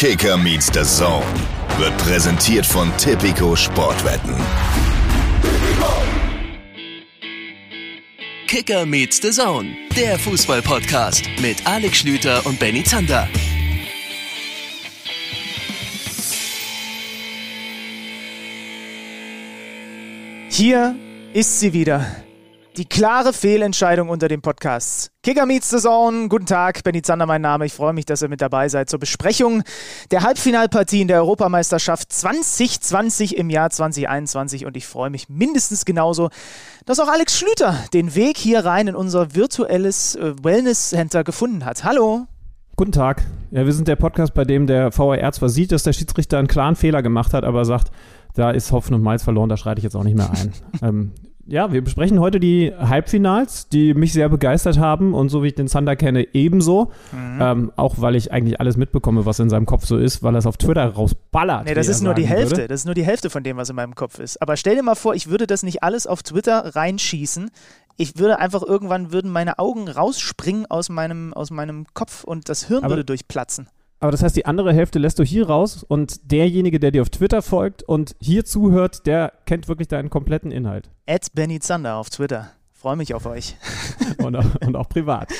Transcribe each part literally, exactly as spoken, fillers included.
Kicker meets the Zone wird präsentiert von Tipico Sportwetten. Kicker meets the Zone, der Fußball-Podcast mit Alex Schlüter und Benni Zander. Hier ist sie wieder. Die klare Fehlentscheidung unter dem Podcast. Kicker meets the Zone. Guten Tag, Benni Zander, mein Name. Ich freue mich, dass ihr mit dabei seid zur Besprechung der Halbfinalpartien der Europameisterschaft zwanzig zwanzig im Jahr zwanzig einundzwanzig. Und ich freue mich mindestens genauso, dass auch Alex Schlüter den Weg hier rein in unser virtuelles Wellness-Center gefunden hat. Hallo. Guten Tag. Ja, wir sind der Podcast, bei dem der V A R zwar sieht, dass der Schiedsrichter einen klaren Fehler gemacht hat, aber sagt, da ist Hopfen und Malz verloren, da schreite ich jetzt auch nicht mehr ein. ähm, Ja, wir besprechen heute die Halbfinals, die mich sehr begeistert haben und so wie ich den Zander kenne, ebenso. Mhm. Ähm, auch weil ich eigentlich alles mitbekomme, was in seinem Kopf so ist, weil er es auf Twitter rausballert. Nee, das ist nur die Hälfte. Würde. Das ist nur die Hälfte von dem, was in meinem Kopf ist. Aber stell dir mal vor, ich würde das nicht alles auf Twitter reinschießen. Ich würde einfach irgendwann, würden meine Augen rausspringen aus meinem, aus meinem Kopf und das Hirn Aber würde durchplatzen. Aber das heißt, die andere Hälfte lässt du hier raus und derjenige, der dir auf Twitter folgt und hier zuhört, der kennt wirklich deinen kompletten Inhalt. At Benni Zander auf Twitter. Freue mich auf euch. und, auch, und auch privat.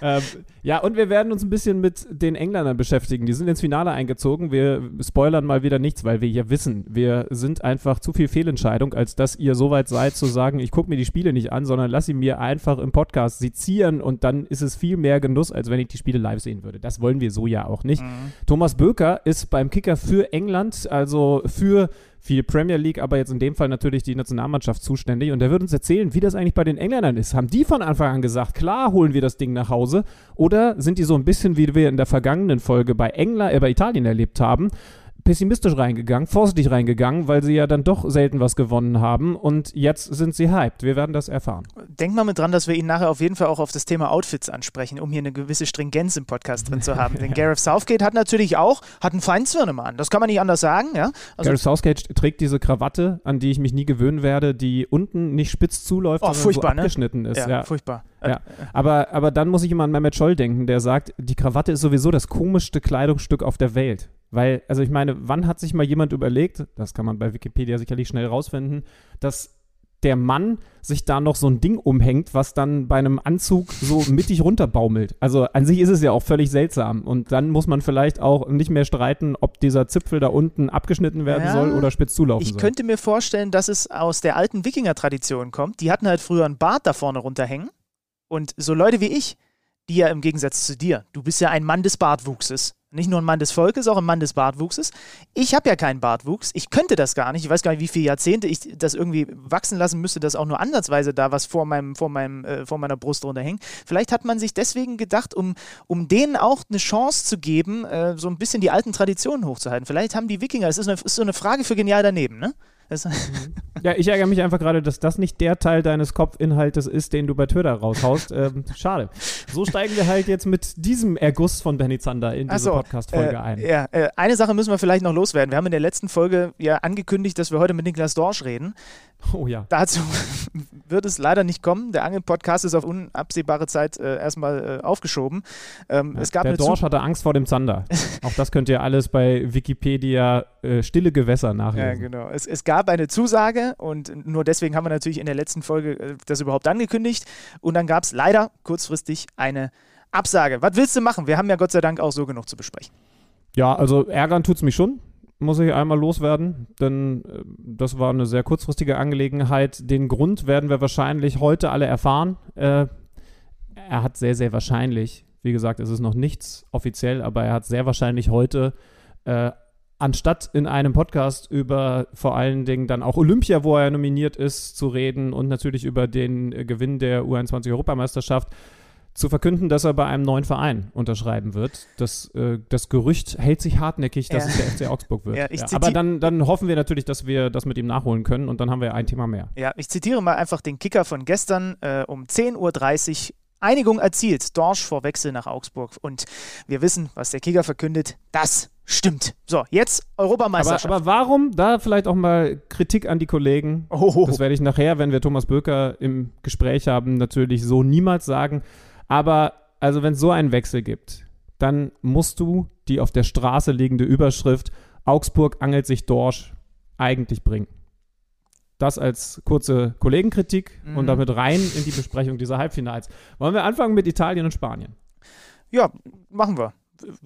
ähm, ja, und wir werden uns ein bisschen mit den Engländern beschäftigen. Die sind ins Finale eingezogen. Wir spoilern mal wieder nichts, weil wir ja wissen, wir sind einfach zu viel Fehlentscheidung, als dass ihr so weit seid zu sagen, ich gucke mir die Spiele nicht an, sondern lass sie mir einfach im Podcast sezieren und dann ist es viel mehr Genuss, als wenn ich die Spiele live sehen würde. Das wollen wir so ja auch nicht. Mhm. Thomas Böker ist beim Kicker für England, also für viel Premier League, aber jetzt in dem Fall natürlich die Nationalmannschaft zuständig. Und der wird uns erzählen, wie das eigentlich bei den Engländern ist. Haben die von Anfang an gesagt, klar, holen wir das Ding nach Hause? Oder sind die so ein bisschen, wie wir in der vergangenen Folge bei England, äh, bei Italien erlebt haben, pessimistisch reingegangen, vorsichtig reingegangen, weil sie ja dann doch selten was gewonnen haben und jetzt sind sie hyped. Wir werden das erfahren. Denk mal mit dran, dass wir ihn nachher auf jeden Fall auch auf das Thema Outfits ansprechen, um hier eine gewisse Stringenz im Podcast drin zu haben. Denn Gareth Southgate hat natürlich auch, hat einen Feinzwirn an. Das kann man nicht anders sagen. Ja? Also Gareth Southgate trägt diese Krawatte, an die ich mich nie gewöhnen werde, die unten nicht spitz zuläuft, oh, sondern so abgeschnitten, ne? Ist. Ja, ja. Furchtbar. Ja. Aber, aber dann muss ich immer an Mehmet Scholl denken, der sagt, die Krawatte ist sowieso das komischste Kleidungsstück auf der Welt. Weil, also ich meine, wann hat sich mal jemand überlegt, das kann man bei Wikipedia sicherlich schnell rausfinden, dass der Mann sich da noch so ein Ding umhängt, was dann bei einem Anzug so mittig runterbaumelt. Also an sich ist es ja auch völlig seltsam. Und dann muss man vielleicht auch nicht mehr streiten, ob dieser Zipfel da unten abgeschnitten werden ja, soll oder spitz zulaufen ich soll. Ich könnte mir vorstellen, dass es aus der alten Wikinger-Tradition kommt. Die hatten halt früher einen Bart da vorne runterhängen. Und so Leute wie ich, die ja im Gegensatz zu dir, du bist ja ein Mann des Bartwuchses. Nicht nur ein Mann des Volkes, auch ein Mann des Bartwuchses. Ich habe ja keinen Bartwuchs. Ich könnte das gar nicht. Ich weiß gar nicht, wie viele Jahrzehnte ich das irgendwie wachsen lassen müsste, dass auch nur ansatzweise da was vor, meinem, vor, meinem, äh, vor meiner Brust runterhängt. Vielleicht hat man sich deswegen gedacht, um, um denen auch eine Chance zu geben, äh, so ein bisschen die alten Traditionen hochzuhalten. Vielleicht haben die Wikinger, das ist, eine, ist so eine Frage für Genial daneben, ne? Ja, ich ärgere mich einfach gerade, dass das nicht der Teil deines Kopfinhaltes ist, den du bei Twitter raushaust. Ähm, schade. So steigen wir halt jetzt mit diesem Erguss von Benni Zander in diese so, Podcast-Folge äh, ein. Ja, äh, eine Sache müssen wir vielleicht noch loswerden. Wir haben in der letzten Folge ja angekündigt, dass wir heute mit Niklas Dorsch reden. Oh ja. Dazu wird es leider nicht kommen. Der Angel-Podcast ist auf unabsehbare Zeit äh, erstmal äh, aufgeschuben. Ähm, ja, es gab der Dorsch hatte Angst vor dem Zander. Auch das könnt ihr alles bei Wikipedia äh, Stille Gewässer nachlesen. Ja, genau. Es, es gab eine Zusage und nur deswegen haben wir natürlich in der letzten Folge äh, das überhaupt angekündigt. Und dann gab es leider kurzfristig eine Absage. Was willst du machen? Wir haben ja Gott sei Dank auch so genug zu besprechen. Ja, also ärgern tut's mich schon. Muss ich einmal loswerden, denn das war eine sehr kurzfristige Angelegenheit. Den Grund werden wir wahrscheinlich heute alle erfahren. Äh, er hat sehr, sehr wahrscheinlich, wie gesagt, es ist noch nichts offiziell, aber er hat sehr wahrscheinlich heute, äh, anstatt in einem Podcast über vor allen Dingen dann auch Olympia, wo er nominiert ist, zu reden und natürlich über den Gewinn der U einundzwanzig-Europameisterschaft, zu verkünden, dass er bei einem neuen Verein unterschreiben wird. Das, äh, das Gerücht hält sich hartnäckig, dass ja. es der F C Augsburg wird. Ja, ja. Aber dann, dann hoffen wir natürlich, dass wir das mit ihm nachholen können und dann haben wir ein Thema mehr. Ja, ich zitiere mal einfach den Kicker von gestern äh, um zehn Uhr dreißig. Einigung erzielt. Dorsch vor Wechsel nach Augsburg. Und wir wissen, was der Kicker verkündet, das stimmt. So, jetzt Europameisterschaft. Aber, aber warum da vielleicht auch mal Kritik an die Kollegen? Ohoho. Das werde ich nachher, wenn wir Thomas Böker im Gespräch haben, natürlich so niemals sagen. Aber also wenn es so einen Wechsel gibt, dann musst du die auf der Straße liegende Überschrift Augsburg angelt sich Dorsch eigentlich bringen. Das als kurze Kollegenkritik mhm. und damit rein in die Besprechung dieser Halbfinals. Wollen wir anfangen mit Italien und Spanien? Ja, machen wir.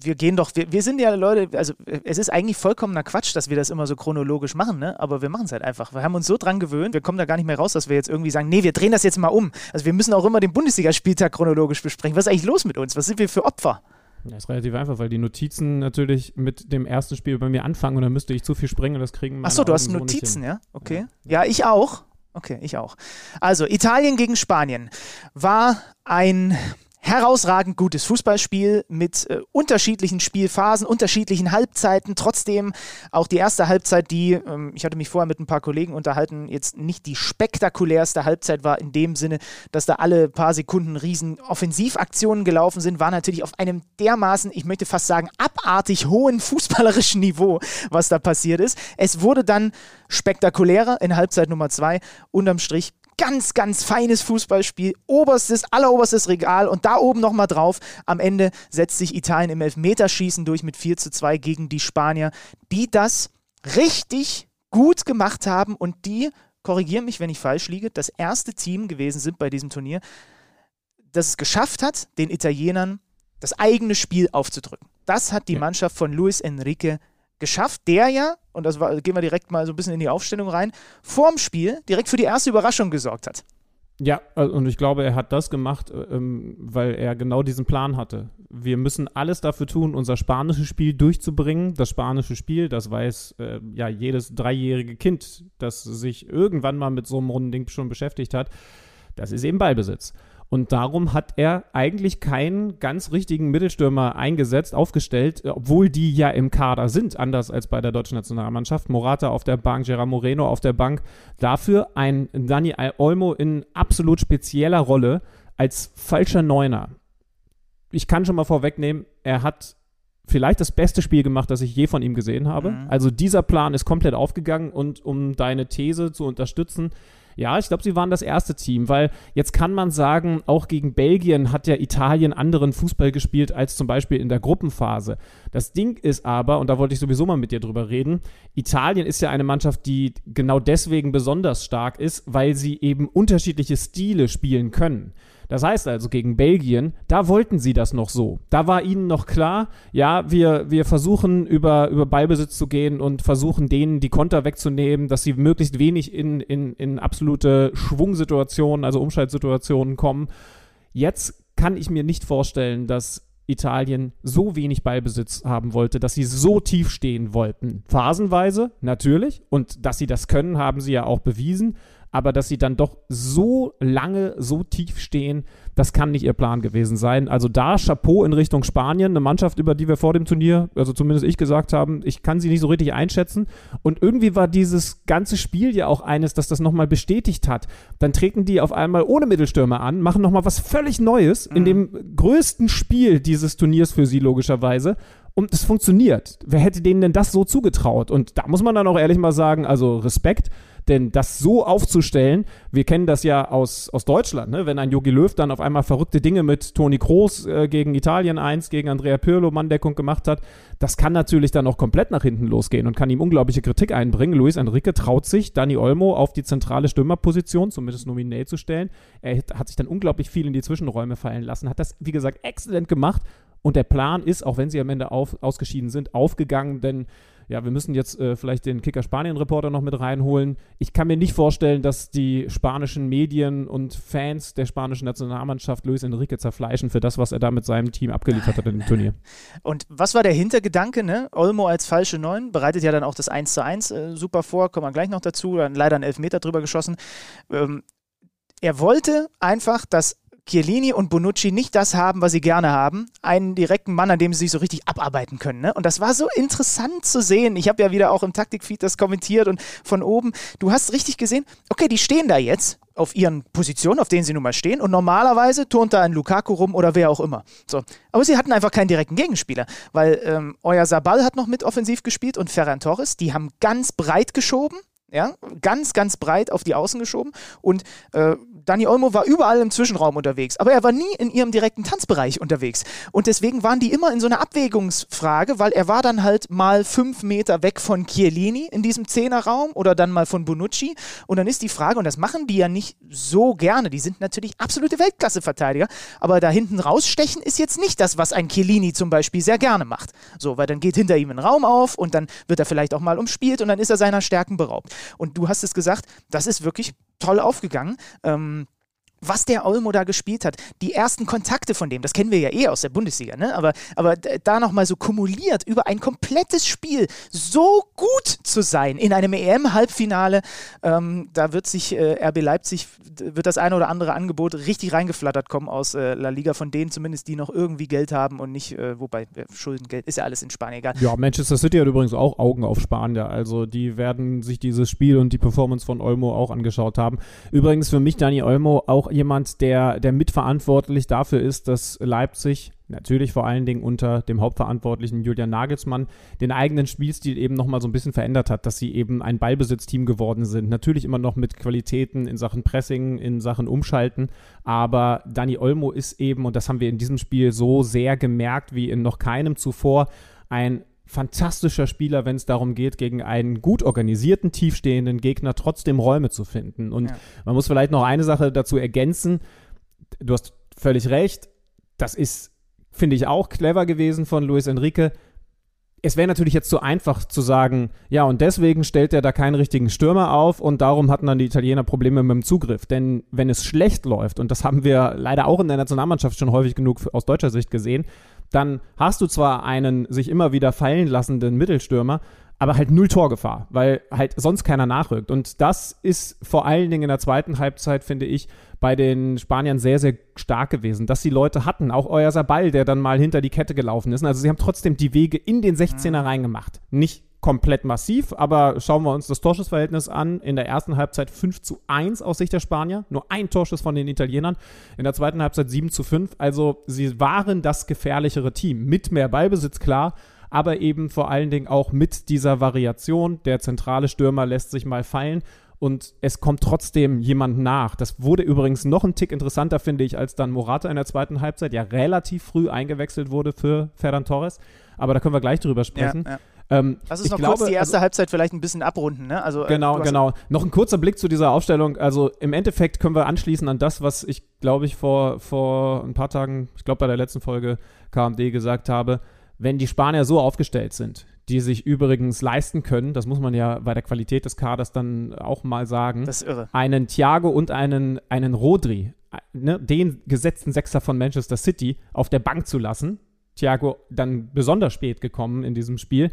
Wir gehen doch, wir, wir sind ja Leute, also es ist eigentlich vollkommener Quatsch, dass wir das immer so chronologisch machen, ne? Aber wir machen es halt einfach. Wir haben uns so dran gewöhnt, wir kommen da gar nicht mehr raus, dass wir jetzt irgendwie sagen, nee, wir drehen das jetzt mal um. Also wir müssen auch immer den Bundesligaspieltag chronologisch besprechen. Was ist eigentlich los mit uns? Was sind wir für Opfer? Ja, ist relativ einfach, weil die Notizen natürlich mit dem ersten Spiel bei mir anfangen und dann müsste ich zu viel springen und das kriegen wir. Achso, du Augen hast Notizen, ja? Okay. Ja. ja, ich auch. Okay, ich auch. Also, Italien gegen Spanien war ein herausragend gutes Fußballspiel mit äh, unterschiedlichen Spielphasen, unterschiedlichen Halbzeiten. Trotzdem auch die erste Halbzeit, die, ähm, ich hatte mich vorher mit ein paar Kollegen unterhalten, jetzt nicht die spektakulärste Halbzeit war in dem Sinne, dass da alle paar Sekunden riesen Offensivaktionen gelaufen sind, war natürlich auf einem dermaßen, ich möchte fast sagen, abartig hohen fußballerischen Niveau, was da passiert ist. Es wurde dann spektakulärer in Halbzeit Nummer zwei, unterm Strich ganz, ganz feines Fußballspiel, oberstes, alleroberstes Regal und da oben nochmal drauf. Am Ende setzt sich Italien im Elfmeterschießen durch mit vier zu zwei gegen die Spanier, die das richtig gut gemacht haben und die, korrigieren mich, wenn ich falsch liege, das erste Team gewesen sind bei diesem Turnier, das es geschafft hat, den Italienern das eigene Spiel aufzudrücken. Das hat die Mannschaft von Luis Enrique geschafft, der ja, und das war, gehen wir direkt mal so ein bisschen in die Aufstellung rein, vorm Spiel direkt für die erste Überraschung gesorgt hat. Ja, und ich glaube, er hat das gemacht, weil er genau diesen Plan hatte. Wir müssen alles dafür tun, unser spanisches Spiel durchzubringen. Das spanische Spiel, das weiß äh, ja jedes dreijährige Kind, das sich irgendwann mal mit so einem runden Ding schon beschäftigt hat, das ist eben Ballbesitz. Und darum hat er eigentlich keinen ganz richtigen Mittelstürmer eingesetzt, aufgestellt, obwohl die ja im Kader sind, anders als bei der deutschen Nationalmannschaft. Morata auf der Bank, Gerard Moreno auf der Bank. Dafür ein Dani Olmo in absolut spezieller Rolle als falscher Neuner. Ich kann schon mal vorwegnehmen, er hat vielleicht das beste Spiel gemacht, das ich je von ihm gesehen habe. Mhm. Also dieser Plan ist komplett aufgegangen und um deine These zu unterstützen, ja, ich glaube, sie waren das erste Team, weil jetzt kann man sagen, auch gegen Belgien hat ja Italien anderen Fußball gespielt als zum Beispiel in der Gruppenphase. Das Ding ist aber, und da wollte ich sowieso mal mit dir drüber reden, Italien ist ja eine Mannschaft, die genau deswegen besonders stark ist, weil sie eben unterschiedliche Stile spielen können. Das heißt also, gegen Belgien, da wollten sie das noch so. Da war ihnen noch klar, ja, wir, wir versuchen über, über Ballbesitz zu gehen und versuchen denen die Konter wegzunehmen, dass sie möglichst wenig in, in, in absolute Schwungsituationen, also Umschaltsituationen kommen. Jetzt kann ich mir nicht vorstellen, dass Italien so wenig Ballbesitz haben wollte, dass sie so tief stehen wollten. Phasenweise, natürlich. Und dass sie das können, haben sie ja auch bewiesen. Aber dass sie dann doch so lange, so tief stehen, das kann nicht ihr Plan gewesen sein. Also da Chapeau in Richtung Spanien, eine Mannschaft, über die wir vor dem Turnier, also zumindest ich gesagt haben, ich kann sie nicht so richtig einschätzen. Und irgendwie war dieses ganze Spiel ja auch eines, das das nochmal bestätigt hat. Dann treten die auf einmal ohne Mittelstürmer an, machen nochmal was völlig Neues in dem größten Spiel dieses Turniers für sie logischerweise. Und es funktioniert. Wer hätte denen denn das so zugetraut? Und da muss man dann auch ehrlich mal sagen, also Respekt, denn das so aufzustellen, wir kennen das ja aus, aus Deutschland, ne? Wenn ein Jogi Löw dann auf einmal verrückte Dinge mit Toni Kroos äh, gegen Italien eins, gegen Andrea Pirlo Manndeckung gemacht hat, das kann natürlich dann auch komplett nach hinten losgehen und kann ihm unglaubliche Kritik einbringen. Luis Enrique traut sich, Dani Olmo auf die zentrale Stürmerposition, zumindest nominell zu stellen. Er hat sich dann unglaublich viel in die Zwischenräume fallen lassen, hat das, wie gesagt, exzellent gemacht. Und der Plan ist, auch wenn sie am Ende auf, ausgeschieden sind, aufgegangen, denn ja, wir müssen jetzt äh, vielleicht den Kicker-Spanien-Reporter noch mit reinholen. Ich kann mir nicht vorstellen, dass die spanischen Medien und Fans der spanischen Nationalmannschaft Luis Enrique zerfleischen für das, was er da mit seinem Team abgeliefert hat in dem Turnier. Und was war der Hintergedanke, ne? Olmo als falsche Neun bereitet ja dann auch das eins zu eins äh, super vor, kommen wir gleich noch dazu, dann leider einen Elfmeter drüber geschossen. Ähm, er wollte einfach, dass Chiellini und Bonucci nicht das haben, was sie gerne haben. Einen direkten Mann, an dem sie sich so richtig abarbeiten können. Ne? Und das war so interessant zu sehen. Ich habe ja wieder auch im Taktikfeed das kommentiert und von oben. Du hast richtig gesehen, okay, die stehen da jetzt auf ihren Positionen, auf denen sie nun mal stehen. Und normalerweise turnt da ein Lukaku rum oder wer auch immer. So. Aber sie hatten einfach keinen direkten Gegenspieler, weil ähm, Oyarzabal hat noch mit offensiv gespielt und Ferran Torres, die haben ganz breit geschoben. Ja, ganz, ganz breit auf die Außen geschoben und äh, Dani Olmo war überall im Zwischenraum unterwegs, aber er war nie in ihrem direkten Tanzbereich unterwegs. Und deswegen waren die immer in so einer Abwägungsfrage, weil er war dann halt mal fünf Meter weg von Chiellini in diesem Zehnerraum oder dann mal von Bonucci. Und dann ist die Frage, und das machen die ja nicht so gerne, die sind natürlich absolute Weltklasseverteidiger, aber da hinten rausstechen ist jetzt nicht das, was ein Chiellini zum Beispiel sehr gerne macht. So, weil dann geht hinter ihm ein Raum auf und dann wird er vielleicht auch mal umspielt und dann ist er seiner Stärken beraubt. Und du hast es gesagt, das ist wirklich toll aufgegangen. Ähm, was der Olmo da gespielt hat, die ersten Kontakte von dem, das kennen wir ja eh aus der Bundesliga, ne? aber, aber da nochmal so kumuliert über ein komplettes Spiel so gut zu sein in einem E M-Halbfinale, ähm, da wird sich äh, R B Leipzig, wird das eine oder andere Angebot richtig reingeflattert kommen aus äh, La Liga, von denen zumindest, die noch irgendwie Geld haben und nicht, äh, wobei äh, Schuldengeld ist ja alles in Spanien egal. Ja, Manchester City hat übrigens auch Augen auf Spanier, also die werden sich dieses Spiel und die Performance von Olmo auch angeschaut haben. Übrigens für mich Dani Olmo auch jemand, der, der mitverantwortlich dafür ist, dass Leipzig natürlich vor allen Dingen unter dem Hauptverantwortlichen Julian Nagelsmann den eigenen Spielstil eben nochmal so ein bisschen verändert hat, dass sie eben ein Ballbesitzteam geworden sind. Natürlich immer noch mit Qualitäten in Sachen Pressing, in Sachen Umschalten, aber Dani Olmo ist eben, und das haben wir in diesem Spiel so sehr gemerkt wie in noch keinem zuvor, ein fantastischer Spieler, wenn es darum geht, gegen einen gut organisierten, tiefstehenden Gegner trotzdem Räume zu finden. Und ja. man muss vielleicht noch eine Sache dazu ergänzen. Du hast völlig recht. Das ist, finde ich, auch clever gewesen von Luis Enrique. Es wäre natürlich jetzt so einfach zu sagen, ja, und deswegen stellt er da keinen richtigen Stürmer auf und darum hatten dann die Italiener Probleme mit dem Zugriff. Denn wenn es schlecht läuft, und das haben wir leider auch in der Nationalmannschaft schon häufig genug aus deutscher Sicht gesehen, dann hast du zwar einen sich immer wieder fallen lassenden Mittelstürmer, aber halt null Torgefahr, weil halt sonst keiner nachrückt. Und das ist vor allen Dingen in der zweiten Halbzeit, finde ich, bei den Spaniern sehr, sehr stark gewesen, dass die Leute hatten, auch euer Sabal, der dann mal hinter die Kette gelaufen ist. Also sie haben trotzdem die Wege in den sechzehner reingemacht. Nicht komplett massiv, aber schauen wir uns das Torschussverhältnis an. In der ersten Halbzeit fünf zu eins aus Sicht der Spanier. Nur ein Torschuss von den Italienern. In der zweiten Halbzeit sieben zu fünf. Also sie waren das gefährlichere Team. Mit mehr Ballbesitz, klar, aber eben vor allen Dingen auch mit dieser Variation. Der zentrale Stürmer lässt sich mal fallen und es kommt trotzdem jemand nach. Das wurde übrigens noch ein Tick interessanter, finde ich, als dann Morata in der zweiten Halbzeit ja relativ früh eingewechselt wurde für Ferran Torres. Aber da können wir gleich drüber sprechen. Ja, ja. Ähm, Lass uns noch glaube, kurz die erste also, Halbzeit vielleicht ein bisschen abrunden. Ne? Also, genau, genau. Noch ein kurzer Blick zu dieser Aufstellung. Also im Endeffekt können wir anschließen an das, was ich, glaube ich, vor, vor ein paar Tagen, ich glaube bei der letzten Folge K M D gesagt habe, wenn die Spanier so aufgestellt sind, die sich übrigens leisten können, das muss man ja bei der Qualität des Kaders dann auch mal sagen, das ist irre. Einen Thiago und einen, einen Rodri, ne, den gesetzten Sechser von Manchester City, auf der Bank zu lassen, Thiago dann besonders spät gekommen in diesem Spiel,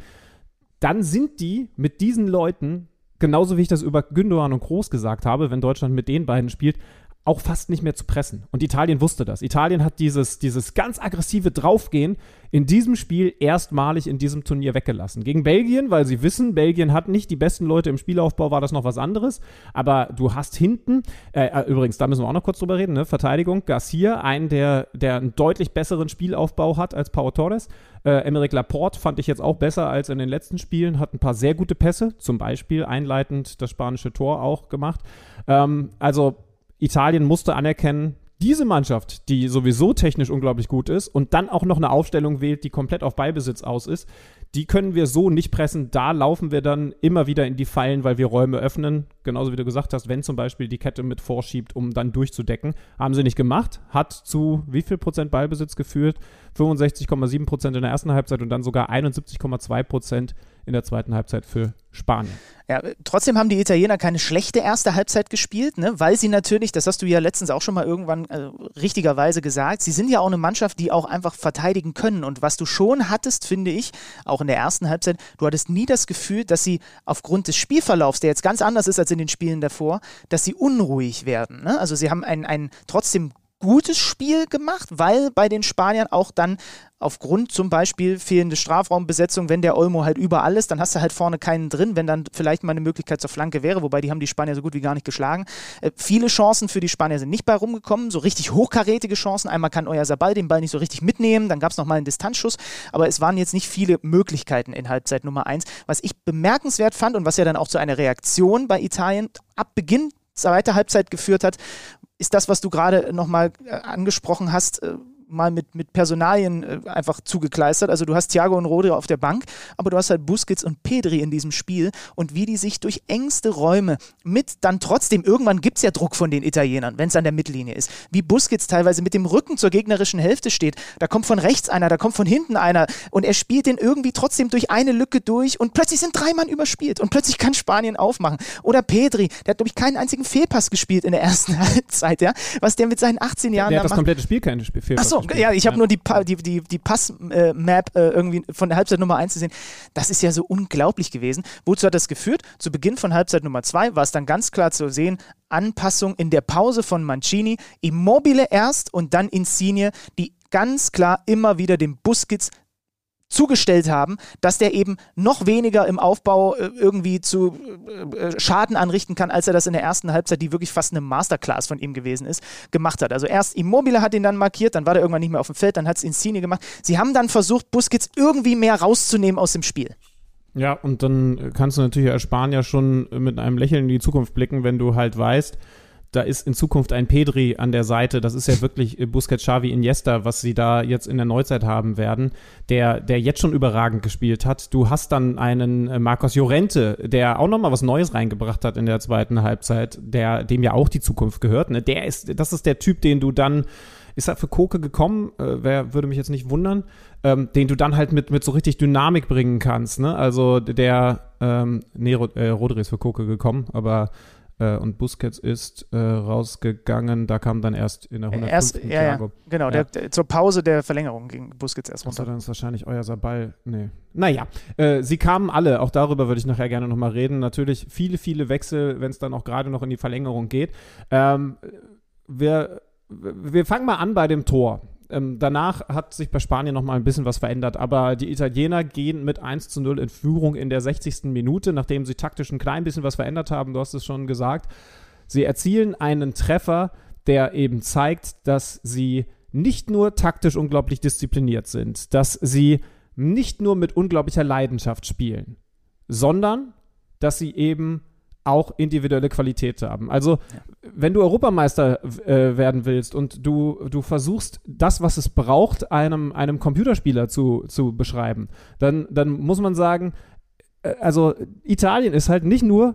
dann sind die mit diesen Leuten, genauso wie ich das über Gündogan und Kroos gesagt habe, wenn Deutschland mit den beiden spielt, auch fast nicht mehr zu pressen. Und Italien wusste das. Italien hat dieses, dieses ganz aggressive Draufgehen in diesem Spiel erstmalig in diesem Turnier weggelassen. Gegen Belgien, weil sie wissen, Belgien hat nicht die besten Leute im Spielaufbau, war das noch was anderes. Aber du hast hinten, äh, übrigens, da müssen wir auch noch kurz drüber reden, ne? Verteidigung, Garcia, einen, der, der einen deutlich besseren Spielaufbau hat als Pau Torres. Äh, Aymeric Laporte fand ich jetzt auch besser als in den letzten Spielen, hat ein paar sehr gute Pässe, zum Beispiel einleitend das spanische Tor auch gemacht. Ähm, also Italien musste anerkennen, diese Mannschaft, die sowieso technisch unglaublich gut ist und dann auch noch eine Aufstellung wählt, die komplett auf Ballbesitz aus ist, die können wir so nicht pressen. Da laufen wir dann immer wieder in die Fallen, weil wir Räume öffnen. Genauso wie du gesagt hast, wenn zum Beispiel die Kette mit vorschiebt, um dann durchzudecken. Haben sie nicht gemacht. Hat zu wie viel Prozent Ballbesitz geführt? fünfundsechzig Komma sieben Prozent in der ersten Halbzeit und dann sogar einundsiebzig Komma zwei Prozent in der zweiten Halbzeit für Spanien. Ja, trotzdem haben die Italiener keine schlechte erste Halbzeit gespielt, ne? Weil sie natürlich, das hast du ja letztens auch schon mal irgendwann äh, richtigerweise gesagt, sie sind ja auch eine Mannschaft, die auch einfach verteidigen können. Und was du schon hattest, finde ich, auch in der ersten Halbzeit, du hattest nie das Gefühl, dass sie aufgrund des Spielverlaufs, der jetzt ganz anders ist als in den Spielen davor, dass sie unruhig werden, ne? Also sie haben ein, ein trotzdem gutes Spiel gemacht, weil bei den Spaniern auch dann aufgrund zum Beispiel fehlende Strafraumbesetzung, wenn der Olmo halt überall ist, dann hast du halt vorne keinen drin, wenn dann vielleicht mal eine Möglichkeit zur Flanke wäre, wobei die haben die Spanier so gut wie gar nicht geschlagen. Äh, viele Chancen für die Spanier sind nicht bei rumgekommen, so richtig hochkarätige Chancen, einmal kann Oyarzabal den Ball nicht so richtig mitnehmen, dann gab es nochmal einen Distanzschuss, aber es waren jetzt nicht viele Möglichkeiten in Halbzeit Nummer eins. Was ich bemerkenswert fand und was ja dann auch zu einer Reaktion bei Italien ab Beginn zweite Halbzeit geführt hat, ist das, was du gerade nochmal angesprochen hast, mal mit, mit Personalien einfach zugekleistert. Also du hast Thiago und Rodri auf der Bank, aber du hast halt Busquets und Pedri in diesem Spiel und wie die sich durch engste Räume mit dann trotzdem, irgendwann gibt es ja Druck von den Italienern, wenn es an der Mittellinie ist, wie Busquets teilweise mit dem Rücken zur gegnerischen Hälfte steht. Da kommt von rechts einer, da kommt von hinten einer und er spielt den irgendwie trotzdem durch eine Lücke durch und plötzlich sind drei Mann überspielt und plötzlich kann Spanien aufmachen. Oder Pedri, der hat, glaube ich, keinen einzigen Fehlpass gespielt in der ersten Halbzeit, ja? Was der mit seinen achtzehn Jahren der hat das macht. komplette Spiel keine Fehlpass. Achso, ja, ich habe nur die, die, die, die Pass-Map äh, irgendwie von der Halbzeit Nummer eins gesehen. Das ist ja so unglaublich gewesen. Wozu hat das geführt? Zu Beginn von Halbzeit Nummer zwei war es dann ganz klar zu sehen, Anpassung in der Pause von Mancini, Immobile erst und dann Insigne, die ganz klar immer wieder dem Busquets zugestellt haben, dass der eben noch weniger im Aufbau äh, irgendwie zu äh, Schaden anrichten kann, als er das in der ersten Halbzeit, die wirklich fast eine Masterclass von ihm gewesen ist, gemacht hat. Also erst Immobile hat ihn dann markiert, dann war der irgendwann nicht mehr auf dem Feld, dann hat es Insigne gemacht. Sie haben dann versucht, Busquets irgendwie mehr rauszunehmen aus dem Spiel. Ja, und dann kannst du natürlich als Spanier schon mit einem Lächeln in die Zukunft blicken, wenn du halt weißt, da ist in Zukunft ein Pedri an der Seite. Das ist ja wirklich Busquets, Xavi, Iniesta, was sie da jetzt in der Neuzeit haben werden, der, der jetzt schon überragend gespielt hat. Du hast dann einen Marcos Llorente, der auch nochmal was Neues reingebracht hat in der zweiten Halbzeit, der, dem ja auch die Zukunft gehört. Ne? Der ist, das ist der Typ, den du dann, ist er für Koke gekommen, äh, wer würde mich jetzt nicht wundern, ähm, den du dann halt mit, mit so richtig Dynamik bringen kannst. Ne? Also der, ähm, nee, Rod- äh, Rodri ist für Koke gekommen, aber und Busquets ist äh, rausgegangen, da kam dann erst in der hundertfünften Erst, ja, ja. Genau, ja. Der, der, zur Pause der Verlängerung ging Busquets erst runter. Also dann ist wahrscheinlich euer Sabal, nee. Naja, äh, sie kamen alle, auch darüber würde ich nachher gerne nochmal reden, natürlich viele, viele Wechsel, wenn es dann auch gerade noch in die Verlängerung geht. Ähm, wir, wir fangen mal an bei dem Tor. Ähm, danach hat sich bei Spanien nochmal ein bisschen was verändert, aber die Italiener gehen mit eins zu null in Führung in der sechzigsten Minute, nachdem sie taktisch ein klein bisschen was verändert haben, du hast es schon gesagt. Sie erzielen einen Treffer, der eben zeigt, dass sie nicht nur taktisch unglaublich diszipliniert sind, dass sie nicht nur mit unglaublicher Leidenschaft spielen, sondern dass sie eben auch individuelle Qualität haben. Also, wenn du Europameister äh, werden willst und du, du versuchst, das, was es braucht, einem, einem Computerspieler zu, zu beschreiben, dann, dann muss man sagen, äh, also Italien ist halt nicht nur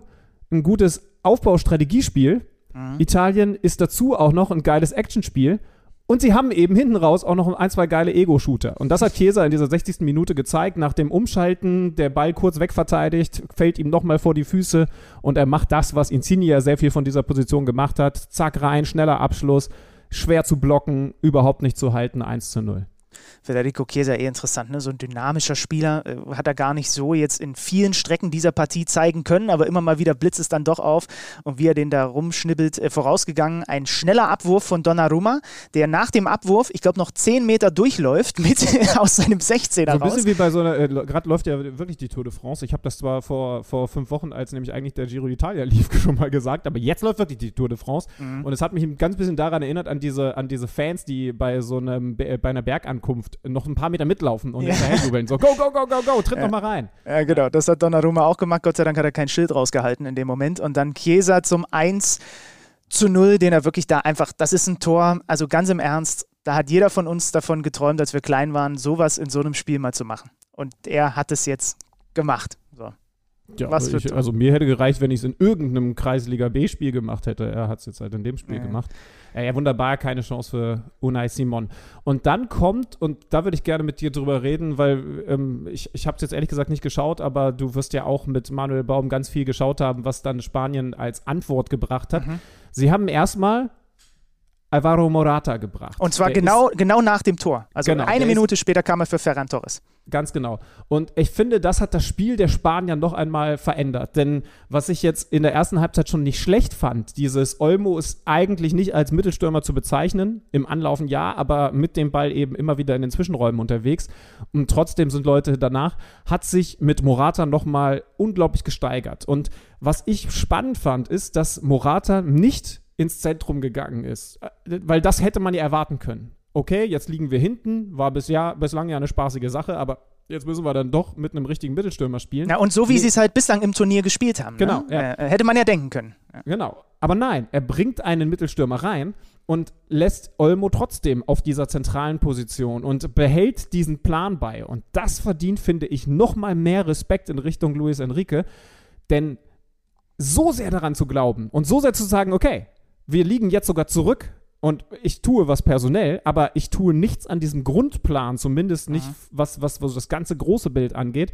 ein gutes Aufbaustrategiespiel, mhm. Italien ist dazu auch noch ein geiles Actionspiel. Und sie haben eben hinten raus auch noch ein, zwei geile Ego-Shooter. Und das hat Chiesa in dieser sechzigsten Minute gezeigt. Nach dem Umschalten, der Ball kurz wegverteidigt, fällt ihm nochmal vor die Füße. Und er macht das, was Insigne ja sehr viel von dieser Position gemacht hat. Zack rein, schneller Abschluss, schwer zu blocken, überhaupt nicht zu halten, eins zu null. Federico Chiesa, eh interessant, ne? So ein dynamischer Spieler, äh, hat er gar nicht so jetzt in vielen Strecken dieser Partie zeigen können, aber immer mal wieder blitzt es dann doch auf und wie er den da rumschnibbelt, äh, vorausgegangen, ein schneller Abwurf von Donnarumma, der nach dem Abwurf, ich glaube, noch zehn Meter durchläuft mit aus seinem sechzehner raus. So ein bisschen wie bei so einer, äh, gerade läuft ja wirklich die Tour de France, ich habe das zwar vor, vor fünf Wochen, als nämlich eigentlich der Giro d'Italia lief, schon mal gesagt, aber jetzt läuft wirklich die Tour de France mhm. und es hat mich ein ganz bisschen daran erinnert, an diese, an diese Fans, die bei so einem, bei einer Bergankunft noch ein paar Meter mitlaufen und hinterherjubeln. So, go, go, go, go, go, tritt ja. noch mal rein. Ja, genau. Das hat Donnarumma auch gemacht. Gott sei Dank hat er kein Schild rausgehalten in dem Moment. Und dann Chiesa zum eins zu null, den er wirklich da einfach, das ist ein Tor, also ganz im Ernst, da hat jeder von uns davon geträumt, als wir klein waren, sowas in so einem Spiel mal zu machen. Und er hat es jetzt gemacht. So. Ja, Was für ich, also mir hätte gereicht, wenn ich es in irgendeinem Kreisliga-B-Spiel gemacht hätte. Er hat es jetzt halt in dem Spiel ja. gemacht. Ja, wunderbar, keine Chance für Unai Simon. Und dann kommt, und da würde ich gerne mit dir drüber reden, weil ähm, ich, ich habe es jetzt ehrlich gesagt nicht geschaut, aber du wirst ja auch mit Manuel Baum ganz viel geschaut haben, was dann Spanien als Antwort gebracht hat. Mhm. Sie haben erstmal Álvaro Morata gebracht. Und zwar genau, ist, genau nach dem Tor. Also genau, eine Minute ist, später kam er für Ferran Torres. Ganz genau. Und ich finde, das hat das Spiel der Spanier noch einmal verändert. Denn was ich jetzt in der ersten Halbzeit schon nicht schlecht fand, dieses Olmo ist eigentlich nicht als Mittelstürmer zu bezeichnen, im Anlaufen ja, aber mit dem Ball eben immer wieder in den Zwischenräumen unterwegs. Und trotzdem sind Leute danach, hat sich mit Morata nochmal unglaublich gesteigert. Und was ich spannend fand, ist, dass Morata nicht ins Zentrum gegangen ist. Weil das hätte man ja erwarten können. Okay, jetzt liegen wir hinten, war bisher, bislang ja eine spaßige Sache, aber jetzt müssen wir dann doch mit einem richtigen Mittelstürmer spielen. Ja, und so wie sie es halt bislang im Turnier gespielt haben. Genau. Ne? Ja. Hätte man ja denken können. Ja. Genau. Aber nein, er bringt einen Mittelstürmer rein und lässt Olmo trotzdem auf dieser zentralen Position und behält diesen Plan bei. Und das verdient, finde ich, nochmal mehr Respekt in Richtung Luis Enrique. Denn so sehr daran zu glauben und so sehr zu sagen, okay, wir liegen jetzt sogar zurück und ich tue was personell, aber ich tue nichts an diesem Grundplan, zumindest nicht, ja. was, was, was das ganze große Bild angeht,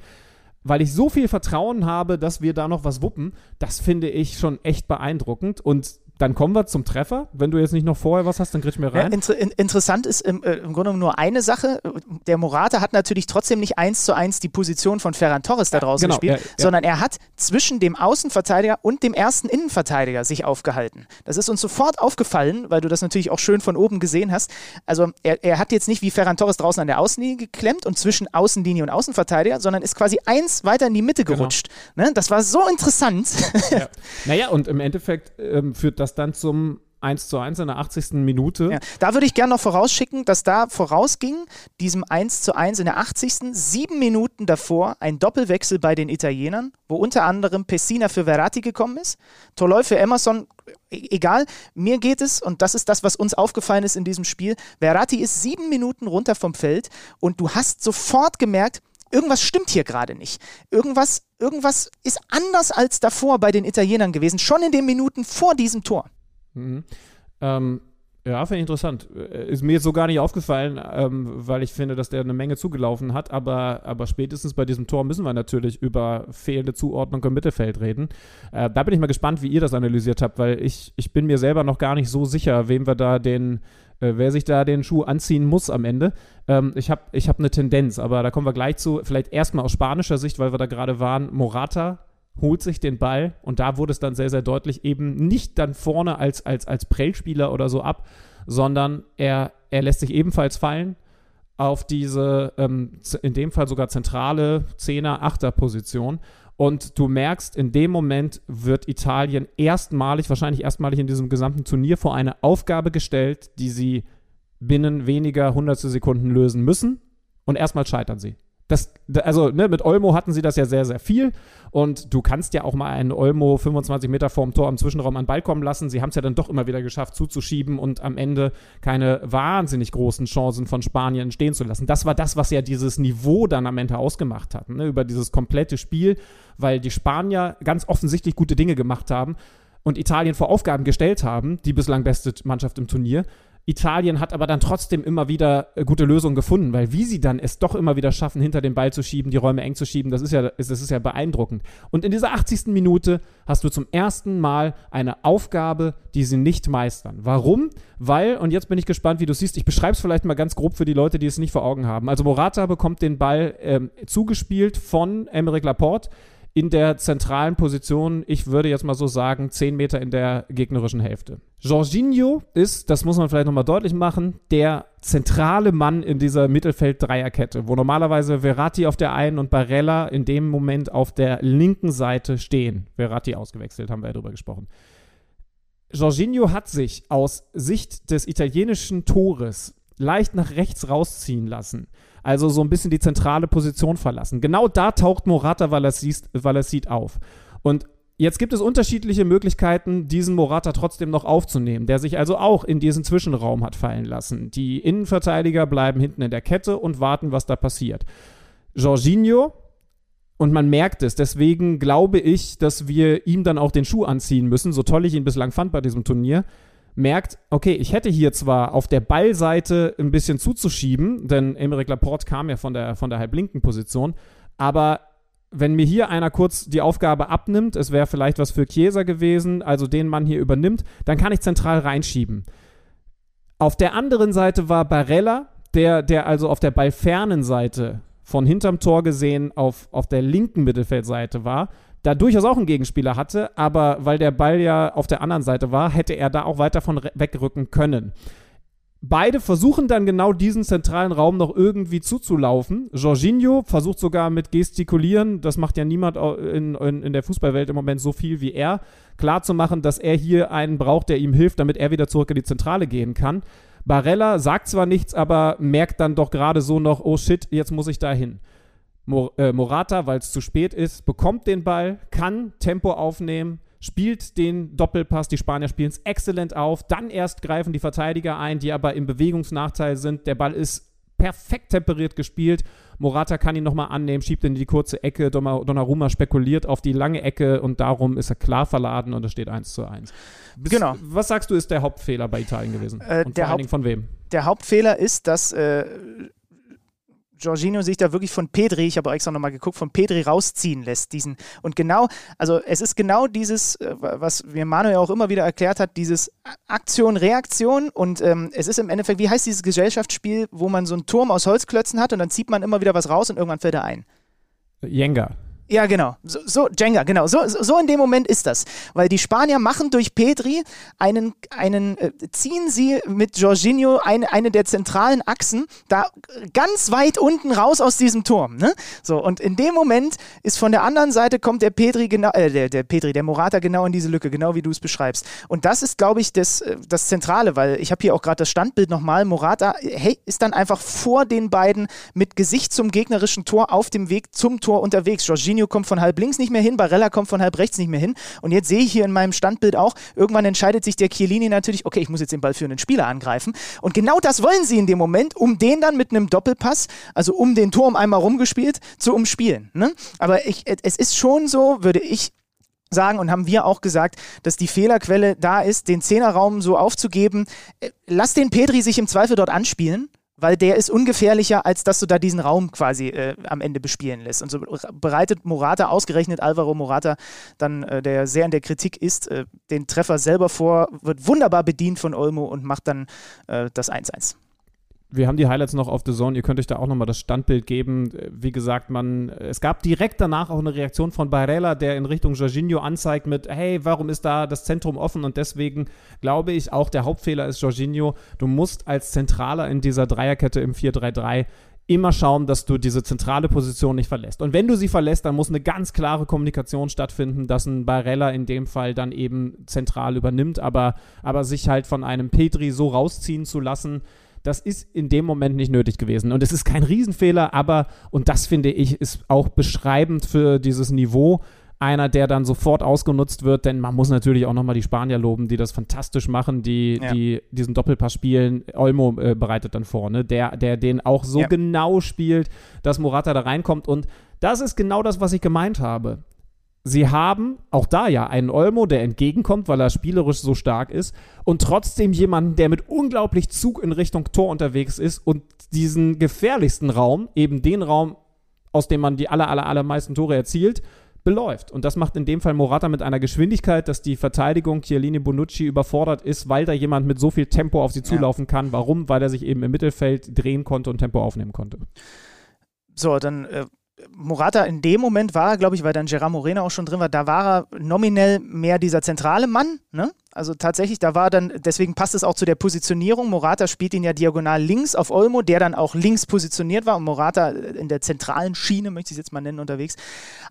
weil ich so viel Vertrauen habe, dass wir da noch was wuppen, das finde ich schon echt beeindruckend. Und dann kommen wir zum Treffer. Wenn du jetzt nicht noch vorher was hast, dann krieg ich mir rein. Ja, inter- in- interessant ist im, äh, im Grunde nur eine Sache. Der Morata hat natürlich trotzdem nicht eins zu eins die Position von Ferran Torres da draußen ja, genau, gespielt, ja, ja. sondern er hat zwischen dem Außenverteidiger und dem ersten Innenverteidiger sich aufgehalten. Das ist uns sofort aufgefallen, weil du das natürlich auch schön von oben gesehen hast. Also er, er hat jetzt nicht wie Ferran Torres draußen an der Außenlinie geklemmt und zwischen Außenlinie und Außenverteidiger, sondern ist quasi eins weiter in die Mitte gerutscht. Genau. Ne? Das war so interessant. Ja. Naja, und im Endeffekt ähm, führt das dann zum eins zu eins in der achtzigsten Minute. Ja, da würde ich gerne noch vorausschicken, dass da vorausging, diesem eins zu eins in der achtzigsten sieben Minuten davor ein Doppelwechsel bei den Italienern, wo unter anderem Pessina für Verratti gekommen ist, Toloi für Emerson, egal, mir geht es, und das ist das, was uns aufgefallen ist in diesem Spiel, Verratti ist sieben Minuten runter vom Feld und du hast sofort gemerkt, irgendwas stimmt hier gerade nicht. Irgendwas, irgendwas ist anders als davor bei den Italienern gewesen, schon in den Minuten vor diesem Tor. Mhm. Ähm, ja, finde ich interessant. Ist mir jetzt so gar nicht aufgefallen, ähm, weil ich finde, dass der eine Menge zugelaufen hat, aber, aber spätestens bei diesem Tor müssen wir natürlich über fehlende Zuordnung im Mittelfeld reden. Äh, da bin ich mal gespannt, wie ihr das analysiert habt, weil ich, ich bin mir selber noch gar nicht so sicher, wem wir da den Äh, wer sich da den Schuh anziehen muss am Ende. Ähm, ich habe ich hab eine Tendenz, aber da kommen wir gleich zu. Vielleicht erstmal aus spanischer Sicht, weil wir da gerade waren. Morata holt sich den Ball und da wurde es dann sehr, sehr deutlich, eben nicht dann vorne als, als, als Prellspieler oder so ab, sondern er, er lässt sich ebenfalls fallen auf diese, ähm, in dem Fall sogar zentrale Zehner-Achter-Position. Und du merkst, in dem Moment wird Italien erstmalig, wahrscheinlich erstmalig in diesem gesamten Turnier vor eine Aufgabe gestellt, die sie binnen weniger hundertstel Sekunden lösen müssen. Und erstmal scheitern sie. Das, also ne, mit Olmo hatten sie das ja sehr, sehr viel. Und du kannst ja auch mal einen Olmo fünfundzwanzig Meter vorm Tor am Zwischenraum an den Ball kommen lassen. Sie haben es ja dann doch immer wieder geschafft, zuzuschieben und am Ende keine wahnsinnig großen Chancen von Spanien entstehen zu lassen. Das war das, was ja dieses Niveau dann am Ende ausgemacht hat, ne, über dieses komplette Spiel, weil die Spanier ganz offensichtlich gute Dinge gemacht haben und Italien vor Aufgaben gestellt haben, die bislang beste Mannschaft im Turnier. Italien hat aber dann trotzdem immer wieder gute Lösungen gefunden, weil wie sie dann es doch immer wieder schaffen, hinter den Ball zu schieben, die Räume eng zu schieben, das ist ja, das ist ja beeindruckend. Und in dieser achtzigsten Minute hast du zum ersten Mal eine Aufgabe, die sie nicht meistern. Warum? Weil, und jetzt bin ich gespannt, wie du siehst, ich beschreibe es vielleicht mal ganz grob für die Leute, die es nicht vor Augen haben. Also Morata bekommt den Ball ähm, zugespielt von Aymeric Laporte in der zentralen Position, ich würde jetzt mal so sagen, zehn Meter in der gegnerischen Hälfte. Jorginho ist, das muss man vielleicht nochmal deutlich machen, der zentrale Mann in dieser Mittelfeld-Dreierkette, wo normalerweise Verratti auf der einen und Barella in dem Moment auf der linken Seite stehen. Verratti ausgewechselt, haben wir ja drüber gesprochen. Jorginho hat sich aus Sicht des italienischen Tores leicht nach rechts rausziehen lassen. Also so ein bisschen die zentrale Position verlassen. Genau da taucht Morata, weil er es sieht, auf. Und jetzt gibt es unterschiedliche Möglichkeiten, diesen Morata trotzdem noch aufzunehmen, der sich also auch in diesen Zwischenraum hat fallen lassen. Die Innenverteidiger bleiben hinten in der Kette und warten, was da passiert. Jorginho, und man merkt es, deswegen glaube ich, dass wir ihm dann auch den Schuh anziehen müssen, so toll ich ihn bislang fand bei diesem Turnier, merkt, okay, ich hätte hier zwar auf der Ballseite ein bisschen zuzuschieben, denn Aymeric Laporte kam ja von der, von der halblinken Position, aber wenn mir hier einer kurz die Aufgabe abnimmt, es wäre vielleicht was für Chiesa gewesen, also den Mann hier übernimmt, dann kann ich zentral reinschieben. Auf der anderen Seite war Barella, der, der also auf der ballfernen Seite von hinterm Tor gesehen auf, auf der linken Mittelfeldseite war, da durchaus auch einen Gegenspieler hatte, aber weil der Ball ja auf der anderen Seite war, hätte er da auch weiter von wegrücken können. Beide versuchen dann genau diesen zentralen Raum noch irgendwie zuzulaufen. Jorginho versucht sogar mit Gestikulieren, das macht ja niemand in, in, in der Fußballwelt im Moment so viel wie er, klarzumachen, dass er hier einen braucht, der ihm hilft, damit er wieder zurück in die Zentrale gehen kann. Barella sagt zwar nichts, aber merkt dann doch gerade so noch, oh shit, jetzt muss ich da hin. Mor- äh, Morata, weil es zu spät ist, bekommt den Ball, kann Tempo aufnehmen, spielt den Doppelpass, die Spanier spielen es exzellent auf, dann erst greifen die Verteidiger ein, die aber im Bewegungsnachteil sind. Der Ball ist perfekt temperiert gespielt. Morata kann ihn nochmal annehmen, schiebt ihn in die kurze Ecke. Donnarumma spekuliert auf die lange Ecke und darum ist er klar verladen und es steht eins zu eins. Genau. Was sagst du, ist der Hauptfehler bei Italien gewesen? Äh, und vor allen Haupt- Dingen von wem? Der Hauptfehler ist, dass äh, Jorginho sich da wirklich von Pedri, ich habe extra nochmal geguckt, von Pedri rausziehen lässt. diesen Und genau, also es ist genau dieses, was mir Manuel auch immer wieder erklärt hat, dieses Aktion, Reaktion und ähm, es ist im Endeffekt, wie heißt dieses Gesellschaftsspiel, wo man so einen Turm aus Holzklötzen hat und dann zieht man immer wieder was raus und irgendwann fällt er ein. Jenga. Ja, genau. So, so Jenga, genau. So, so in dem Moment ist das. Weil die Spanier machen durch Pedri einen, einen äh, ziehen sie mit Jorginho ein, eine der zentralen Achsen da ganz weit unten raus aus diesem Turm. Ne? So, und in dem Moment ist von der anderen Seite kommt der Pedri, genau, äh, der, der Pedri, der Morata genau in diese Lücke, genau wie du es beschreibst. Und das ist, glaube ich, das, das Zentrale, weil ich habe hier auch gerade das Standbild nochmal. Morata hey, ist dann einfach vor den beiden mit Gesicht zum gegnerischen Tor auf dem Weg zum Tor unterwegs. Jorginho kommt von halb links nicht mehr hin, Barella kommt von halb rechts nicht mehr hin und jetzt sehe ich hier in meinem Standbild auch, irgendwann entscheidet sich der Chiellini natürlich, okay, ich muss jetzt den ballführenden Spieler angreifen und genau das wollen sie in dem Moment, um den dann mit einem Doppelpass, also um den Turm einmal rumgespielt, zu umspielen. Ne? Aber ich, es ist schon so, würde ich sagen und haben wir auch gesagt, dass die Fehlerquelle da ist, den Zehnerraum so aufzugeben, lass den Pedri sich im Zweifel dort anspielen, weil der ist ungefährlicher, als dass du da diesen Raum quasi äh, am Ende bespielen lässt. Und so bereitet Morata, ausgerechnet Álvaro Morata, dann, äh, der sehr in der Kritik ist, äh, den Treffer selber vor, wird wunderbar bedient von Olmo und macht dann äh, das eins eins. Wir haben die Highlights noch auf The Zone. Ihr könnt euch da auch nochmal das Standbild geben. Wie gesagt, man, es gab direkt danach auch eine Reaktion von Barella, der in Richtung Jorginho anzeigt mit, hey, warum ist da das Zentrum offen? Und deswegen glaube ich auch, der Hauptfehler ist Jorginho. Du musst als Zentraler in dieser Dreierkette im vier drei drei immer schauen, dass du diese zentrale Position nicht verlässt. Und wenn du sie verlässt, dann muss eine ganz klare Kommunikation stattfinden, dass ein Barella in dem Fall dann eben zentral übernimmt. Aber, aber sich halt von einem Pedri so rausziehen zu lassen, das ist in dem Moment nicht nötig gewesen. Und es ist kein Riesenfehler, aber, und das finde ich, ist auch beschreibend für dieses Niveau, einer, der dann sofort ausgenutzt wird, denn man muss natürlich auch nochmal die Spanier loben, die das fantastisch machen, die, ja. die diesen Doppelpass spielen. Olmo äh, bereitet dann vor, ne? der, der den auch so ja. genau spielt, dass Morata da reinkommt. Und das ist genau das, was ich gemeint habe. Sie haben auch da ja einen Olmo, der entgegenkommt, weil er spielerisch so stark ist und trotzdem jemanden, der mit unglaublich Zug in Richtung Tor unterwegs ist und diesen gefährlichsten Raum, eben den Raum, aus dem man die aller, aller, allermeisten Tore erzielt, beläuft. Und das macht in dem Fall Morata mit einer Geschwindigkeit, dass die Verteidigung Chiellini Bonucci überfordert ist, weil da jemand mit so viel Tempo auf sie zulaufen kann. Warum? Weil er sich eben im Mittelfeld drehen konnte und Tempo aufnehmen konnte. So, dann... Äh Morata in dem Moment war, glaube ich, weil dann Gerard Moreno auch schon drin war, da war er nominell mehr dieser zentrale Mann, ne? Also tatsächlich, da war dann, deswegen passt es auch zu der Positionierung. Morata spielt ihn ja diagonal links auf Olmo, der dann auch links positioniert war und Morata in der zentralen Schiene, möchte ich es jetzt mal nennen, unterwegs.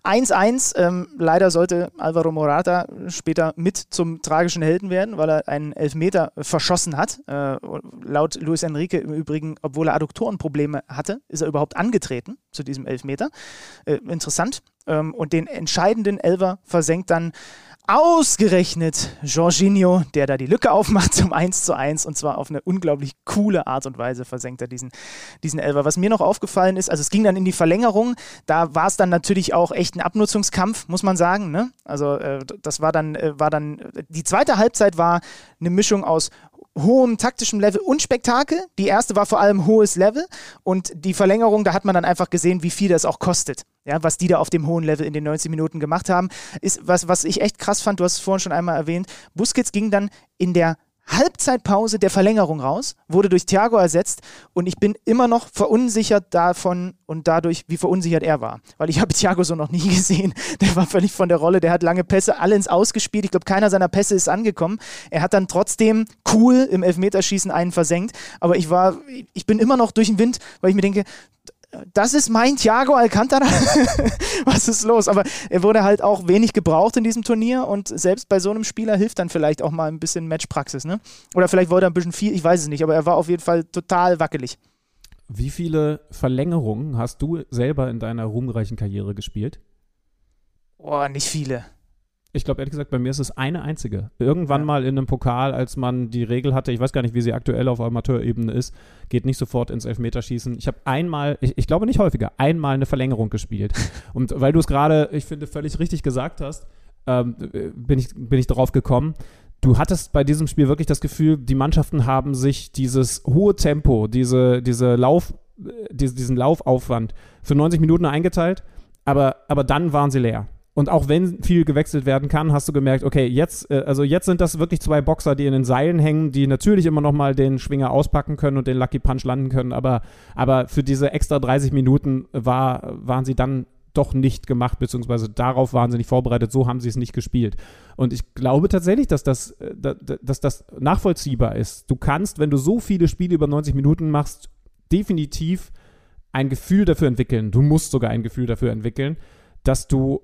eins eins, ähm, leider sollte Álvaro Morata später mit zum tragischen Helden werden, weil er einen Elfmeter verschossen hat. Äh, laut Luis Enrique im Übrigen, obwohl er Adduktorenprobleme hatte, ist er überhaupt angetreten zu diesem Elfmeter. Äh, interessant. Ähm, und den entscheidenden Elfer versenkt dann ausgerechnet Jorginho, der da die Lücke aufmacht zum eins zu eins und zwar auf eine unglaublich coole Art und Weise versenkt er diesen, diesen Elfer. Was mir noch aufgefallen ist, also es ging dann in die Verlängerung, da war es dann natürlich auch echt ein Abnutzungskampf, muss man sagen, ne? Also äh, das war dann, äh, war dann, die zweite Halbzeit war eine Mischung aus hohem taktischen Level und Spektakel. Die erste war vor allem hohes Level und die Verlängerung, da hat man dann einfach gesehen, wie viel das auch kostet. Ja, was die da auf dem hohen Level in den neunzig Minuten gemacht haben, ist was, was ich echt krass fand, du hast es vorhin schon einmal erwähnt, Busquets ging dann in der Halbzeitpause der Verlängerung raus, wurde durch Thiago ersetzt und ich bin immer noch verunsichert davon und dadurch, wie verunsichert er war. Weil ich habe Thiago so noch nie gesehen. Der war völlig von der Rolle, der hat lange Pässe alle ins Aus gespielt. Ich glaube, keiner seiner Pässe ist angekommen. Er hat dann trotzdem cool im Elfmeterschießen einen versenkt, aber ich war, ich bin immer noch durch den Wind, weil ich mir denke, das ist mein Thiago Alcántara. Was ist los? Aber er wurde halt auch wenig gebraucht in diesem Turnier und selbst bei so einem Spieler hilft dann vielleicht auch mal ein bisschen Matchpraxis, ne? Oder vielleicht wollte er ein bisschen viel, ich weiß es nicht, aber er war auf jeden Fall total wackelig. Wie viele Verlängerungen hast du selber in deiner ruhmreichen Karriere gespielt? Oh, nicht viele. Ich glaube, ehrlich gesagt, bei mir ist es eine einzige. Irgendwann ja. mal in einem Pokal, als man die Regel hatte, ich weiß gar nicht, wie sie aktuell auf Amateurebene ist, geht nicht sofort ins Elfmeterschießen. Ich habe einmal, ich, ich glaube nicht häufiger, einmal eine Verlängerung gespielt. Und weil du es gerade, ich finde, völlig richtig gesagt hast, ähm, bin ich, bin ich darauf gekommen. Du hattest bei diesem Spiel wirklich das Gefühl, die Mannschaften haben sich dieses hohe Tempo, diese, diese Lauf, diese, diesen Laufaufwand für neunzig Minuten eingeteilt, aber, aber dann waren sie leer. Und auch wenn viel gewechselt werden kann, hast du gemerkt, okay, jetzt, also jetzt sind das wirklich zwei Boxer, die in den Seilen hängen, die natürlich immer noch mal den Schwinger auspacken können und den Lucky Punch landen können, aber, aber für diese extra dreißig Minuten war, waren sie dann doch nicht gemacht, beziehungsweise darauf waren sie nicht vorbereitet, so haben sie es nicht gespielt. Und ich glaube tatsächlich, dass das, dass das nachvollziehbar ist. Du kannst, wenn du so viele Spiele über neunzig Minuten machst, definitiv ein Gefühl dafür entwickeln, du musst sogar ein Gefühl dafür entwickeln, dass du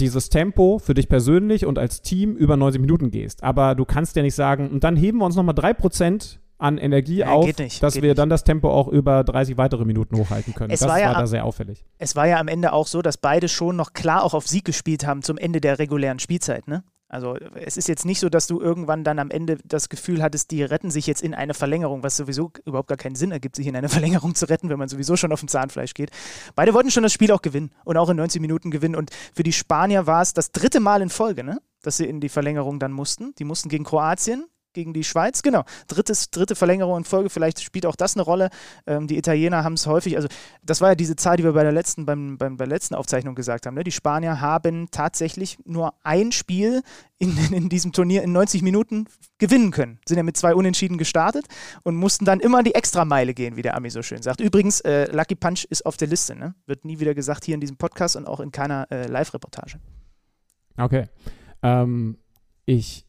dieses Tempo für dich persönlich und als Team über neunzig Minuten gehst. Aber du kannst ja nicht sagen, und dann heben wir uns nochmal drei Prozent an Energie ja, auf, geht nicht, dass geht wir nicht. Dann das Tempo auch über dreißig weitere Minuten hochhalten können. Es das war, ja war da am, sehr auffällig. Es war ja am Ende auch so, dass beide schon noch klar auch auf Sieg gespielt haben zum Ende der regulären Spielzeit, ne? Also es ist jetzt nicht so, dass du irgendwann dann am Ende das Gefühl hattest, die retten sich jetzt in eine Verlängerung, was sowieso überhaupt gar keinen Sinn ergibt, sich in eine Verlängerung zu retten, wenn man sowieso schon auf dem Zahnfleisch geht. Beide wollten schon das Spiel auch gewinnen und auch in neunzig Minuten gewinnen. Und für die Spanier war es das dritte Mal in Folge, ne? Dass sie in die Verlängerung dann mussten. Die mussten gegen Kroatien, gegen die Schweiz, genau. Drittes, dritte Verlängerung in Folge, vielleicht spielt auch das eine Rolle. Ähm, die Italiener haben es häufig, also das war ja diese Zahl, die wir bei der letzten, beim, beim, bei der letzten Aufzeichnung gesagt haben. Ne? Die Spanier haben tatsächlich nur ein Spiel in, in diesem Turnier in neunzig Minuten gewinnen können. Sind ja mit zwei Unentschieden gestartet und mussten dann immer an die Extrameile gehen, wie der Ami so schön sagt. Übrigens, äh, Lucky Punch ist auf der Liste, ne? Wird nie wieder gesagt hier in diesem Podcast und auch in keiner äh, Live-Reportage. Okay. Ähm, ich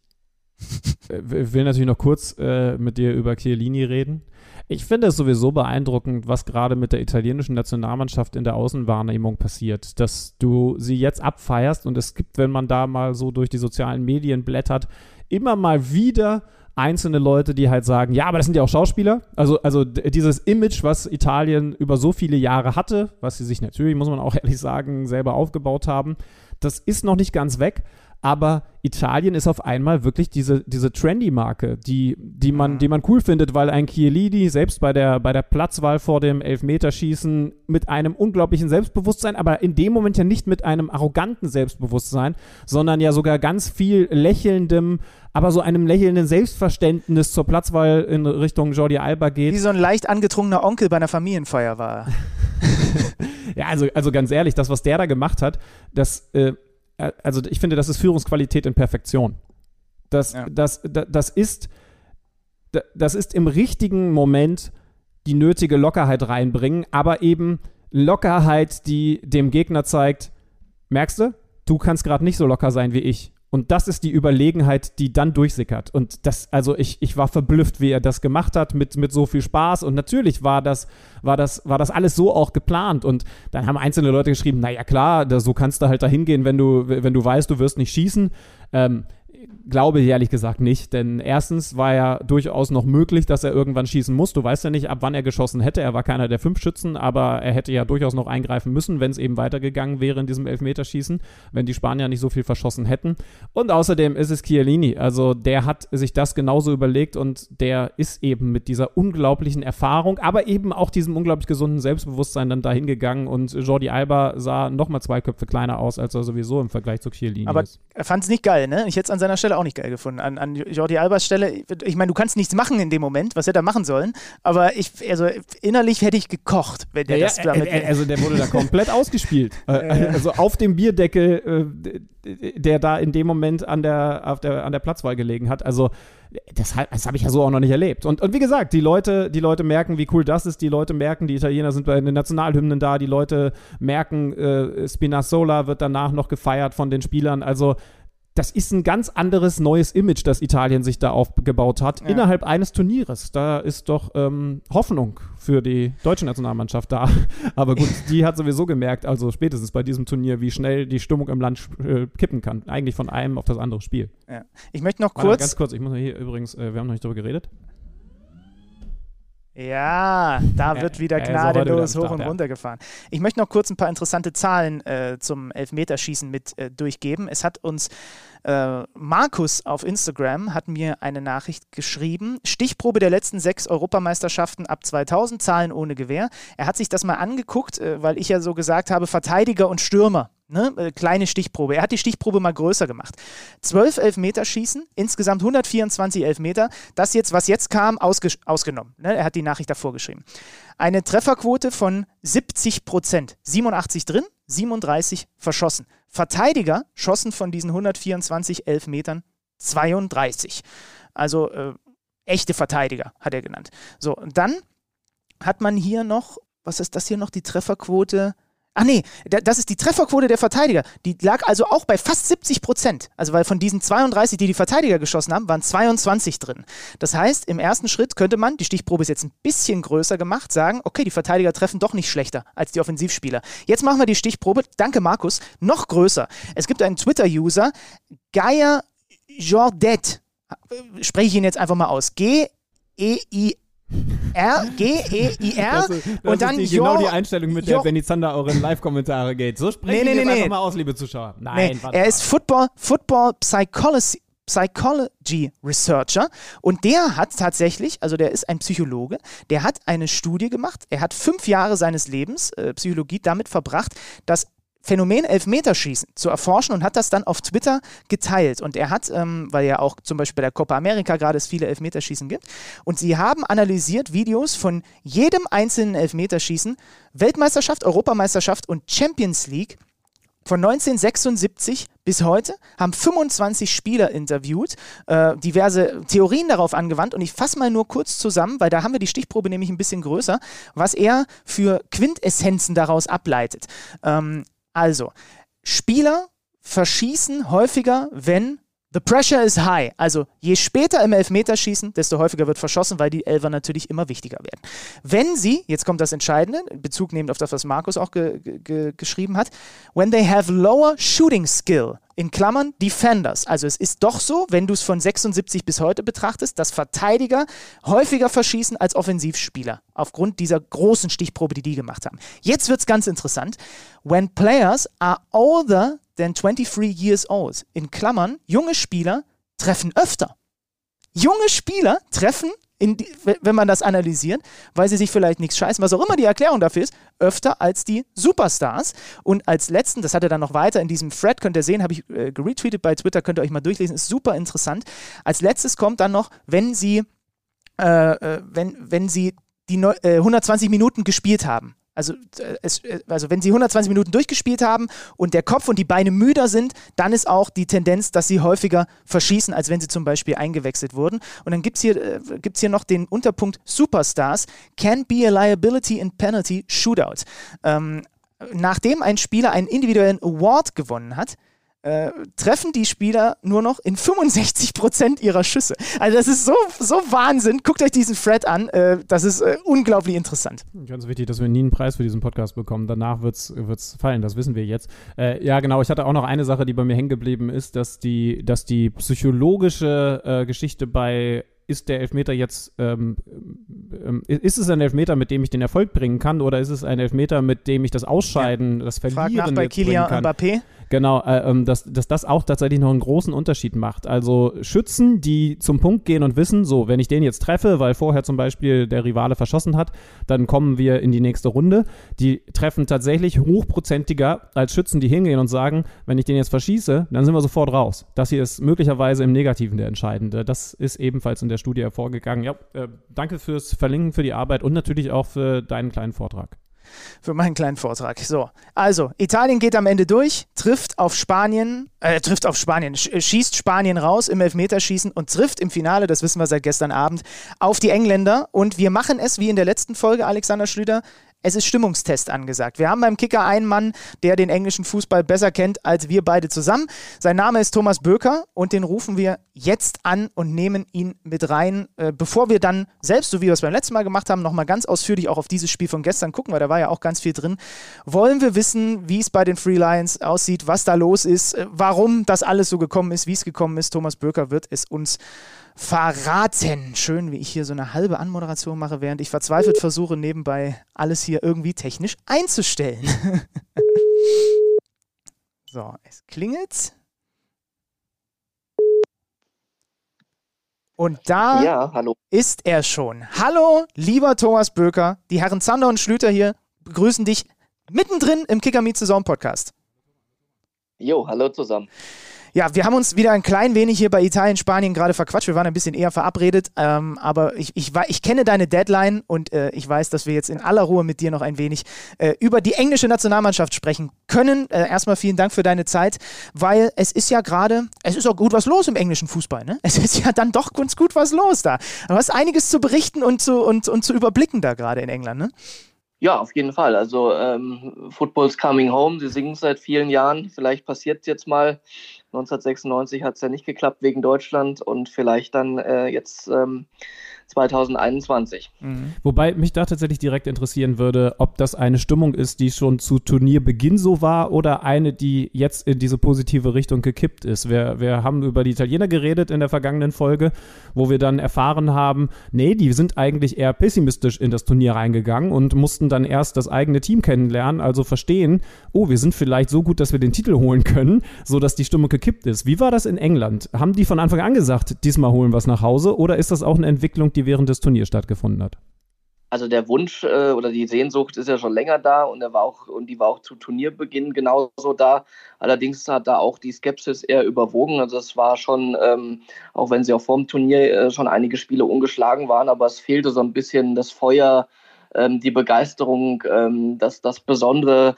will natürlich noch kurz äh, mit dir über Chiellini reden. Ich finde es sowieso beeindruckend, was gerade mit der italienischen Nationalmannschaft in der Außenwahrnehmung passiert, dass du sie jetzt abfeierst und es gibt, wenn man da mal so durch die sozialen Medien blättert, immer mal wieder einzelne Leute, die halt sagen, ja, aber das sind ja auch Schauspieler. Also, also dieses Image, was Italien über so viele Jahre hatte, was sie sich natürlich, muss man auch ehrlich sagen, selber aufgebaut haben, das ist noch nicht ganz weg. Aber Italien ist auf einmal wirklich diese, diese Trendy-Marke, die, die, man, die man cool findet, weil ein Chiellini selbst bei der, bei der Platzwahl vor dem Elfmeterschießen mit einem unglaublichen Selbstbewusstsein, aber in dem Moment ja nicht mit einem arroganten Selbstbewusstsein, sondern ja sogar ganz viel lächelndem, aber so einem lächelnden Selbstverständnis zur Platzwahl in Richtung Jordi Alba geht. Wie so ein leicht angetrunkener Onkel bei einer Familienfeier war. Ja, also, also ganz ehrlich, das, was der da gemacht hat, das äh, Also ich finde, das ist Führungsqualität in Perfektion. Das, ja. das, das, das, ist, das ist im richtigen Moment die nötige Lockerheit reinbringen, aber eben Lockerheit, die dem Gegner zeigt, merkst du, du kannst gerade nicht so locker sein wie ich. Und das ist die Überlegenheit, die dann durchsickert. Und das, also ich, ich war verblüfft, wie er das gemacht hat, mit, mit so viel Spaß. Und natürlich war das, war das, war das alles so auch geplant. Und dann haben einzelne Leute geschrieben, naja klar, da, so kannst du halt da hingehen, wenn du, wenn du weißt, du wirst nicht schießen. Ähm, glaube ich ehrlich gesagt nicht, denn erstens war ja durchaus noch möglich, dass er irgendwann schießen muss. Du weißt ja nicht, ab wann er geschossen hätte. Er war keiner der fünf Schützen, aber er hätte ja durchaus noch eingreifen müssen, wenn es eben weitergegangen wäre in diesem Elfmeterschießen, wenn die Spanier nicht so viel verschossen hätten. Und außerdem ist es Chiellini. Also der hat sich das genauso überlegt und der ist eben mit dieser unglaublichen Erfahrung, aber eben auch diesem unglaublich gesunden Selbstbewusstsein dann dahin gegangen und Jordi Alba sah nochmal zwei Köpfe kleiner aus, als er sowieso im Vergleich zu Chiellini aber ist. Aber er fand es nicht geil, ne? Ich hätte es an seiner Stelle auch nicht geil gefunden. An, an Jordi Albas Stelle, ich meine, du kannst nichts machen in dem Moment, was hätte er machen sollen, aber ich, also innerlich hätte ich gekocht, wenn der ja, das damit... Äh, äh, also der wurde da komplett ausgespielt. Äh, also auf dem Bierdeckel, äh, der da in dem Moment an der, auf der, an der Platzwahl gelegen hat. Also das, das habe ich ja so auch noch nicht erlebt. Und, und wie gesagt, die Leute, die Leute merken, wie cool das ist, die Leute merken, die Italiener sind bei den Nationalhymnen da, die Leute merken, äh, Spinazzola wird danach noch gefeiert von den Spielern. Also das ist ein ganz anderes neues Image, das Italien sich da aufgebaut hat, ja. innerhalb eines Turnieres. Da ist doch ähm, Hoffnung für die deutsche Nationalmannschaft da. Aber gut, die hat sowieso gemerkt, also spätestens bei diesem Turnier, wie schnell die Stimmung im Land äh, kippen kann. Eigentlich von einem auf das andere Spiel. Ja. Ich möchte noch kurz... Warte, ganz kurz, ich muss hier übrigens, äh, wir haben noch nicht drüber geredet. Ja, da wird wieder gnadenlos hoch und runter gefahren. Ich möchte noch kurz ein paar interessante Zahlen äh, zum Elfmeterschießen mit äh, durchgeben. Es hat uns äh, Markus auf Instagram hat mir eine Nachricht geschrieben. Stichprobe der letzten sechs Europameisterschaften ab zweitausend, Zahlen ohne Gewähr. Er hat sich das mal angeguckt, äh, weil ich ja so gesagt habe, Verteidiger und Stürmer. Ne, äh, kleine Stichprobe. Er hat die Stichprobe mal größer gemacht. zwölf Elfmeterschießen, insgesamt hundertvierundzwanzig Elfmeter. Das jetzt, was jetzt kam, ausgenommen. Ne, er hat die Nachricht davor geschrieben. Eine Trefferquote von siebzig Prozent. siebenundachtzig drin, siebenunddreißig verschossen. Verteidiger schossen von diesen hundertvierundzwanzig Elfmetern zweiunddreißig. Also äh, echte Verteidiger, hat er genannt. So, und dann hat man hier noch, was ist das hier noch, die Trefferquote... Ach nee, das ist die Trefferquote der Verteidiger. Die lag also auch bei fast siebzig Prozent. Also weil von diesen zweiunddreißig, die die Verteidiger geschossen haben, waren zweiundzwanzig drin. Das heißt, im ersten Schritt könnte man, die Stichprobe ist jetzt ein bisschen größer gemacht, sagen, okay, die Verteidiger treffen doch nicht schlechter als die Offensivspieler. Jetzt machen wir die Stichprobe, danke Markus, noch größer. Es gibt einen Twitter-User, Gaia Jordet, spreche ich ihn jetzt einfach mal aus, G E I R, G E I R das ist, das und dann ist die, Jor, genau die Einstellung, mit der Jor Benni Zander auch in Live-Kommentare geht. So sprechen nee, nee, wir nee, einfach nee. mal aus, liebe Zuschauer. Nein, nee. warte Er mal. ist Football, Football Psychology, Psychology Researcher und der hat tatsächlich, also der ist ein Psychologe, der hat eine Studie gemacht, er hat fünf Jahre seines Lebens äh, Psychologie damit verbracht, dass Phänomen Elfmeterschießen zu erforschen und hat das dann auf Twitter geteilt. Und er hat, ähm, weil ja auch zum Beispiel bei der Copa America gerade es viele Elfmeterschießen gibt, und sie haben analysiert Videos von jedem einzelnen Elfmeterschießen, Weltmeisterschaft, Europameisterschaft und Champions League von neunzehnhundertsechsundsiebzig bis heute, haben fünfundzwanzig Spieler interviewt, äh, diverse Theorien darauf angewandt und ich fasse mal nur kurz zusammen, weil da haben wir die Stichprobe nämlich ein bisschen größer, was er für Quintessenzen daraus ableitet. Ähm, Also, Spieler verschießen häufiger, wenn the pressure is high. Also, je später im Elfmeterschießen, desto häufiger wird verschossen, weil die Elfer natürlich immer wichtiger werden. Wenn sie, jetzt kommt das Entscheidende, Bezug nehmend auf das, was Markus auch ge ge geschrieben hat, when they have lower shooting skill, in Klammern Defenders. Also es ist doch so, wenn du es von sechsundsiebzig bis heute betrachtest, dass Verteidiger häufiger verschießen als Offensivspieler. Aufgrund dieser großen Stichprobe, die die gemacht haben. Jetzt wird es ganz interessant. When players are older than twenty-three years old. In Klammern, junge Spieler treffen öfter. Junge Spieler treffen, in die, wenn man das analysiert, weil sie sich vielleicht nichts scheißen, was auch immer die Erklärung dafür ist, öfter als die Superstars. Und als letzten, das hat er dann noch weiter in diesem Thread, könnt ihr sehen, habe ich äh, geretweetet bei Twitter, könnt ihr euch mal durchlesen, ist super interessant. Als letztes kommt dann noch, wenn sie, äh, äh, wenn, wenn sie die Neu äh, hundertzwanzig Minuten gespielt haben. Also, äh, es, äh, also wenn sie hundertzwanzig Minuten durchgespielt haben und der Kopf und die Beine müder sind, dann ist auch die Tendenz, dass sie häufiger verschießen, als wenn sie zum Beispiel eingewechselt wurden. Und dann gibt es hier, äh, gibt's hier noch den Unterpunkt Superstars, can be a liability in penalty shootout. Ähm, nachdem ein Spieler einen individuellen Award gewonnen hat, Äh, treffen die Spieler nur noch in fünfundsechzig Prozent ihrer Schüsse. Also das ist so, so Wahnsinn. Guckt euch diesen Thread an. Äh, das ist äh, unglaublich interessant. Ganz wichtig, dass wir nie einen Preis für diesen Podcast bekommen. Danach wird es fallen, das wissen wir jetzt. Äh, ja genau, ich hatte auch noch eine Sache, die bei mir hängen geblieben ist, dass die, dass die psychologische äh, Geschichte bei ist der Elfmeter jetzt, ähm, ähm, ist es ein Elfmeter, mit dem ich den Erfolg bringen kann oder ist es ein Elfmeter, mit dem ich das Ausscheiden, ja. das Verlieren Frag nach bei Kylian Mbappé. Genau, äh, dass, dass das auch tatsächlich noch einen großen Unterschied macht. Also Schützen, die zum Punkt gehen und wissen, so, wenn ich den jetzt treffe, weil vorher zum Beispiel der Rivale verschossen hat, dann kommen wir in die nächste Runde. Die treffen tatsächlich hochprozentiger als Schützen, die hingehen und sagen, wenn ich den jetzt verschieße, dann sind wir sofort raus. Das hier ist möglicherweise im Negativen der Entscheidende. Das ist ebenfalls in der Studie hervorgegangen. Ja, äh, danke fürs Verlinken, für die Arbeit und natürlich auch für deinen kleinen Vortrag. Für meinen kleinen Vortrag. So, also Italien geht am Ende durch, trifft auf Spanien, äh, trifft auf Spanien, schießt Spanien raus im Elfmeterschießen und trifft im Finale, das wissen wir seit gestern Abend, auf die Engländer. Und wir machen es wie in der letzten Folge, Alexander Schlüter. Es ist Stimmungstest angesagt. Wir haben beim Kicker einen Mann, der den englischen Fußball besser kennt als wir beide zusammen. Sein Name ist Thomas Böker und den rufen wir jetzt an und nehmen ihn mit rein, äh, bevor wir dann selbst, so wie wir es beim letzten Mal gemacht haben, nochmal ganz ausführlich auch auf dieses Spiel von gestern gucken, weil da war ja auch ganz viel drin. Wollen wir wissen, wie es bei den Free Lions aussieht, was da los ist, warum das alles so gekommen ist, wie es gekommen ist. Thomas Böker wird es uns verraten. Schön, wie ich hier so eine halbe Anmoderation mache, während ich verzweifelt versuche, nebenbei alles hier irgendwie technisch einzustellen. So, es klingelt. Und da ja, hallo. Ist er schon. Hallo, lieber Thomas Böker. Die Herren Zander und Schlüter hier begrüßen dich mittendrin im Kicker Meets the Zone Podcast. Jo, hallo zusammen. Ja, wir haben uns wieder ein klein wenig hier bei Italien, Spanien gerade verquatscht. Wir waren ein bisschen eher verabredet, ähm, aber ich, ich, ich kenne deine Deadline und äh, ich weiß, dass wir jetzt in aller Ruhe mit dir noch ein wenig äh, über die englische Nationalmannschaft sprechen können. Äh, erstmal vielen Dank für deine Zeit, weil es ist ja gerade, es ist auch gut was los im englischen Fußball, ne? Es ist ja dann doch ganz gut was los da. Du hast einiges zu berichten und zu, und, und zu überblicken da gerade in England, ne? Ja, auf jeden Fall. Also ähm, Football's coming home, sie singen es seit vielen Jahren. Vielleicht passiert es jetzt mal. neunzehnhundertsechsundneunzig hat es ja nicht geklappt wegen Deutschland und vielleicht dann äh, jetzt ähm, zweitausendeinundzwanzig. Mhm. Wobei mich da tatsächlich direkt interessieren würde, ob das eine Stimmung ist, die schon zu Turnierbeginn so war oder eine, die jetzt in diese positive Richtung gekippt ist. Wir, wir haben über die Italiener geredet in der vergangenen Folge, wo wir dann erfahren haben, nee, die sind eigentlich eher pessimistisch in das Turnier reingegangen und mussten dann erst das eigene Team kennenlernen, also verstehen, oh, wir sind vielleicht so gut, dass wir den Titel holen können, sodass die Stimmung gekippt ist. Wie war das in England? Haben die von Anfang an gesagt, diesmal holen wir es nach Hause, oder ist das auch eine Entwicklung, die während des Turniers stattgefunden hat? Also der Wunsch äh, oder die Sehnsucht ist ja schon länger da und, er war auch, und die war auch zu Turnierbeginn genauso da. Allerdings hat da auch die Skepsis eher überwogen. Also es war schon, ähm, auch wenn sie auch vor dem Turnier äh, schon einige Spiele ungeschlagen waren, aber es fehlte so ein bisschen das Feuer, ähm, die Begeisterung, ähm, das, das Besondere,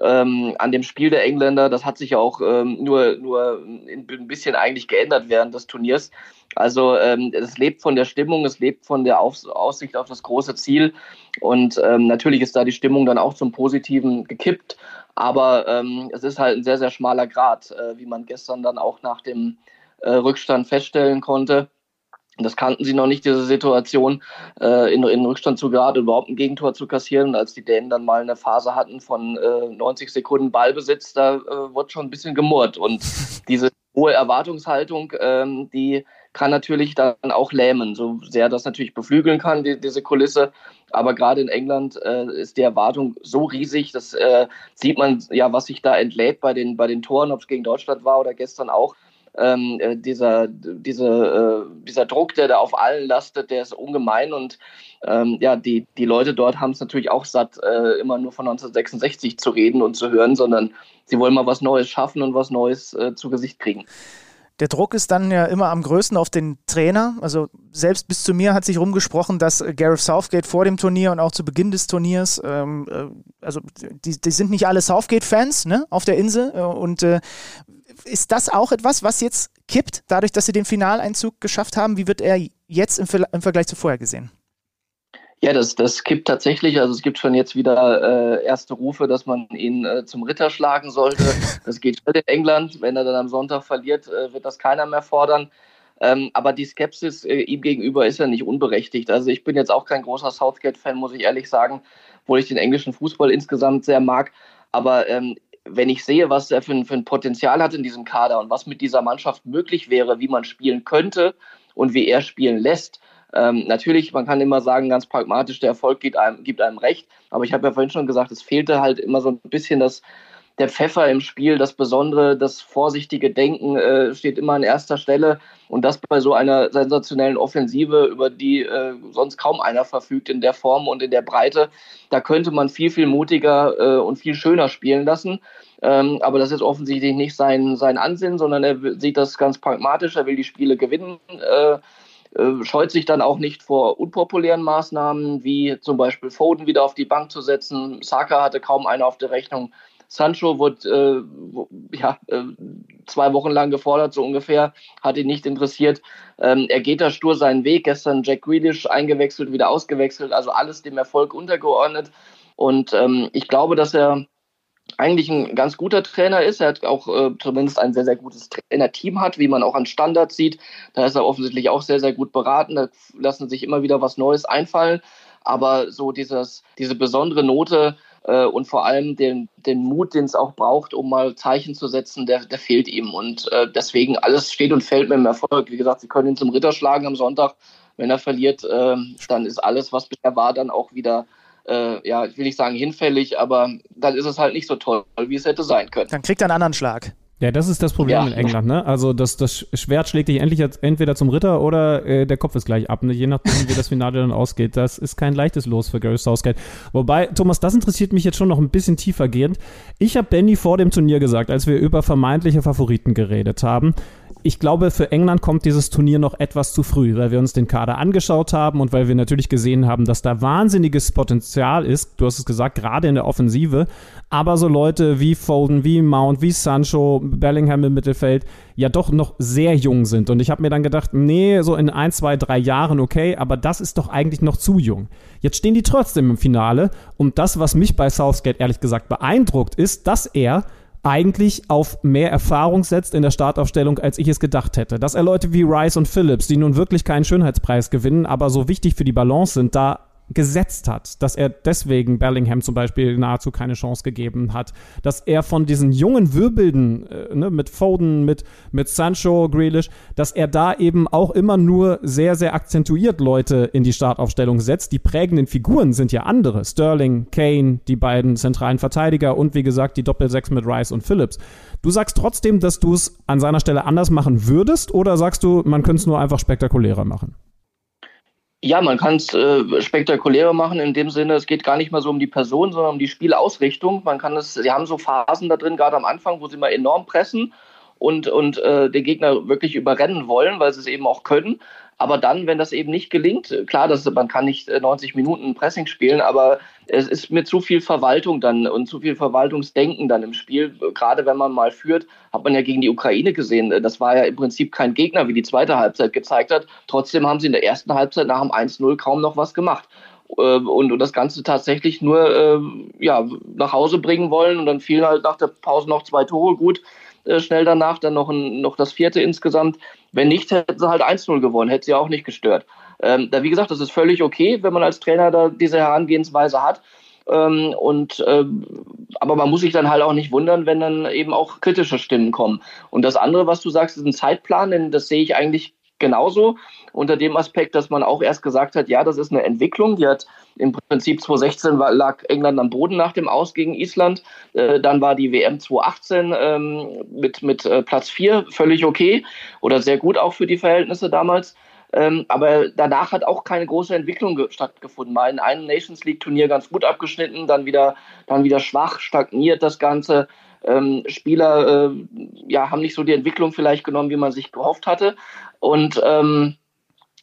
Ähm, an dem Spiel der Engländer. Das hat sich ja auch ähm, nur, nur ein bisschen eigentlich geändert während des Turniers. Also ähm, es lebt von der Stimmung, es lebt von der Aufs- Aussicht auf das große Ziel und ähm, natürlich ist da die Stimmung dann auch zum Positiven gekippt, aber ähm, es ist halt ein sehr, sehr schmaler Grat, äh, wie man gestern dann auch nach dem äh, Rückstand feststellen konnte. Das kannten sie noch nicht, diese Situation, äh, in, in Rückstand zu geraten, überhaupt ein Gegentor zu kassieren. Und als die Dänen dann mal eine Phase hatten von äh, neunzig Sekunden Ballbesitz, da äh, wurde schon ein bisschen gemurrt. Und diese hohe Erwartungshaltung, ähm, die kann natürlich dann auch lähmen, so sehr das natürlich beflügeln kann, die, diese Kulisse. Aber gerade in England äh, ist die Erwartung so riesig, das äh, sieht man ja, was sich da entlädt bei den, bei den Toren, ob es gegen Deutschland war oder gestern auch. Ähm, dieser, diese, äh, dieser Druck, der da auf allen lastet, der ist ungemein und ähm, ja, die, die Leute dort haben es natürlich auch satt, äh, immer nur von neunzehnhundertsechsundsechzig zu reden und zu hören, sondern sie wollen mal was Neues schaffen und was Neues äh, zu Gesicht kriegen. Der Druck ist dann ja immer am größten auf den Trainer. Also selbst bis zu mir hat sich rumgesprochen, dass Gareth Southgate vor dem Turnier und auch zu Beginn des Turniers, ähm, also die, die sind nicht alle Southgate-Fans, ne, auf der Insel. Und äh, ist das auch etwas, was jetzt kippt, dadurch, dass sie den Finaleinzug geschafft haben? Wie wird er jetzt im, Ver- im Vergleich zu vorher gesehen? Ja, das, das kippt tatsächlich. Also es gibt schon jetzt wieder äh, erste Rufe, dass man ihn äh, zum Ritter schlagen sollte. Das geht schnell in England. Wenn er dann am Sonntag verliert, äh, wird das keiner mehr fordern. Ähm, aber die Skepsis äh, ihm gegenüber ist ja nicht unberechtigt. Also ich bin jetzt auch kein großer Southgate-Fan, muss ich ehrlich sagen, obwohl ich den englischen Fußball insgesamt sehr mag. Aber ähm, wenn ich sehe, was er für, für ein Potenzial hat in diesem Kader und was mit dieser Mannschaft möglich wäre, wie man spielen könnte und wie er spielen lässt, Ähm, natürlich, man kann immer sagen, ganz pragmatisch, der Erfolg gibt einem, gibt einem recht, aber ich habe ja vorhin schon gesagt, es fehlte halt immer so ein bisschen das, der Pfeffer im Spiel, das Besondere, das vorsichtige Denken äh, steht immer an erster Stelle und das bei so einer sensationellen Offensive, über die äh, sonst kaum einer verfügt in der Form und in der Breite, da könnte man viel, viel mutiger äh, und viel schöner spielen lassen, ähm, aber das ist offensichtlich nicht sein, sein Ansinnen, sondern er sieht das ganz pragmatisch, er will die Spiele gewinnen, äh, scheut sich dann auch nicht vor unpopulären Maßnahmen, wie zum Beispiel Foden wieder auf die Bank zu setzen. Saka hatte kaum eine auf der Rechnung. Sancho wurde äh, ja, zwei Wochen lang gefordert, so ungefähr, hat ihn nicht interessiert. Ähm, er geht da stur seinen Weg. Gestern Jack Grealish eingewechselt, wieder ausgewechselt, also alles dem Erfolg untergeordnet. Und ähm, ich glaube, dass er eigentlich ein ganz guter Trainer ist. Er hat auch äh, zumindest ein sehr, sehr gutes Trainerteam hat, wie man auch an Standards sieht. Da ist er offensichtlich auch sehr, sehr gut beraten. Da lassen sich immer wieder was Neues einfallen. Aber so dieses, diese besondere Note, äh, und vor allem den, den Mut, den es auch braucht, um mal Zeichen zu setzen, der, der fehlt ihm. Und äh, deswegen, alles steht und fällt mit dem Erfolg. Wie gesagt, sie können ihn zum Ritter schlagen am Sonntag. Wenn er verliert, äh, dann ist alles, was bisher war, dann auch wieder, äh, ja, ich will nicht sagen hinfällig, aber dann ist es halt nicht so toll, wie es hätte sein können. Dann kriegt er einen anderen Schlag. Ja, das ist das Problem ja. in England, ne? Also das, das Schwert schlägt dich endlich entweder zum Ritter oder äh, der Kopf ist gleich ab, ne? Je nachdem, wie das Finale dann ausgeht. Das ist kein leichtes Los für Gareth Southgate. Wobei, Thomas, das interessiert mich jetzt schon noch ein bisschen tiefergehend. Ich habe Benni vor dem Turnier gesagt, als wir über vermeintliche Favoriten geredet haben, ich glaube, für England kommt dieses Turnier noch etwas zu früh, weil wir uns den Kader angeschaut haben und weil wir natürlich gesehen haben, dass da wahnsinniges Potenzial ist. Du hast es gesagt, gerade in der Offensive. Aber so Leute wie Foden, wie Mount, wie Sancho, Bellingham im Mittelfeld, ja doch noch sehr jung sind. Und ich habe mir dann gedacht, nee, so in ein, zwei, drei Jahren okay, aber das ist doch eigentlich noch zu jung. Jetzt stehen die trotzdem im Finale. Und das, was mich bei Southgate ehrlich gesagt beeindruckt, ist, dass er eigentlich auf mehr Erfahrung setzt in der Startaufstellung, als ich es gedacht hätte. Dass er Leute wie Rice und Phillips, die nun wirklich keinen Schönheitspreis gewinnen, aber so wichtig für die Balance sind, da gesetzt hat. Dass er deswegen Bellingham zum Beispiel nahezu keine Chance gegeben hat. Dass er von diesen jungen Wirbeln, äh, ne, mit Foden, mit, mit Sancho, Grealish, dass er da eben auch immer nur sehr, sehr akzentuiert Leute in die Startaufstellung setzt. Die prägenden Figuren sind ja andere. Sterling, Kane, die beiden zentralen Verteidiger und wie gesagt die Doppelsechs mit Rice und Phillips. Du sagst trotzdem, dass du es an seiner Stelle anders machen würdest oder sagst du, man könnte es nur einfach spektakulärer machen? Ja, man kann es äh, spektakulärer machen in dem Sinne, es geht gar nicht mal so um die Person, sondern um die Spielausrichtung. Man kann es, sie haben so Phasen da drin, gerade am Anfang, wo sie mal enorm pressen und, und äh, den Gegner wirklich überrennen wollen, weil sie es eben auch können. Aber dann, wenn das eben nicht gelingt, klar, das, man kann nicht neunzig Minuten Pressing spielen, aber es ist mit zu viel Verwaltung dann und zu viel Verwaltungsdenken dann im Spiel. Gerade wenn man mal führt, hat man ja gegen die Ukraine gesehen. Das war ja im Prinzip kein Gegner, wie die zweite Halbzeit gezeigt hat. Trotzdem haben sie in der ersten Halbzeit nach dem eins null kaum noch was gemacht. Und, und das Ganze tatsächlich nur äh, ja, nach Hause bringen wollen. Und dann fielen halt nach der Pause noch zwei Tore, gut, äh, schnell danach dann noch, ein, noch das vierte insgesamt. Wenn nicht, hätten sie halt eins null gewonnen, hätte sie auch nicht gestört. Ähm, da, wie gesagt, das ist völlig okay, wenn man als Trainer da diese Herangehensweise hat. Ähm, und, ähm, aber man muss sich dann halt auch nicht wundern, wenn dann eben auch kritische Stimmen kommen. Und das andere, was du sagst, ist ein Zeitplan, denn das sehe ich eigentlich genauso unter dem Aspekt, dass man auch erst gesagt hat, ja, das ist eine Entwicklung, die hat im Prinzip zwanzig sechzehn war, lag England am Boden nach dem Aus gegen Island, äh, dann war die W M zwanzig achtzehn ähm, mit, mit äh, Platz vier völlig okay oder sehr gut auch für die Verhältnisse damals, ähm, aber danach hat auch keine große Entwicklung ge- stattgefunden, mal in einem Nations League Turnier ganz gut abgeschnitten, dann wieder, dann wieder schwach, stagniert das Ganze. Ähm, Spieler äh, ja, haben nicht so die Entwicklung vielleicht genommen, wie man sich gehofft hatte. Und ähm,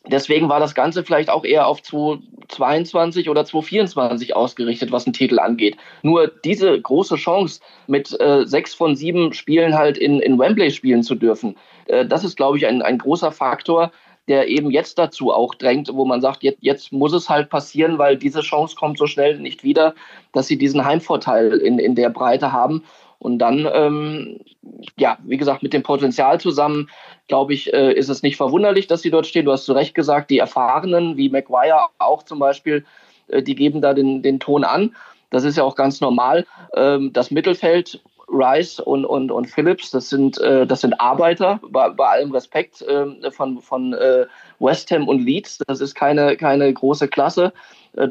deswegen war das Ganze vielleicht auch eher auf zweitausendzweiundzwanzig oder zweitausendvierundzwanzig ausgerichtet, was den Titel angeht. Nur diese große Chance, mit äh, sechs von sieben Spielen halt in, in Wembley spielen zu dürfen, äh, das ist, glaube ich, ein, ein großer Faktor, der eben jetzt dazu auch drängt, wo man sagt, jetzt, jetzt muss es halt passieren, weil diese Chance kommt so schnell nicht wieder, dass sie diesen Heimvorteil in, in der Breite haben. Und dann, ähm, ja, wie gesagt, mit dem Potenzial zusammen, glaube ich, äh, ist es nicht verwunderlich, dass sie dort stehen. Du hast zu Recht gesagt, die Erfahrenen, wie Maguire auch zum Beispiel, äh, die geben da den, den Ton an. Das ist ja auch ganz normal. Ähm, das Mittelfeld, Rice und, und, und Phillips, das sind, äh, das sind Arbeiter, bei, bei allem Respekt äh, von, von äh, West Ham und Leeds. Das ist keine, keine große Klasse.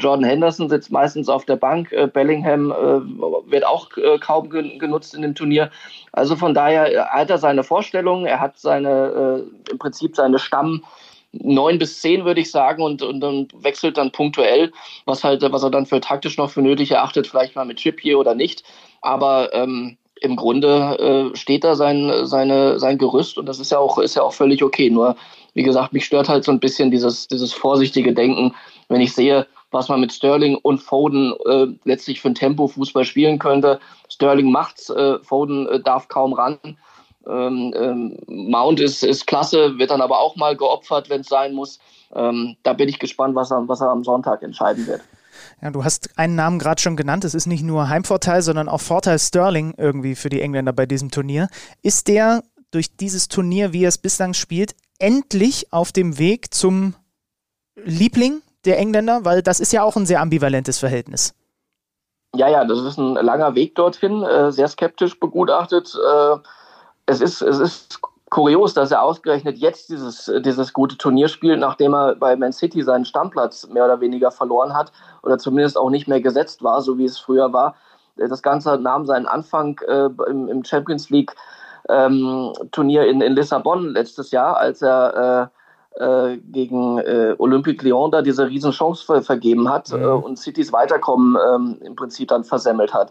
Jordan Henderson sitzt meistens auf der Bank, Bellingham äh, wird auch äh, kaum genutzt in dem Turnier. Also von daher hat er seine Vorstellungen, er hat seine, äh, im Prinzip seine Stamm neun bis zehn, würde ich sagen, und, und dann wechselt dann punktuell, was, halt, was er dann für taktisch noch für nötig erachtet, vielleicht mal mit Chip hier oder nicht. Aber ähm, im Grunde äh, steht da sein, seine, sein Gerüst und das ist ja auch, ist ja auch völlig okay. Nur, wie gesagt, mich stört halt so ein bisschen dieses, dieses vorsichtige Denken, wenn ich sehe, was man mit Sterling und Foden äh, letztlich für ein Tempo-Fußball spielen könnte. Sterling macht's, äh, Foden äh, darf kaum ran. Ähm, ähm, Mount ist, ist klasse, wird dann aber auch mal geopfert, wenn es sein muss. Ähm, da bin ich gespannt, was er, was er am Sonntag entscheiden wird. Ja, du hast einen Namen gerade schon genannt. Es ist nicht nur Heimvorteil, sondern auch Vorteil Sterling irgendwie für die Engländer bei diesem Turnier. Ist der durch dieses Turnier, wie er es bislang spielt, endlich auf dem Weg zum Liebling der Engländer? Weil das ist ja auch ein sehr ambivalentes Verhältnis. Ja, ja, das ist ein langer Weg dorthin, äh, sehr skeptisch begutachtet. Äh, es ist, es ist kurios, dass er ausgerechnet jetzt dieses, dieses gute Turnier spielt, nachdem er bei Man City seinen Stammplatz mehr oder weniger verloren hat oder zumindest auch nicht mehr gesetzt war, so wie es früher war. Das Ganze nahm seinen Anfang äh, im, im Champions League ähm, Turnier in, in Lissabon letztes Jahr, als er äh, äh, gegen äh, Olympique Lyon da diese Riesenchance ver- vergeben hat mhm. äh, und Citys Weiterkommen ähm, im Prinzip dann versemmelt hat.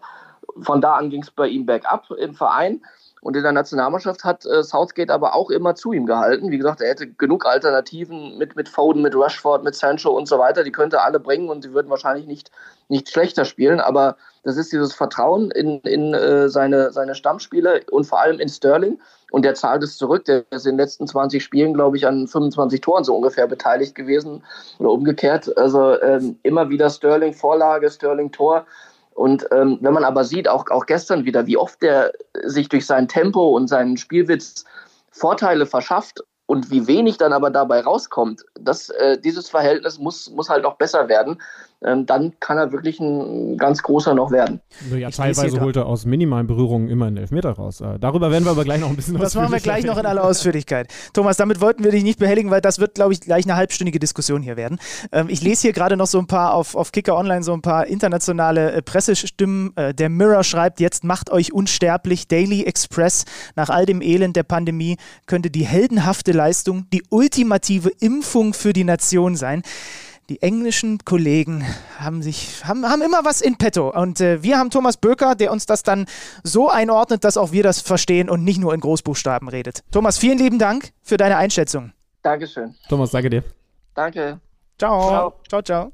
Von da an ging es bei ihm bergab im Verein. Und in der Nationalmannschaft hat äh, Southgate aber auch immer zu ihm gehalten. Wie gesagt, er hätte genug Alternativen mit, mit Foden, mit Rashford, mit Sancho und so weiter. Die könnte er alle bringen und sie würden wahrscheinlich nicht, nicht schlechter spielen. Aber das ist dieses Vertrauen in, in äh, seine, seine Stammspieler und vor allem in Sterling. Und der zahlt es zurück. Der ist in den letzten zwanzig Spielen, glaube ich, an fünfundzwanzig Toren so ungefähr beteiligt gewesen oder umgekehrt. Also ähm, immer wieder Sterling Vorlage, Sterling Tor. Und ähm, wenn man aber sieht, auch, auch gestern wieder, wie oft der sich durch sein Tempo und seinen Spielwitz Vorteile verschafft und wie wenig dann aber dabei rauskommt, das, äh, dieses Verhältnis muss, muss halt auch besser werden. Ähm, dann kann er wirklich ein ganz großer noch werden. Ja, teilweise holt er aus minimalen Berührungen immer einen Elfmeter raus. Äh, darüber werden wir aber gleich noch ein bisschen ausführlicher. Das machen wir gleich noch in aller Ausführlichkeit. Thomas, damit wollten wir dich nicht behelligen, weil das wird, glaube ich, gleich eine halbstündige Diskussion hier werden. Ähm, ich lese hier gerade noch so ein paar auf, auf Kicker Online, so ein paar internationale äh, Pressestimmen. Äh, der Mirror schreibt, jetzt macht euch unsterblich. Daily Express, nach all dem Elend der Pandemie könnte die heldenhafte Leistung die ultimative Impfung für die Nation sein. Die englischen Kollegen haben sich haben, haben immer was in petto. Und äh, wir haben Thomas Böker, der uns das dann so einordnet, dass auch wir das verstehen und nicht nur in Großbuchstaben redet. Thomas, vielen lieben Dank für deine Einschätzung. Dankeschön. Thomas, danke dir. Danke. Ciao. Ciao, ciao. ciao.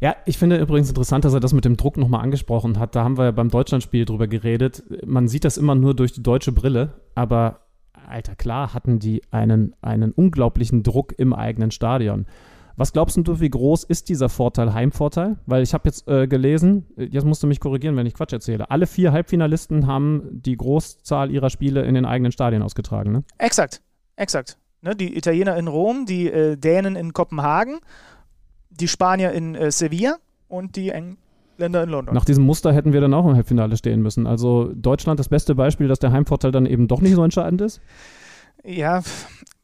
Ja, ich finde übrigens interessant, dass er das mit dem Druck nochmal angesprochen hat. Da haben wir ja beim Deutschlandspiel drüber geredet. Man sieht das immer nur durch die deutsche Brille, aber Alter, klar hatten die einen, einen unglaublichen Druck im eigenen Stadion. Was glaubst du, wie groß ist dieser Vorteil, Heimvorteil? Weil ich habe jetzt äh, gelesen, jetzt musst du mich korrigieren, wenn ich Quatsch erzähle, alle vier Halbfinalisten haben die Großzahl ihrer Spiele in den eigenen Stadien ausgetragen, ne? Exakt, exakt. Ne, die Italiener in Rom, die äh, Dänen in Kopenhagen, die Spanier in äh, Sevilla und die Engländer. Länder in London. Nach diesem Muster hätten wir dann auch im Halbfinale stehen müssen. Also Deutschland das beste Beispiel, dass der Heimvorteil dann eben doch nicht so entscheidend ist? Ja,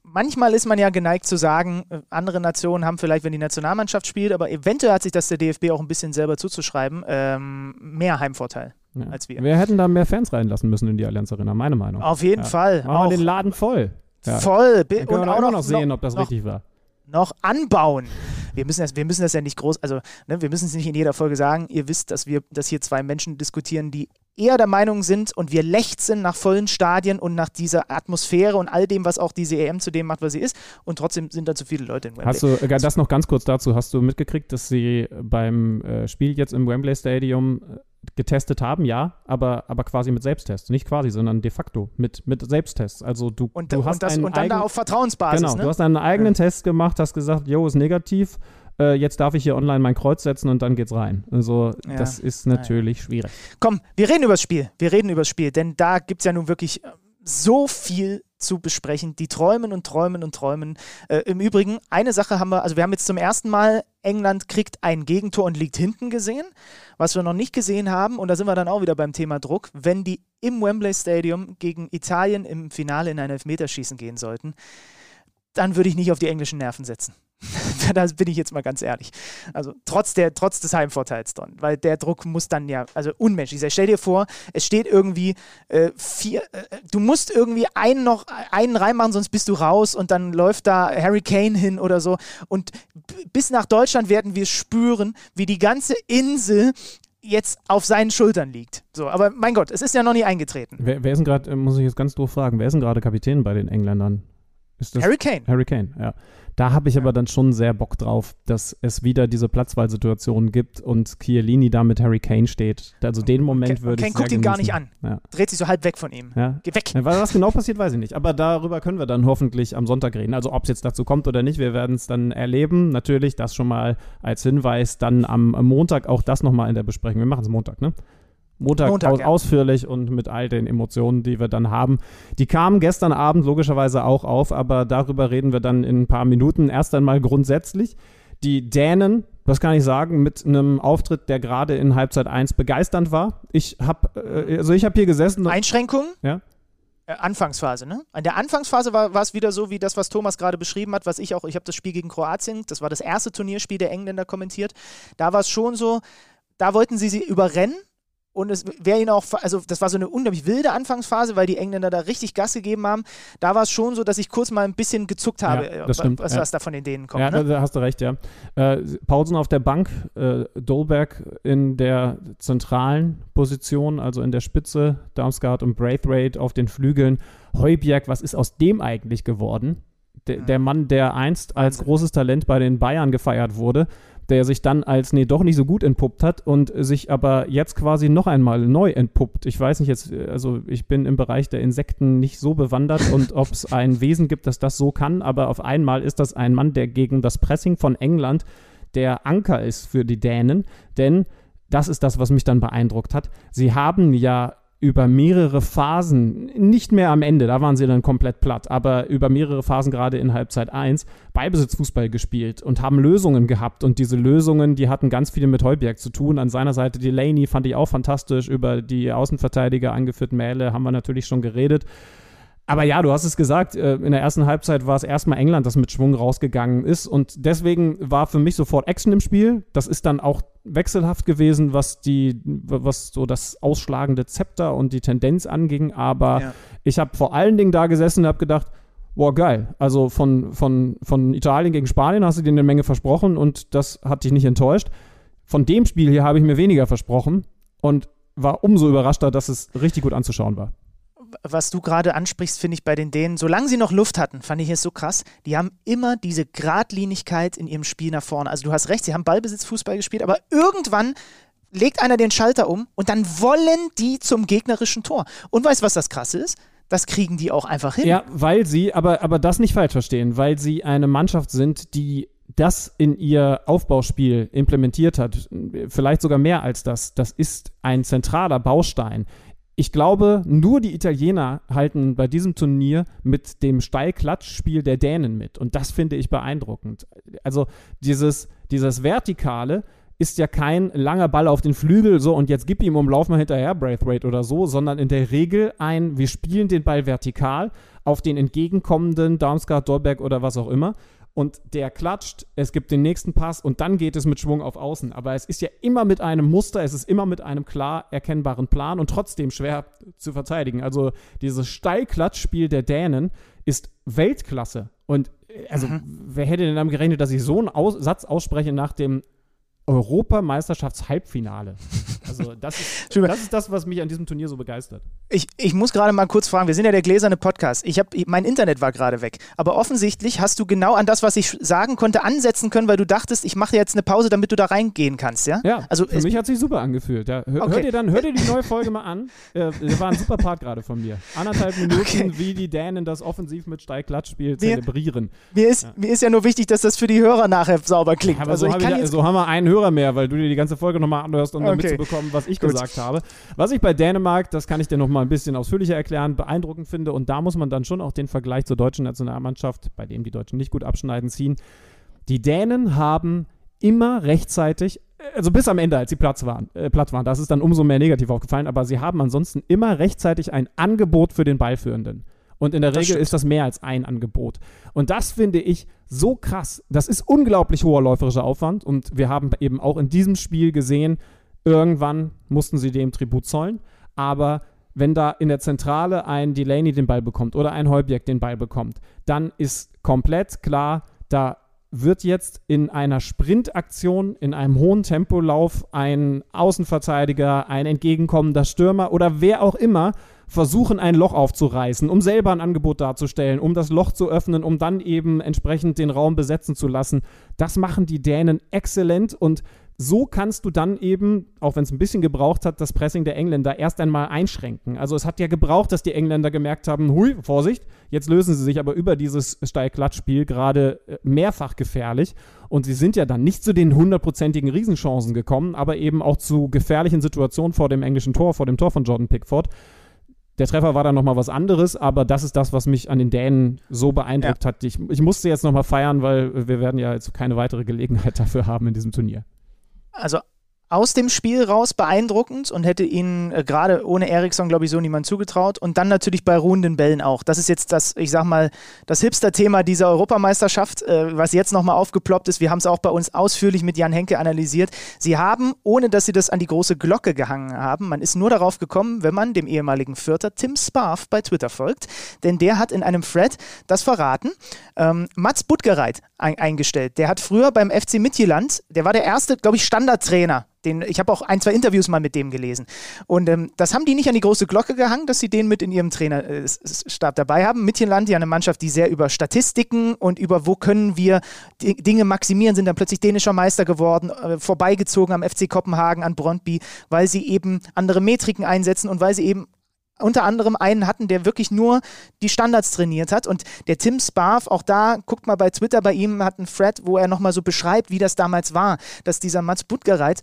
manchmal ist man ja geneigt zu sagen, andere Nationen haben vielleicht, wenn die Nationalmannschaft spielt, aber eventuell hat sich das der D F B auch ein bisschen selber zuzuschreiben, ähm, mehr Heimvorteil. Ja. Als wir. Wir hätten da mehr Fans reinlassen müssen in die Allianz Arena, meine Meinung. Auf jeden ja. Fall. Machen auch wir den Laden voll. Ja. Voll. Be- dann können und wir auch noch, noch sehen, ob das noch, richtig war. Noch anbauen. Wir müssen, das, wir müssen das ja nicht groß, also ne, wir müssen es nicht in jeder Folge sagen. Ihr wisst, dass wir, dass hier zwei Menschen diskutieren, die eher der Meinung sind und wir lechzen nach vollen Stadien und nach dieser Atmosphäre und all dem, was auch diese E M zu dem macht, was sie ist. Und trotzdem sind da zu viele Leute in Wembley. Hast du das noch ganz kurz dazu? Hast du mitgekriegt, dass sie beim äh, Spiel jetzt im Wembley Stadium getestet haben, ja, aber, aber quasi mit Selbsttest. Nicht quasi, sondern de facto mit, mit Selbsttests. Also du, und, du hast und, das, einen und dann eigen- da auf Vertrauensbasis. Genau, ne? Du hast einen eigenen ja. Test gemacht, hast gesagt, jo, ist negativ, äh, jetzt darf ich hier online mein Kreuz setzen und dann geht's rein. Also ja. Das ist natürlich ja. schwierig. Komm, wir reden übers Spiel. Wir reden übers Spiel, denn da gibt's ja nun wirklich so viel zu besprechen. Die träumen und träumen und träumen. Äh, Im Übrigen, eine Sache haben wir, also wir haben jetzt zum ersten Mal, England kriegt ein Gegentor und liegt hinten gesehen, was wir noch nicht gesehen haben. Und da sind wir dann auch wieder beim Thema Druck. Wenn die im Wembley Stadium gegen Italien im Finale in ein Elfmeterschießen gehen sollten, dann würde ich nicht auf die englischen Nerven setzen. Da bin ich jetzt mal ganz ehrlich. Also trotz, der, trotz des Heimvorteils dann, weil der Druck muss dann ja, also unmenschlich sein. Stell dir vor, es steht irgendwie äh, vier, äh, du musst irgendwie einen noch, einen reinmachen, sonst bist du raus und dann läuft da Harry Kane hin oder so und b- bis nach Deutschland werden wir spüren, wie die ganze Insel jetzt auf seinen Schultern liegt. So, aber mein Gott, es ist ja noch nie eingetreten. Wer, wer ist denn gerade, muss ich jetzt ganz doof fragen, wer ist denn gerade Kapitän bei den Engländern? Ist das Harry Kane. Harry Kane, ja. Da habe ich aber dann schon sehr Bock drauf, dass es wieder diese Platzwahlsituationen gibt und Chiellini da mit Harry Kane steht. Also den Moment würde ich sehr genießen. Kane guckt ihn gar nicht an. Ja. Dreht sich so halb weg von ihm. Ja. Geh weg. Ja, was genau passiert, weiß ich nicht. Aber darüber können wir dann hoffentlich am Sonntag reden. Also ob es jetzt dazu kommt oder nicht, wir werden es dann erleben. Natürlich das schon mal als Hinweis. Dann am Montag auch das nochmal in der Besprechung. Wir machen es Montag, ne? Montag, Montag aus, ja. ausführlich und mit all den Emotionen, die wir dann haben. Die kamen gestern Abend logischerweise auch auf, aber darüber reden wir dann in ein paar Minuten. Erst einmal grundsätzlich die Dänen, das kann ich sagen, mit einem Auftritt, der gerade in Halbzeit eins begeisternd war. Ich habe äh, also ich hab hier gesessen. Einschränkungen? Ja. Anfangsphase, ne? An der Anfangsphase war es wieder so wie das, was Thomas gerade beschrieben hat, was ich auch, ich habe das Spiel gegen Kroatien, das war das erste Turnierspiel der Engländer kommentiert, da war es schon so, da wollten sie sie überrennen und es wäre ihnen auch, also das war so eine unglaublich wilde Anfangsphase, weil die Engländer da richtig Gas gegeben haben, da war es schon so, dass ich kurz mal ein bisschen gezuckt habe, ja, das stimmt, was, was ja. da von den Dänen kommt. Ja, ne? Da hast du recht, ja. Äh, Paulsen auf der Bank, äh, Dolberg in der zentralen Position, also in der Spitze, Damsgaard und Braithwaite auf den Flügeln, Højbjerg, was ist aus dem eigentlich geworden? De- der Mann, der einst als großes Talent bei den Bayern gefeiert wurde, der sich dann als, nee, doch nicht so gut entpuppt hat und sich aber jetzt quasi noch einmal neu entpuppt. Ich weiß nicht jetzt, also ich bin im Bereich der Insekten nicht so bewandert und ob es ein Wesen gibt, das das so kann, aber auf einmal ist das ein Mann, der gegen das Pressing von England der Anker ist für die Dänen, denn das ist das, was mich dann beeindruckt hat. Sie haben ja über mehrere Phasen, nicht mehr am Ende, da waren sie dann komplett platt, aber über mehrere Phasen, gerade in Halbzeit eins, Ballbesitzfußball gespielt und haben Lösungen gehabt. Und diese Lösungen, die hatten ganz viel mit Højbjerg zu tun. An seiner Seite Delaney fand ich auch fantastisch. Über die Außenverteidiger angeführt Mæhle haben wir natürlich schon geredet. Aber ja, du hast es gesagt, in der ersten Halbzeit war es erstmal England, das mit Schwung rausgegangen ist. Und deswegen war für mich sofort Action im Spiel. Das ist dann auch wechselhaft gewesen, was die, was so das ausschlagende Zepter und die Tendenz anging. Aber ja. ich habe vor allen Dingen da gesessen und habe gedacht, wow, geil. Also von, von, von Italien gegen Spanien hast du dir eine Menge versprochen und das hat dich nicht enttäuscht. Von dem Spiel hier habe ich mir weniger versprochen und war umso überraschter, dass es richtig gut anzuschauen war. Was du gerade ansprichst, finde ich bei den Dänen, solange sie noch Luft hatten, fand ich es so krass, die haben immer diese Gradlinigkeit in ihrem Spiel nach vorne. Also du hast recht, sie haben Ballbesitzfußball gespielt, aber irgendwann legt einer den Schalter um und dann wollen die zum gegnerischen Tor. Und weißt du, was das Krasse ist? Das kriegen die auch einfach hin. Ja, weil sie, aber, aber das nicht falsch verstehen, weil sie eine Mannschaft sind, die das in ihr Aufbauspiel implementiert hat. Vielleicht sogar mehr als das. Das ist ein zentraler Baustein. Ich glaube, nur die Italiener halten bei diesem Turnier mit dem Steilklatschspiel der Dänen mit. Und das finde ich beeindruckend. Also dieses, dieses Vertikale ist ja kein langer Ball auf den Flügel, so und jetzt gib ihm um, lauf mal hinterher, Braithwaite oder so, sondern in der Regel ein, wir spielen den Ball vertikal auf den entgegenkommenden Damsgaard, Dolberg oder was auch immer. Und der klatscht, es gibt den nächsten Pass und dann geht es mit Schwung auf Außen. Aber es ist ja immer mit einem Muster, es ist immer mit einem klar erkennbaren Plan und trotzdem schwer zu verteidigen. Also dieses Steilklatschspiel der Dänen ist Weltklasse. Und also mhm. wer hätte denn damit gerechnet, dass ich so einen Aus- Satz ausspreche nach dem Europameisterschafts-Halbfinale? Also das ist, das ist das, was mich an diesem Turnier so begeistert. Ich, ich muss gerade mal kurz fragen, wir sind ja der gläserne Podcast. Ich hab, mein Internet war gerade weg. Aber offensichtlich hast du genau an das, was ich sagen konnte, ansetzen können, weil du dachtest, ich mache jetzt eine Pause, damit du da reingehen kannst, ja? Ja, also, für mich hat sich super angefühlt. Ja, hör, okay. hört ihr dann, hört ihr die neue Folge mal an. Äh, das war ein super Part gerade von mir. Anderthalb Minuten, okay. Wie die Dänen das offensiv mit Steilklatschspiel zelebrieren. Mir ist, ja. mir ist ja nur wichtig, dass das für die Hörer nachher sauber klingt. Ja, aber also so, ich hab kann ich, jetzt so haben wir einen Hörer mehr, weil du dir die ganze Folge nochmal anhörst, um okay. dann mitzubekommen, was ich Gut. gesagt habe. Was ich bei Dänemark, das kann ich dir noch mal ein bisschen ausführlicher erklären, beeindruckend finde. Und da muss man dann schon auch den Vergleich zur deutschen Nationalmannschaft, bei dem die Deutschen nicht gut abschneiden, ziehen. Die Dänen haben immer rechtzeitig, also bis am Ende, als sie platt waren, äh, platt waren, das ist dann umso mehr negativ aufgefallen, aber sie haben ansonsten immer rechtzeitig ein Angebot für den Ballführenden. Und in der das Regel stimmt. ist das mehr als ein Angebot. Und das finde ich so krass. Das ist unglaublich hoher läuferischer Aufwand. Und wir haben eben auch in diesem Spiel gesehen, irgendwann mussten sie dem Tribut zollen, aber wenn da in der Zentrale ein Delaney den Ball bekommt oder ein Højbjerg den Ball bekommt, dann ist komplett klar, da wird jetzt in einer Sprintaktion, in einem hohen Tempolauf ein Außenverteidiger, ein entgegenkommender Stürmer oder wer auch immer versuchen, ein Loch aufzureißen, um selber ein Angebot darzustellen, um das Loch zu öffnen, um dann eben entsprechend den Raum besetzen zu lassen. Das machen die Dänen exzellent und so kannst du dann eben, auch wenn es ein bisschen gebraucht hat, das Pressing der Engländer erst einmal einschränken. Also es hat ja gebraucht, dass die Engländer gemerkt haben, hui, Vorsicht, jetzt lösen sie sich aber über dieses Steilklatschspiel gerade mehrfach gefährlich. Und sie sind ja dann nicht zu den hundertprozentigen Riesenchancen gekommen, aber eben auch zu gefährlichen Situationen vor dem englischen Tor, vor dem Tor von Jordan Pickford. Der Treffer war dann nochmal was anderes, aber das ist das, was mich an den Dänen so beeindruckt ja. hat. Ich, ich musste jetzt nochmal feiern, weil wir werden ja jetzt keine weitere Gelegenheit dafür haben in diesem Turnier. Also aus dem Spiel raus beeindruckend und hätte ihnen äh, gerade ohne Eriksson, glaube ich, so niemand zugetraut. Und dann natürlich bei ruhenden Bällen auch. Das ist jetzt das, ich sag mal, das Hipster-Thema dieser Europameisterschaft, äh, was jetzt nochmal aufgeploppt ist. Wir haben es auch bei uns ausführlich mit Jan Henke analysiert. Sie haben, ohne dass sie das an die große Glocke gehangen haben, man ist nur darauf gekommen, wenn man dem ehemaligen Fürther Tim Sparf bei Twitter folgt. Denn der hat in einem Thread das verraten. Ähm, Mats Buttgereit ein- eingestellt. Der hat früher beim F C Midtjylland, der war der erste, glaube ich, Standardtrainer. Den, ich habe auch ein, zwei Interviews mal mit dem gelesen. Und ähm, das haben die nicht an die große Glocke gehangen, dass sie den mit in ihrem Trainerstab dabei haben. Midtjylland, ja eine Mannschaft, die sehr über Statistiken und über wo können wir d- Dinge maximieren, sind dann plötzlich dänischer Meister geworden, äh, vorbeigezogen am F C Kopenhagen, an Brøndby, weil sie eben andere Metriken einsetzen und weil sie eben unter anderem einen hatten, der wirklich nur die Standards trainiert hat. Und der Tim Sparf, auch da, guckt mal bei Twitter bei ihm, hat einen Thread, wo er nochmal so beschreibt, wie das damals war, dass dieser Mats Buttgereit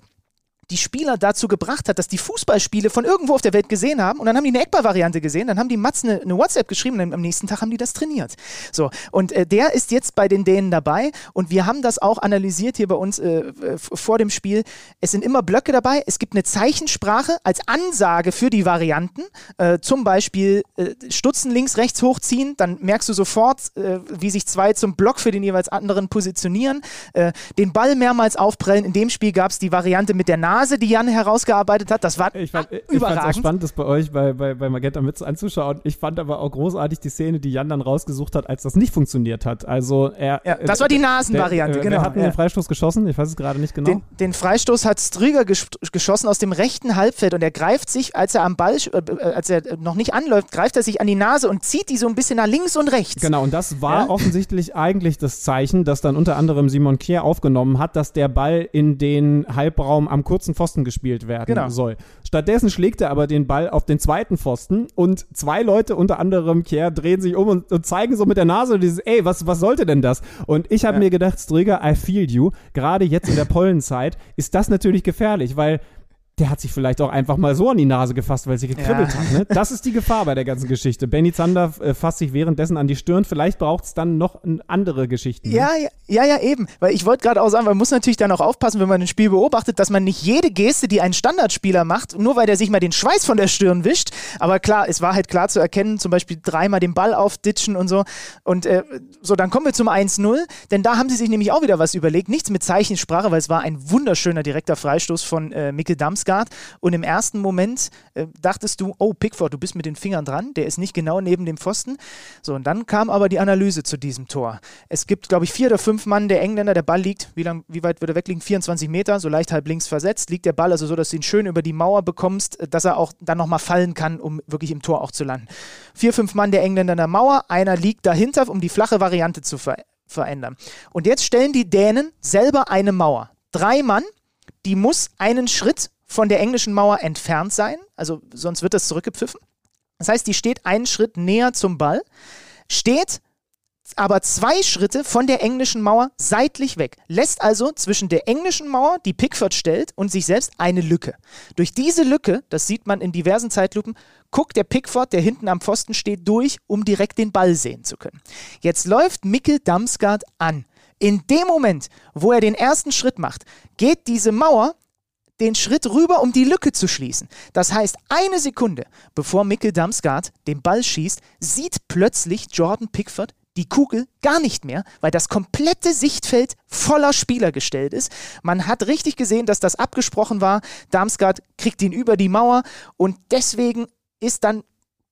die Spieler dazu gebracht hat, dass die Fußballspiele von irgendwo auf der Welt gesehen haben und dann haben die eine Eckball-Variante gesehen, dann haben die Mats eine, eine WhatsApp geschrieben und am nächsten Tag haben die das trainiert. So, und äh, der ist jetzt bei den Dänen dabei und wir haben das auch analysiert hier bei uns äh, f- vor dem Spiel. Es sind immer Blöcke dabei, es gibt eine Zeichensprache als Ansage für die Varianten, äh, zum Beispiel äh, Stutzen links, rechts hochziehen, dann merkst du sofort, äh, wie sich zwei zum Block für den jeweils anderen positionieren, äh, den Ball mehrmals aufprellen. In dem Spiel gab es die Variante mit der Nase, die Jan herausgearbeitet hat, das war ich fand, überragend. Ich fand es auch spannend, das bei euch bei, bei, bei Magenta mit anzuschauen. Ich fand aber auch großartig die Szene, die Jan dann rausgesucht hat, als das nicht funktioniert hat. Also er, ja, das äh, war die Nasenvariante, der, äh, genau. Er hat ja. den Freistoß geschossen, ich weiß es gerade nicht genau. Den, den Freistoß hat Strüger ges- geschossen aus dem rechten Halbfeld und er greift sich, als er am Ball, äh, als er noch nicht anläuft, greift er sich an die Nase und zieht die so ein bisschen nach links und rechts. Genau, und das war ja. offensichtlich eigentlich das Zeichen, das dann unter anderem Simon Kjær aufgenommen hat, dass der Ball in den Halbraum am kurzen Pfosten gespielt werden genau. soll. Stattdessen schlägt er aber den Ball auf den zweiten Pfosten und zwei Leute, unter anderem Kjær, drehen sich um und, und zeigen so mit der Nase dieses, ey, was, was sollte denn das? Und ich habe ja. mir gedacht, Strigger, I feel you. Gerade jetzt in der Pollenzeit ist das natürlich gefährlich, weil der hat sich vielleicht auch einfach mal so an die Nase gefasst, weil sie gekribbelt ja. hat. Ne? Das ist die Gefahr bei der ganzen Geschichte. Benni Zander äh, fasst sich währenddessen an die Stirn. Vielleicht braucht es dann noch andere Geschichten. Ne? Ja, ja, ja, ja, eben. Weil ich wollte gerade auch sagen, man muss natürlich dann auch aufpassen, wenn man ein Spiel beobachtet, dass man nicht jede Geste, die ein Standardspieler macht, nur weil der sich mal den Schweiß von der Stirn wischt. Aber klar, es war halt klar zu erkennen, zum Beispiel dreimal den Ball aufditschen und so. Und äh, so, dann kommen wir zum eins null. Denn da haben sie sich nämlich auch wieder was überlegt. Nichts mit Zeichensprache, weil es war ein wunderschöner direkter Freistoß von äh, Mikkel Damsgaard. Und im ersten Moment äh, dachtest du, oh Pickford, du bist mit den Fingern dran, der ist nicht genau neben dem Pfosten. So, und dann kam aber die Analyse zu diesem Tor. Es gibt, glaube ich, vier oder fünf Mann der Engländer, der Ball liegt, wie, lang, wie weit würde er wegliegen? vierundzwanzig Meter, so leicht halb links versetzt, liegt der Ball also so, dass du ihn schön über die Mauer bekommst, dass er auch dann nochmal fallen kann, um wirklich im Tor auch zu landen. Vier, fünf Mann der Engländer an der Mauer, einer liegt dahinter, um die flache Variante zu ver- verändern. Und jetzt stellen die Dänen selber eine Mauer. Drei Mann, die muss einen Schritt von der englischen Mauer entfernt sein, also sonst wird das zurückgepfiffen. Das heißt, die steht einen Schritt näher zum Ball, steht aber zwei Schritte von der englischen Mauer seitlich weg, lässt also zwischen der englischen Mauer, die Pickford stellt, und sich selbst eine Lücke. Durch diese Lücke, das sieht man in diversen Zeitlupen, guckt der Pickford, der hinten am Pfosten steht, durch, um direkt den Ball sehen zu können. Jetzt läuft Mikkel Damsgaard an. In dem Moment, wo er den ersten Schritt macht, geht diese Mauer den Schritt rüber, um die Lücke zu schließen. Das heißt, eine Sekunde, bevor Mikkel Damsgaard den Ball schießt, sieht plötzlich Jordan Pickford die Kugel gar nicht mehr, weil das komplette Sichtfeld voller Spieler gestellt ist. Man hat richtig gesehen, dass das abgesprochen war. Damsgaard kriegt ihn über die Mauer und deswegen ist dann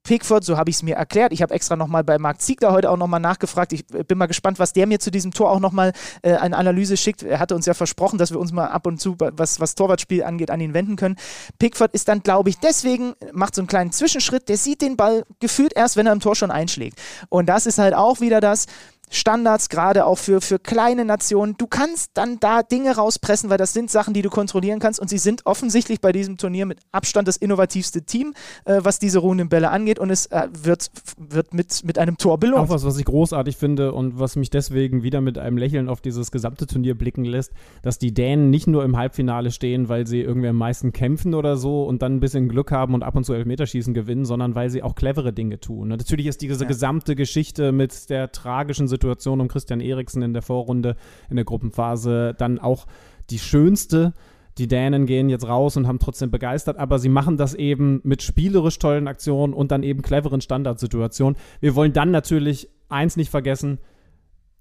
Pickford, so habe ich es mir erklärt, ich habe extra nochmal bei Marc Ziegler heute auch nochmal nachgefragt, ich bin mal gespannt, was der mir zu diesem Tor auch nochmal äh, eine Analyse schickt, er hatte uns ja versprochen, dass wir uns mal ab und zu, was, was Torwartspiel angeht, an ihn wenden können. Pickford ist dann, glaube ich, deswegen, macht so einen kleinen Zwischenschritt, der sieht den Ball gefühlt erst, wenn er im Tor schon einschlägt. Und das ist halt auch wieder das, Standards, gerade auch für, für kleine Nationen. Du kannst dann da Dinge rauspressen, weil das sind Sachen, die du kontrollieren kannst, und sie sind offensichtlich bei diesem Turnier mit Abstand das innovativste Team, äh, was diese ruhenden Bälle angeht, und es äh, wird, wird mit, mit einem Tor belohnt. Auch was, was ich großartig finde und was mich deswegen wieder mit einem Lächeln auf dieses gesamte Turnier blicken lässt, dass die Dänen nicht nur im Halbfinale stehen, weil sie irgendwie am meisten kämpfen oder so und dann ein bisschen Glück haben und ab und zu Elfmeterschießen gewinnen, sondern weil sie auch clevere Dinge tun. Natürlich ist diese ja. gesamte Geschichte mit der tragischen Situation Situation um Christian Eriksen in der Vorrunde, in der Gruppenphase, dann auch die schönste. Die Dänen gehen jetzt raus und haben trotzdem begeistert, aber sie machen das eben mit spielerisch tollen Aktionen und dann eben cleveren Standardsituationen. Wir wollen dann natürlich eins nicht vergessen,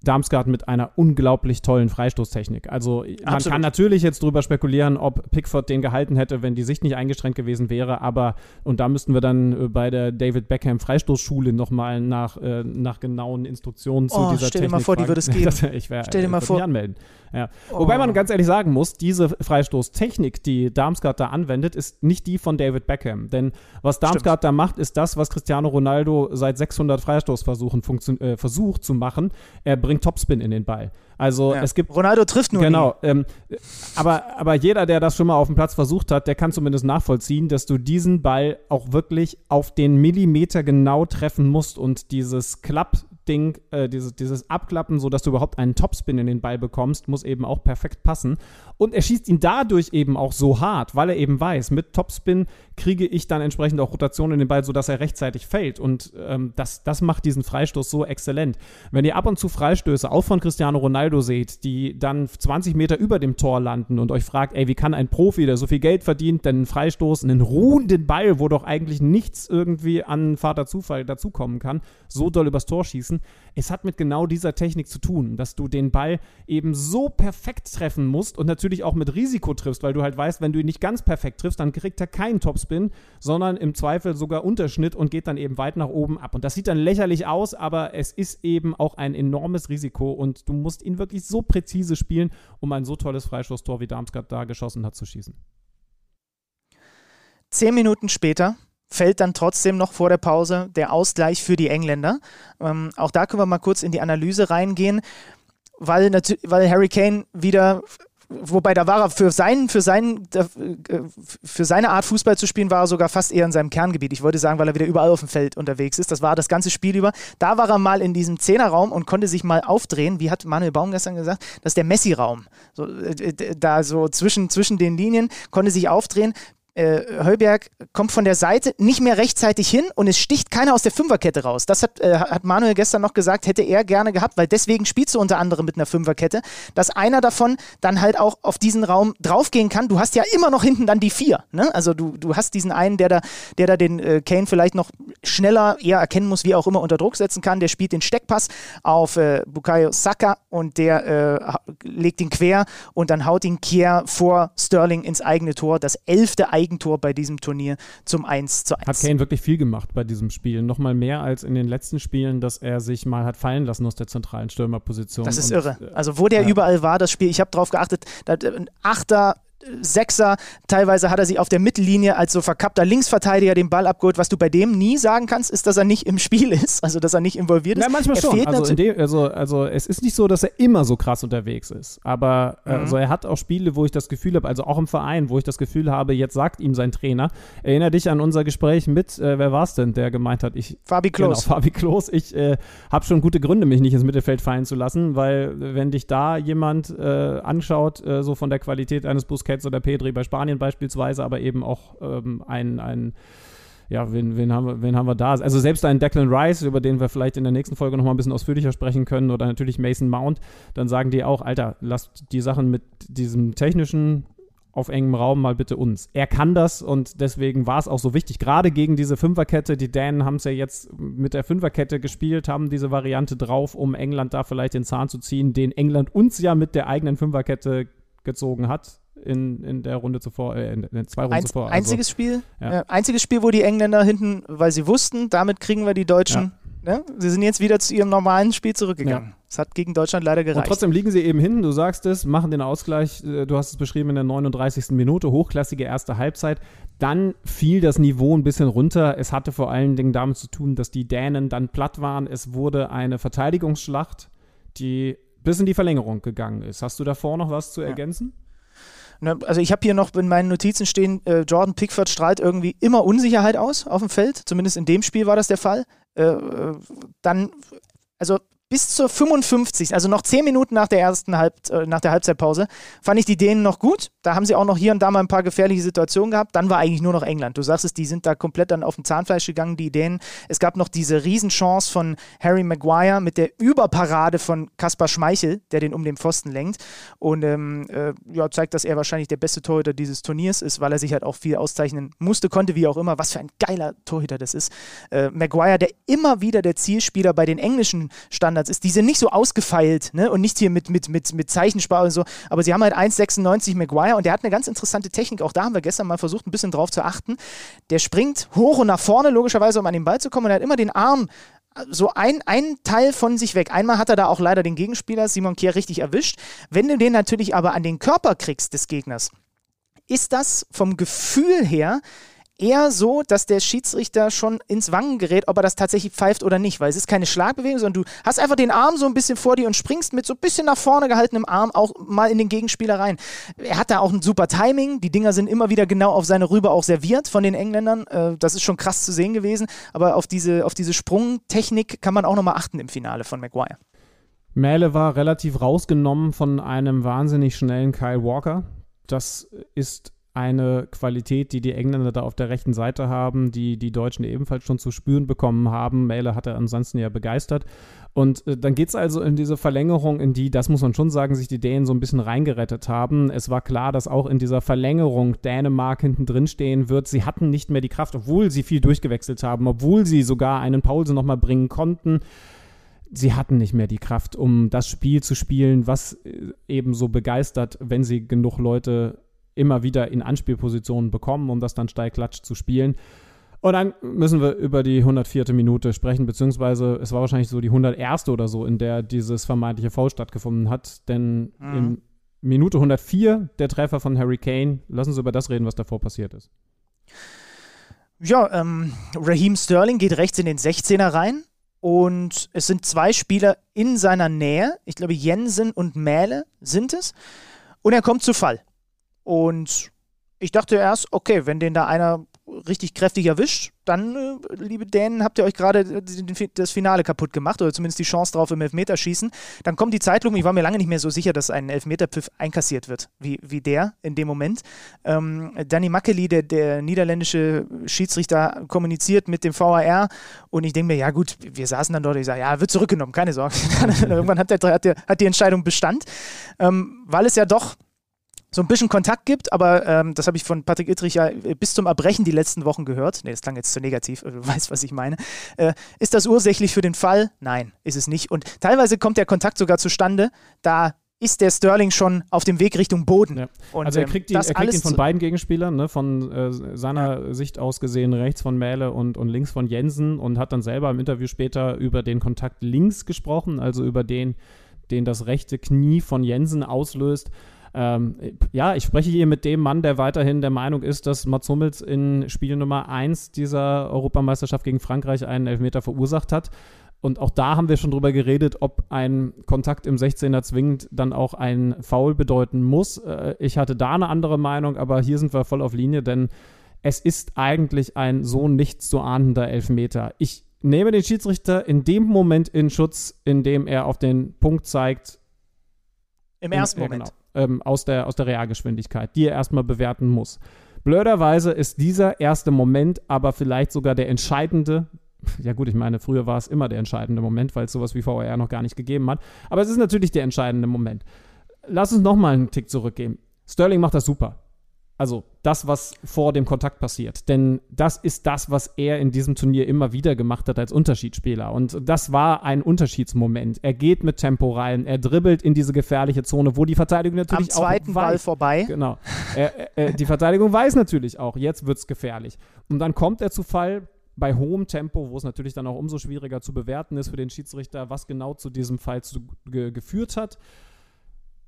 Damsgaard mit einer unglaublich tollen Freistoßtechnik. Also man Absolut. kann natürlich jetzt drüber spekulieren, ob Pickford den gehalten hätte, wenn die Sicht nicht eingeschränkt gewesen wäre, aber, und da müssten wir dann bei der David Beckham Freistoßschule nochmal nach, äh, nach genauen Instruktionen zu oh, dieser stell Technik stell dir mal vor, fragen. Die würde es geben. ich wär, stell dir mal vor. Mich anmelden. Ja. Oh. Wobei man ganz ehrlich sagen muss, diese Freistoßtechnik, die Damsgaard da anwendet, ist nicht die von David Beckham, denn was Damsgaard Stimmt. da macht, ist das, was Cristiano Ronaldo seit sechshundert Freistoßversuchen funktio- äh, versucht zu machen. Er bringt Topspin in den Ball. Also ja. es gibt Ronaldo trifft nur genau. Ähm, aber, aber jeder, der das schon mal auf dem Platz versucht hat, der kann zumindest nachvollziehen, dass du diesen Ball auch wirklich auf den Millimeter genau treffen musst, und dieses Klapp-Ding, äh, dieses, dieses Abklappen, sodass du überhaupt einen Topspin in den Ball bekommst, muss eben auch perfekt passen. Und er schießt ihn dadurch eben auch so hart, weil er eben weiß, mit Topspin kriege ich dann entsprechend auch Rotation in den Ball, sodass er rechtzeitig fällt. Und ähm, das, das macht diesen Freistoß so exzellent. Wenn ihr ab und zu Freistöße auch von Cristiano Ronaldo seht, die dann zwanzig Meter über dem Tor landen, und euch fragt, ey, wie kann ein Profi, der so viel Geld verdient, denn einen Freistoß, einen ruhenden Ball, wo doch eigentlich nichts irgendwie an Vater Zufall dazukommen kann, so doll übers Tor schießen? Es hat mit genau dieser Technik zu tun, dass du den Ball eben so perfekt treffen musst und natürlich auch mit Risiko triffst, weil du halt weißt, wenn du ihn nicht ganz perfekt triffst, dann kriegt er keinen Topspin, sondern im Zweifel sogar Unterschnitt und geht dann eben weit nach oben ab. Und das sieht dann lächerlich aus, aber es ist eben auch ein enormes Risiko, und du musst ihn wirklich so präzise spielen, um ein so tolles Freistoßtor, wie Damsgaard da geschossen hat, zu schießen. Zehn Minuten später fällt dann trotzdem noch vor der Pause der Ausgleich für die Engländer. Ähm, auch da können wir mal kurz in die Analyse reingehen, weil, natu- weil Harry Kane wieder... Wobei, da war er für, seinen, für, seinen, für seine Art Fußball zu spielen, war er sogar fast eher in seinem Kerngebiet. Ich wollte sagen, weil er wieder überall auf dem Feld unterwegs ist. Das war das ganze Spiel über. Da war er mal in diesem Zehnerraum und konnte sich mal aufdrehen. Wie hat Manuel Baum gestern gesagt? Das ist der Messi-Raum. So, da so zwischen, zwischen den Linien konnte sich aufdrehen. Äh, Højbjerg kommt von der Seite nicht mehr rechtzeitig hin, und es sticht keiner aus der Fünferkette raus. Das hat, äh, hat Manuel gestern noch gesagt, hätte er gerne gehabt, weil deswegen spielst du unter anderem mit einer Fünferkette, dass einer davon dann halt auch auf diesen Raum draufgehen kann. Du hast ja immer noch hinten dann die Vier, ne? Also du, du hast diesen einen, der da, der da den äh, Kane vielleicht noch schneller eher erkennen muss, wie auch immer, unter Druck setzen kann. Der spielt den Steckpass auf äh, Bukayo Saka, und der äh, legt ihn quer, und dann haut ihn Kier vor Sterling ins eigene Tor. Das elfte Eigentor Tor bei diesem Turnier zum eins zu eins. Hat Kane wirklich viel gemacht bei diesem Spiel. Nochmal mehr als in den letzten Spielen, dass er sich mal hat fallen lassen aus der zentralen Stürmerposition. Das ist und, irre. Also wo der ja. überall war, das Spiel, ich habe drauf geachtet, ein Achter, Sechser, teilweise hat er sich auf der Mittellinie als so verkappter Linksverteidiger den Ball abgeholt. Was du bei dem nie sagen kannst, ist, dass er nicht im Spiel ist, also dass er nicht involviert ist. Ja, manchmal er schon. Also, in dem, also, also es ist nicht so, dass er immer so krass unterwegs ist, aber mhm. also er hat auch Spiele, wo ich das Gefühl habe, also auch im Verein, wo ich das Gefühl habe, jetzt sagt ihm sein Trainer, erinnere dich an unser Gespräch mit, äh, wer war es denn, der gemeint hat, ich... Fabi Klos. Genau, Fabi Klos, ich äh, habe schon gute Gründe, mich nicht ins Mittelfeld fallen zu lassen, weil wenn dich da jemand äh, anschaut, äh, so von der Qualität eines Busquets oder Pedri bei Spanien beispielsweise, aber eben auch ähm, ein, ein, ja, wen, wen, haben wir, wen haben wir da? Also selbst ein Declan Rice, über den wir vielleicht in der nächsten Folge nochmal ein bisschen ausführlicher sprechen können, oder natürlich Mason Mount, dann sagen die auch, Alter, lasst die Sachen mit diesem technischen auf engem Raum mal bitte uns. Er kann das, und deswegen war es auch so wichtig, gerade gegen diese Fünferkette. Die Dänen haben es ja jetzt mit der Fünferkette gespielt, haben diese Variante drauf, um England da vielleicht den Zahn zu ziehen, den England uns ja mit der eigenen Fünferkette gezogen hat. In, in der Runde zuvor, äh, in, in zwei Runden Einz, zuvor. Also, einziges Spiel, ja. äh, einziges Spiel, wo die Engländer hinten, weil sie wussten, damit kriegen wir die Deutschen. Ja. Ne? Sie sind jetzt wieder zu ihrem normalen Spiel zurückgegangen. Ja. Es hat gegen Deutschland leider gereicht. Und trotzdem liegen sie eben hinten, du sagst es, machen den Ausgleich, du hast es beschrieben, in der neununddreißigsten Minute, hochklassige erste Halbzeit. Dann fiel das Niveau ein bisschen runter. Es hatte vor allen Dingen damit zu tun, dass die Dänen dann platt waren. Es wurde eine Verteidigungsschlacht. die bis in die Verlängerung gegangen ist. Hast du davor noch was zu ergänzen? Ja. Also ich habe hier noch in meinen Notizen stehen, äh, Jordan Pickford strahlt irgendwie immer Unsicherheit aus auf dem Feld. Zumindest in dem Spiel war das der Fall. Äh, dann, also bis zur fünfundfünfzigsten, also noch zehn Minuten nach der ersten Halb, äh, nach der Halbzeitpause, fand ich die Dänen noch gut. Da haben sie auch noch hier und da mal ein paar gefährliche Situationen gehabt. Dann war eigentlich nur noch England. Du sagst es, die sind da komplett dann auf dem Zahnfleisch gegangen, die Dänen. Es gab noch diese Riesenchance von Harry Maguire mit der Überparade von Kaspar Schmeichel, der den um den Pfosten lenkt. Und ähm, äh, ja, zeigt, dass er wahrscheinlich der beste Torhüter dieses Turniers ist, weil er sich halt auch viel auszeichnen musste, konnte, wie auch immer. Was für ein geiler Torhüter das ist. Äh, Maguire, der immer wieder der Zielspieler bei den englischen Standards ist. Die sind nicht so ausgefeilt, ne? Und nicht hier mit, mit, mit, mit Zeichensprache und so, aber sie haben halt eins Komma sechsundneunzig Maguire und der hat eine ganz interessante Technik, auch da haben wir gestern mal versucht, ein bisschen drauf zu achten. Der springt hoch und nach vorne, logischerweise, um an den Ball zu kommen, und er hat immer den Arm so ein, ein Teil von sich weg. Einmal hat er da auch leider den Gegenspieler Simon Kjær richtig erwischt. Wenn du den natürlich aber an den Körper kriegst des Gegners, ist das vom Gefühl her eher so, dass der Schiedsrichter schon ins Wanken gerät, ob er das tatsächlich pfeift oder nicht, weil es ist keine Schlagbewegung, sondern du hast einfach den Arm so ein bisschen vor dir und springst mit so ein bisschen nach vorne gehaltenem Arm auch mal in den Gegenspieler rein. Er hat da auch ein super Timing, die Dinger sind immer wieder genau auf seine Rübe auch serviert von den Engländern, äh, das ist schon krass zu sehen gewesen, aber auf diese, auf diese Sprungtechnik kann man auch nochmal achten im Finale von Maguire. Mæhle war relativ rausgenommen von einem wahnsinnig schnellen Kyle Walker, das ist eine Qualität, die die Engländer da auf der rechten Seite haben, die die Deutschen ebenfalls schon zu spüren bekommen haben. Mæhle hat er ansonsten ja begeistert. Und äh, dann geht es also in diese Verlängerung, in die, das muss man schon sagen, sich die Dänen so ein bisschen reingerettet haben. Es war klar, dass auch in dieser Verlängerung Dänemark hinten drin stehen wird. Sie hatten nicht mehr die Kraft, obwohl sie viel durchgewechselt haben, obwohl sie sogar einen Paulsen nochmal bringen konnten. Sie hatten nicht mehr die Kraft, um das Spiel zu spielen, was eben so begeistert, wenn sie genug Leute immer wieder in Anspielpositionen bekommen, um das dann steilklatsch zu spielen. Und dann müssen wir über die hundertvierte Minute sprechen, beziehungsweise es war wahrscheinlich so die hunderterste oder so, in der dieses vermeintliche Foul stattgefunden hat, denn mhm. in Minute hundertvier der Treffer von Harry Kane. Lass uns über das reden, was davor passiert ist. Ja, ähm, Raheem Sterling geht rechts in den sechzehner rein und es sind zwei Spieler in seiner Nähe, ich glaube Jensen und Mæhle sind es, und er kommt zu Fall. Und ich dachte erst, okay, wenn den da einer richtig kräftig erwischt, dann, äh, liebe Dänen, habt ihr euch gerade das Finale kaputt gemacht oder zumindest die Chance drauf im Elfmeterschießen. Dann kommt die Zeitlupe. Ich war mir lange nicht mehr so sicher, dass ein Elfmeterpfiff einkassiert wird, wie, wie der in dem Moment. Ähm, Danny Makkeli, der, der niederländische Schiedsrichter, kommuniziert mit dem V A R und ich denke mir, ja gut, wir saßen dann dort und ich sage, ja, wird zurückgenommen, keine Sorge. Irgendwann hat, der, hat, der, hat die Entscheidung Bestand, ähm, weil es ja doch so ein bisschen Kontakt gibt, aber ähm, das habe ich von Patrick Ittrich ja bis zum Erbrechen die letzten Wochen gehört. Ne, das klang jetzt zu negativ, du weißt, was ich meine. Äh, ist das ursächlich für den Fall? Nein, ist es nicht. Und teilweise kommt der Kontakt sogar zustande, da ist der Sterling schon auf dem Weg Richtung Boden. Ja. Und, also er kriegt ihn, ähm, er kriegt ihn von beiden Gegenspielern, ne? Von äh, seiner ja. Sicht aus gesehen rechts von Mæhle und, und links von Jensen, und hat dann selber im Interview später über den Kontakt links gesprochen, also über den, den das rechte Knie von Jensen auslöst. Ähm, ja, ich spreche hier mit dem Mann, der weiterhin der Meinung ist, dass Mats Hummels in Spiel Nummer eins dieser Europameisterschaft gegen Frankreich einen Elfmeter verursacht hat. Und auch da haben wir schon drüber geredet, ob ein Kontakt im sechzehner zwingend dann auch ein Foul bedeuten muss. Äh, ich hatte da eine andere Meinung, aber hier sind wir voll auf Linie, denn es ist eigentlich ein so nicht zu ahnender Elfmeter. Ich nehme den Schiedsrichter in dem Moment in Schutz, in dem er auf den Punkt zeigt. Im ersten in, äh, Moment. Genau. Ähm, aus der, aus der Realgeschwindigkeit, die er erstmal bewerten muss. Blöderweise ist dieser erste Moment aber vielleicht sogar der entscheidende, ja gut, ich meine, früher war es immer der entscheidende Moment, weil es sowas wie V A R noch gar nicht gegeben hat, aber es ist natürlich der entscheidende Moment. Lass uns nochmal einen Tick zurückgehen. Sterling macht das super. Also das, was vor dem Kontakt passiert. Denn das ist das, was er in diesem Turnier immer wieder gemacht hat als Unterschiedsspieler. Und das war ein Unterschiedsmoment. Er geht mit Tempo rein, er dribbelt in diese gefährliche Zone, wo die Verteidigung natürlich auch weiß. Am zweiten Ball vorbei. Genau. Er, er, die Verteidigung weiß natürlich auch, jetzt wird's gefährlich. Und dann kommt er zu Fall bei hohem Tempo, wo es natürlich dann auch umso schwieriger zu bewerten ist für den Schiedsrichter, was genau zu diesem Fall zu, ge, geführt hat.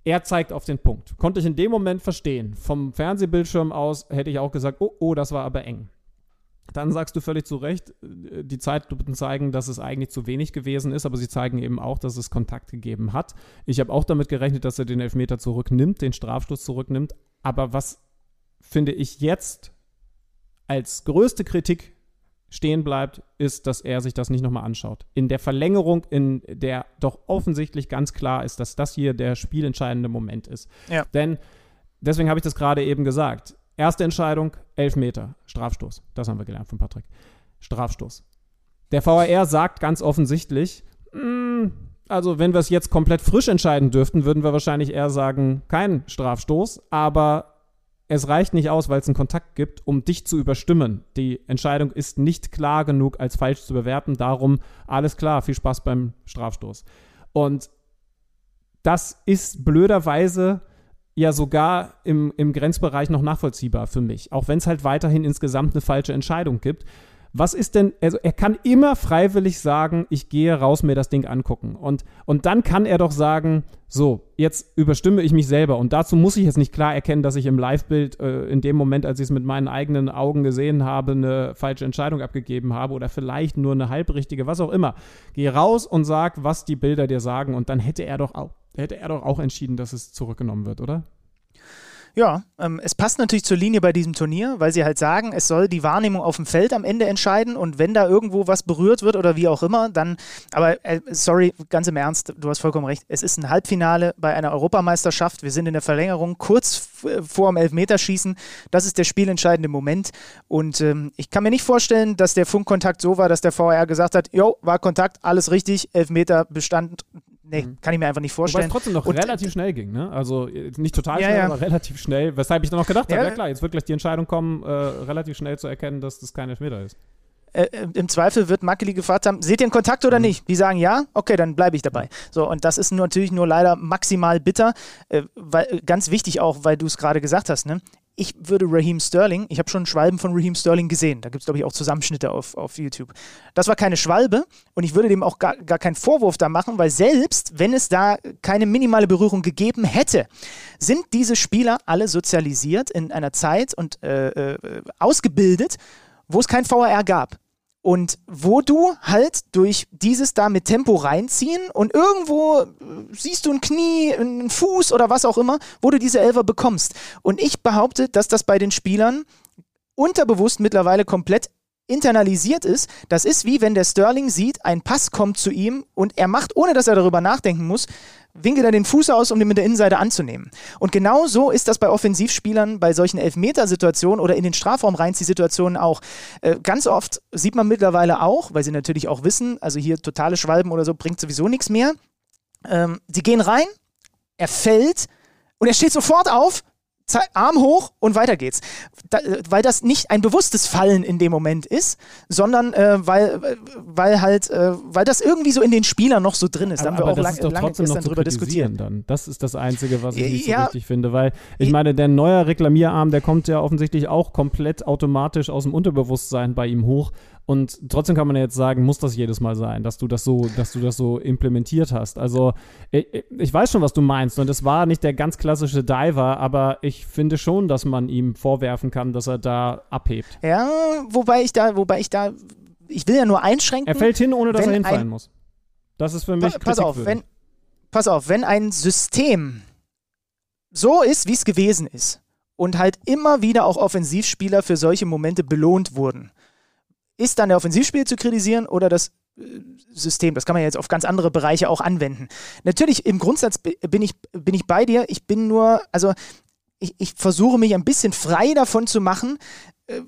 Er zeigt auf den Punkt. Konnte ich in dem Moment verstehen. Vom Fernsehbildschirm aus hätte ich auch gesagt, oh, oh, das war aber eng. Dann sagst du völlig zu Recht, die Zeitlupen zeigen, dass es eigentlich zu wenig gewesen ist, aber sie zeigen eben auch, dass es Kontakt gegeben hat. Ich habe auch damit gerechnet, dass er den Elfmeter zurücknimmt, den Strafstoß zurücknimmt. Aber was, finde ich, jetzt als größte Kritik stehen bleibt, ist, dass er sich das nicht nochmal anschaut. In der Verlängerung, in der doch offensichtlich ganz klar ist, dass das hier der spielentscheidende Moment ist. Ja. Denn, deswegen habe ich das gerade eben gesagt, erste Entscheidung, Elfmeter, Strafstoß. Das haben wir gelernt von Patrick. Strafstoß. Der V A R sagt ganz offensichtlich, mh, also wenn wir es jetzt komplett frisch entscheiden dürften, würden wir wahrscheinlich eher sagen, kein Strafstoß, aber es reicht nicht aus, weil es einen Kontakt gibt, um dich zu überstimmen. Die Entscheidung ist nicht klar genug, als falsch zu bewerten. Darum, alles klar, viel Spaß beim Strafstoß. Und das ist blöderweise ja sogar im, im Grenzbereich noch nachvollziehbar für mich, auch wenn es halt weiterhin insgesamt eine falsche Entscheidung gibt. Was ist denn, also er kann immer freiwillig sagen, ich gehe raus, mir das Ding angucken. Und, und dann kann er doch sagen, so, jetzt überstimme ich mich selber. Und dazu muss ich jetzt nicht klar erkennen, dass ich im Live-Bild äh, in dem Moment, als ich es mit meinen eigenen Augen gesehen habe, eine falsche Entscheidung abgegeben habe oder vielleicht nur eine halbrichtige, was auch immer. Geh raus und sag, was die Bilder dir sagen. Und dann hätte er doch auch, hätte er doch auch entschieden, dass es zurückgenommen wird, oder? Ja, ähm, es passt natürlich zur Linie bei diesem Turnier, weil sie halt sagen, es soll die Wahrnehmung auf dem Feld am Ende entscheiden und wenn da irgendwo was berührt wird oder wie auch immer, dann, aber äh, sorry, ganz im Ernst, du hast vollkommen recht, es ist ein Halbfinale bei einer Europameisterschaft, wir sind in der Verlängerung, kurz f- vor dem Elfmeterschießen, das ist der spielentscheidende Moment und ähm, ich kann mir nicht vorstellen, dass der Funkkontakt so war, dass der V A R gesagt hat, jo, war Kontakt, alles richtig, Elfmeter bestanden. Nee, kann ich mir einfach nicht vorstellen. Weil es trotzdem noch und relativ d- schnell ging, ne? Also nicht total schnell, ja, ja. aber relativ schnell. Weshalb ich dann noch gedacht ja. habe, ja klar, jetzt wird gleich die Entscheidung kommen, äh, relativ schnell zu erkennen, dass das kein Elfmeter ist. Äh, im Zweifel wird Mæhle gefragt haben, seht ihr einen Kontakt oder mhm. nicht? Die sagen ja, okay, dann bleibe ich dabei. So, und das ist natürlich nur leider maximal bitter, äh, weil, ganz wichtig auch, weil du es gerade gesagt hast, ne? Ich würde Raheem Sterling, ich habe schon Schwalben von Raheem Sterling gesehen, da gibt es glaube ich auch Zusammenschnitte auf, auf YouTube. Das war keine Schwalbe und ich würde dem auch gar, gar keinen Vorwurf da machen, weil selbst wenn es da keine minimale Berührung gegeben hätte, sind diese Spieler alle sozialisiert in einer Zeit und äh, äh, ausgebildet, wo es kein V A R gab. Und wo du halt durch dieses da mit Tempo reinziehen und irgendwo siehst du ein Knie, einen Fuß oder was auch immer, wo du diese Elfer bekommst. Und ich behaupte, dass das bei den Spielern unterbewusst mittlerweile komplett internalisiert ist. Das ist wie wenn der Sterling sieht, ein Pass kommt zu ihm und er macht, ohne dass er darüber nachdenken muss, winkelt er den Fuß aus, um den mit der Innenseite anzunehmen. Und genau so ist das bei Offensivspielern, bei solchen Elfmetersituationen oder in den Strafraum Reinziehsituationen auch. Äh, ganz oft sieht man mittlerweile auch, weil sie natürlich auch wissen, also hier totale Schwalben oder so bringt sowieso nichts mehr. Ähm, die gehen rein, er fällt und er steht sofort auf, Arm hoch und weiter geht's. Da, weil das nicht ein bewusstes Fallen in dem Moment ist, sondern äh, weil, weil halt, äh, weil das irgendwie so in den Spielern noch so drin ist. Da haben aber wir aber auch lange lang gestern noch drüber diskutiert. Dann. Das ist das Einzige, was ich nicht ja. so richtig finde, weil ich meine, der neue Reklamierarm, der kommt ja offensichtlich auch komplett automatisch aus dem Unterbewusstsein bei ihm hoch. Und trotzdem kann man ja jetzt sagen, muss das jedes Mal sein, dass du das so, dass du das so implementiert hast. Also ich, ich weiß schon, was du meinst. Und es war nicht der ganz klassische Diver, aber ich finde schon, dass man ihm vorwerfen kann, dass er da abhebt. Ja, wobei ich da, wobei ich da, ich will ja nur einschränken. Er fällt hin, ohne dass er hinfallen ein, muss. Das ist für mich pa- pass auf, wenn, pass auf, wenn ein System so ist, wie es gewesen ist und halt immer wieder auch Offensivspieler für solche Momente belohnt wurden, ist dann der Offensivspiel zu kritisieren oder das äh, System? Das kann man ja jetzt auf ganz andere Bereiche auch anwenden. Natürlich, im Grundsatz b- bin ich, bin ich bei dir. Ich bin nur, also ich, ich versuche mich ein bisschen frei davon zu machen, äh,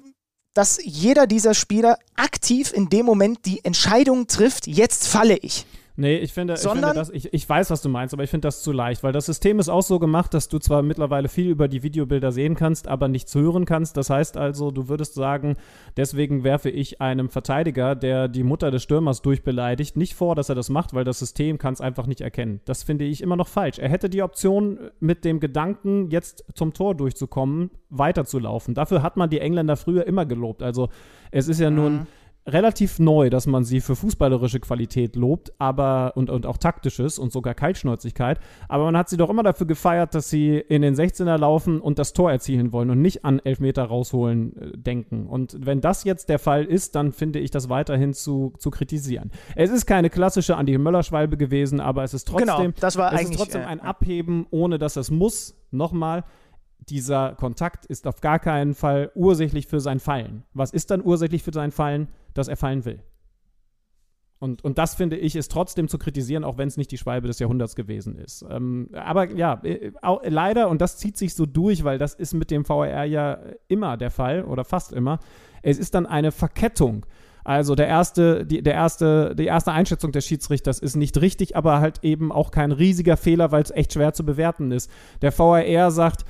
dass jeder dieser Spieler aktiv in dem Moment die Entscheidung trifft, jetzt falle ich. Nee, ich finde, ich, finde das, ich, ich weiß, was du meinst, aber ich finde das zu leicht, weil das System ist auch so gemacht, dass du zwar mittlerweile viel über die Videobilder sehen kannst, aber nichts hören kannst. Das heißt also, du würdest sagen, deswegen werfe ich einem Verteidiger, der die Mutter des Stürmers durchbeleidigt, nicht vor, dass er das macht, weil das System kann es einfach nicht erkennen. Das finde ich immer noch falsch. Er hätte die Option, mit dem Gedanken, jetzt zum Tor durchzukommen, weiterzulaufen. Dafür hat man die Engländer früher immer gelobt. Also es ist ja mhm. nun relativ neu, dass man sie für fußballerische Qualität lobt, aber und, und auch taktisches und sogar Kaltschnäuzigkeit. Aber man hat sie doch immer dafür gefeiert, dass sie in den sechzehner laufen und das Tor erzielen wollen und nicht an Elfmeter rausholen äh, denken. Und wenn das jetzt der Fall ist, dann finde ich das weiterhin zu, zu kritisieren. Es ist keine klassische Andi-Möller-Schwalbe gewesen, aber es ist trotzdem, genau, das war es eigentlich, ist trotzdem äh, ein Abheben, ohne dass es muss. Nochmal, dieser Kontakt ist auf gar keinen Fall ursächlich für sein Fallen. Was ist dann ursächlich für sein Fallen? Dass er fallen will. Und, und das, finde ich, ist trotzdem zu kritisieren, auch wenn es nicht die Schwalbe des Jahrhunderts gewesen ist. Ähm, aber ja, äh, auch, leider, und das zieht sich so durch, weil das ist mit dem V A R ja immer der Fall oder fast immer, es ist dann eine Verkettung. Also der erste, die, der erste, die erste Einschätzung des Schiedsrichters ist nicht richtig, aber halt eben auch kein riesiger Fehler, weil es echt schwer zu bewerten ist. Der V A R sagt,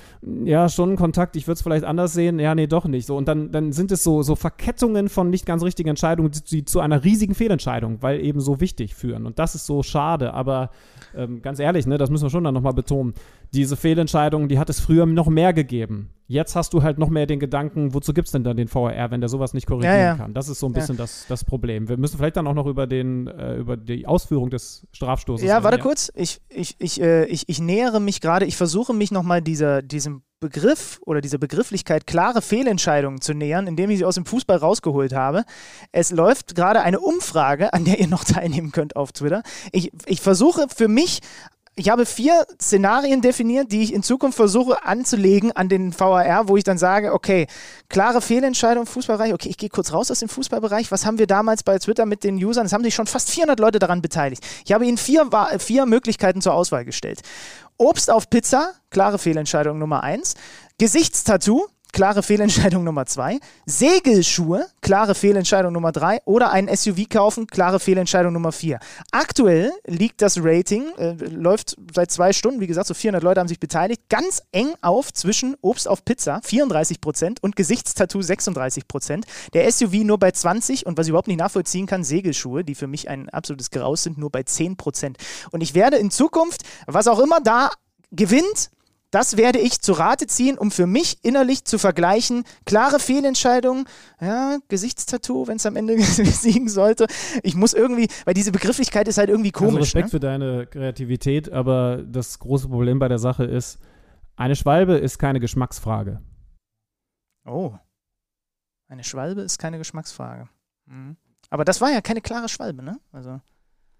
ja, schon ein Kontakt, ich würde es vielleicht anders sehen, ja, nee, doch nicht. So, und dann, dann sind es so, so Verkettungen von nicht ganz richtigen Entscheidungen, die, die zu einer riesigen Fehlentscheidung, weil eben so wichtig führen. Und das ist so schade, aber ähm, ganz ehrlich, ne, das müssen wir schon dann nochmal betonen. Diese Fehlentscheidungen, die hat es früher noch mehr gegeben. Jetzt hast du halt noch mehr den Gedanken, wozu gibt es denn dann den V A R, wenn der sowas nicht korrigieren ja, ja. kann? Das ist so ein bisschen ja. das, das Problem. Wir müssen vielleicht dann auch noch über, den, äh, über die Ausführung des Strafstoßes Ja, reden. warte kurz. Ich, ich, ich, äh, ich, ich nähere mich gerade, ich versuche mich nochmal dieser, diesem Begriff oder dieser Begrifflichkeit klare Fehlentscheidungen zu nähern, indem ich sie aus dem Fußball rausgeholt habe. Es läuft gerade eine Umfrage, an der ihr noch teilnehmen könnt auf Twitter. Ich, ich versuche für mich... Ich habe vier Szenarien definiert, die ich in Zukunft versuche anzulegen an den V A R, wo ich dann sage, okay, klare Fehlentscheidung im Fußballbereich, okay, ich gehe kurz raus aus dem Fußballbereich, was haben wir damals bei Twitter mit den Usern, es haben sich schon fast vierhundert Leute daran beteiligt. Ich habe ihnen vier, vier Möglichkeiten zur Auswahl gestellt. Obst auf Pizza, klare Fehlentscheidung Nummer eins, Gesichtstattoo, klare Fehlentscheidung Nummer zwei, Segelschuhe, klare Fehlentscheidung Nummer drei oder einen S U V kaufen, klare Fehlentscheidung Nummer vier. Aktuell liegt das Rating, äh, läuft seit zwei Stunden, wie gesagt, so vierhundert Leute haben sich beteiligt, ganz eng auf zwischen Obst auf Pizza, vierunddreißig Prozent und Gesichtstattoo, sechsunddreißig Prozent. Der S U V nur bei zwanzig und was ich überhaupt nicht nachvollziehen kann, Segelschuhe, die für mich ein absolutes Graus sind, nur bei zehn Prozent. Und ich werde in Zukunft, was auch immer da gewinnt, das werde ich zu Rate ziehen, um für mich innerlich zu vergleichen. Klare Fehlentscheidungen, ja, Gesichtstattoo, wenn es am Ende siegen sollte. Ich muss irgendwie, weil diese Begrifflichkeit ist halt irgendwie komisch. Also Respekt, ne? Für deine Kreativität, aber das große Problem bei der Sache ist, eine Schwalbe ist keine Geschmacksfrage. Oh, eine Schwalbe ist keine Geschmacksfrage. Mhm. Aber das war ja keine klare Schwalbe, ne? Also.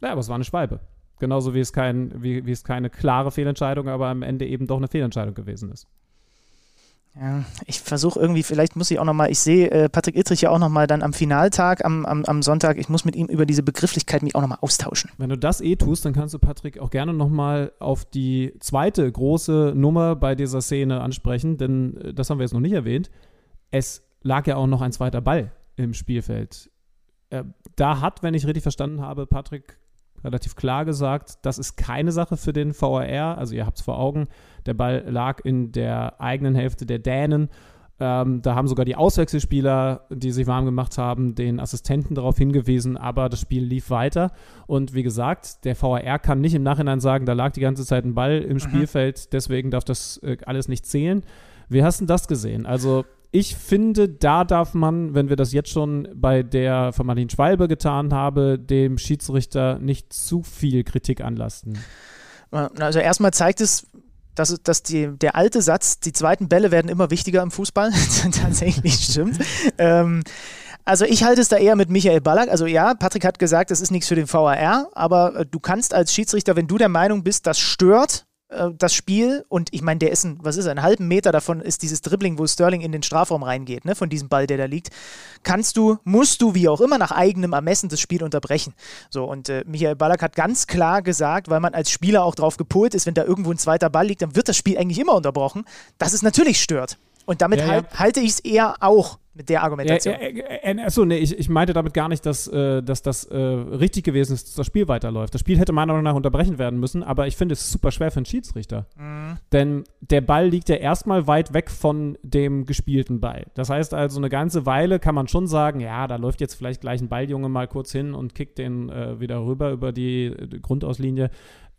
Ja, aber es war eine Schwalbe. Genauso wie es, kein, wie, wie es keine klare Fehlentscheidung, aber am Ende eben doch eine Fehlentscheidung gewesen ist. Ja, ich versuche irgendwie, vielleicht muss ich auch nochmal, ich sehe äh, Patrick Ittrich ja auch nochmal dann am Finaltag, am, am, am Sonntag, ich muss mit ihm über diese Begrifflichkeit mich auch nochmal austauschen. Wenn du das eh tust, dann kannst du Patrick auch gerne nochmal auf die zweite große Nummer bei dieser Szene ansprechen, denn das haben wir jetzt noch nicht erwähnt, es lag ja auch noch ein zweiter Ball im Spielfeld. Äh, da hat, wenn ich richtig verstanden habe, Patrick relativ klar gesagt, das ist keine Sache für den V A R, also ihr habt es vor Augen, der Ball lag in der eigenen Hälfte der Dänen, ähm, da haben sogar die Auswechselspieler, die sich warm gemacht haben, den Assistenten darauf hingewiesen, aber das Spiel lief weiter und wie gesagt, der V A R kann nicht im Nachhinein sagen, da lag die ganze Zeit ein Ball im mhm. Spielfeld, deswegen darf das äh, alles nicht zählen. Wie hast du das gesehen? Also ich finde, da darf man, wenn wir das jetzt schon bei der von Martin Schwalbe getan habe, dem Schiedsrichter nicht zu viel Kritik anlasten. Also erstmal zeigt es, dass, dass die, der alte Satz, die zweiten Bälle werden immer wichtiger im Fußball, tatsächlich stimmt. ähm, Also ich halte es da eher mit Michael Ballack. Also ja, Patrick hat gesagt, das ist nichts für den V A R, aber du kannst als Schiedsrichter, wenn du der Meinung bist, das stört das Spiel, und ich meine, der ist ein, was ist er, einen halben Meter davon ist dieses Dribbling, wo Sterling in den Strafraum reingeht, ne, von diesem Ball, der da liegt, kannst du, musst du, wie auch immer, nach eigenem Ermessen das Spiel unterbrechen. So, und äh, Michael Ballack hat ganz klar gesagt, weil man als Spieler auch drauf gepolt ist, wenn da irgendwo ein zweiter Ball liegt, dann wird das Spiel eigentlich immer unterbrochen, dass es natürlich stört. Und damit ja, halt, ja. halte ich es eher auch mit der Argumentation. Ja, ja, ja, achso, nee, ich, ich meinte damit gar nicht, dass, äh, dass das äh, richtig gewesen ist, dass das Spiel weiterläuft. Das Spiel hätte meiner Meinung nach unterbrechen werden müssen, aber ich finde es super schwer für einen Schiedsrichter. Mhm. Denn der Ball liegt ja erstmal weit weg von dem gespielten Ball. Das heißt also, eine ganze Weile kann man schon sagen, ja, da läuft jetzt vielleicht gleich ein Balljunge mal kurz hin und kickt den äh, wieder rüber über die äh, Grundauslinie.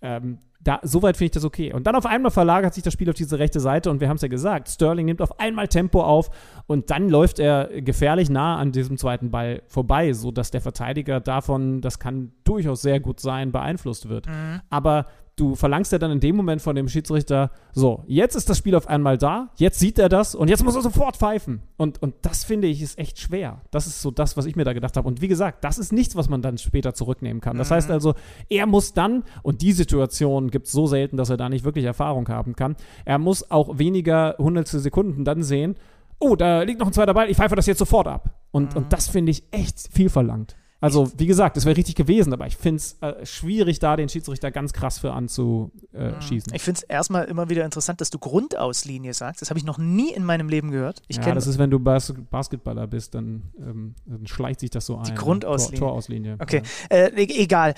Ähm, da, soweit finde ich das okay. Und dann auf einmal verlagert sich das Spiel auf diese rechte Seite und wir haben es ja gesagt, Sterling nimmt auf einmal Tempo auf und dann läuft er gefährlich nah an diesem zweiten Ball vorbei, sodass der Verteidiger davon, das kann durchaus sehr gut sein, beeinflusst wird. Mhm. Aber du verlangst ja dann in dem Moment von dem Schiedsrichter, so, jetzt ist das Spiel auf einmal da, jetzt sieht er das und jetzt muss er sofort pfeifen. Und, und das, finde ich, ist echt schwer. Das ist so das, was ich mir da gedacht habe. Und wie gesagt, das ist nichts, was man dann später zurücknehmen kann. Das heißt also, er muss dann, und die Situation gibt es so selten, dass er da nicht wirklich Erfahrung haben kann, er muss auch weniger hundertstel Sekunden dann sehen, oh, da liegt noch ein zweiter Ball, ich pfeife das jetzt sofort ab. Und, und das, finde ich, echt viel verlangt. Also, wie gesagt, es wäre richtig gewesen, aber ich finde es äh, schwierig, da den Schiedsrichter ganz krass für anzuschießen. Ich finde es erstmal immer wieder interessant, dass du Grundauslinie sagst. Das habe ich noch nie in meinem Leben gehört. Ich ja, das ist, wenn du Bas- Basketballer bist, dann, ähm, dann schleicht sich das so ein. Die Grundauslinie. Tor- Torauslinie. Okay, ja. äh, e- egal.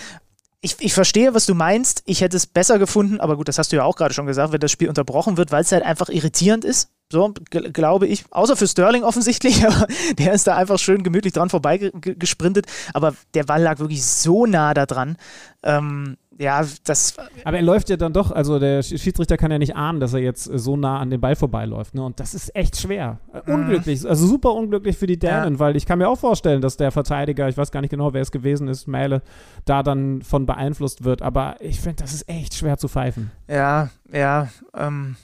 Ich, ich verstehe, was du meinst. Ich hätte es besser gefunden, aber gut, das hast du ja auch gerade schon gesagt, wenn das Spiel unterbrochen wird, weil es halt einfach irritierend ist. So, g- glaube ich, außer für Sterling offensichtlich, aber der ist da einfach schön gemütlich dran vorbeigesprintet, aber der Ball lag wirklich so nah da dran, ähm, ja, das... Aber er läuft ja dann doch, also der Schiedsrichter kann ja nicht ahnen, dass er jetzt so nah an dem Ball vorbeiläuft, ne? Und das ist echt schwer. Mhm. Unglücklich, also super unglücklich für die Dänen, ja. Weil ich kann mir auch vorstellen, dass der Verteidiger, ich weiß gar nicht genau, wer es gewesen ist, Mæhle, da dann von beeinflusst wird, aber ich finde, das ist echt schwer zu pfeifen. Ja, ja, ähm...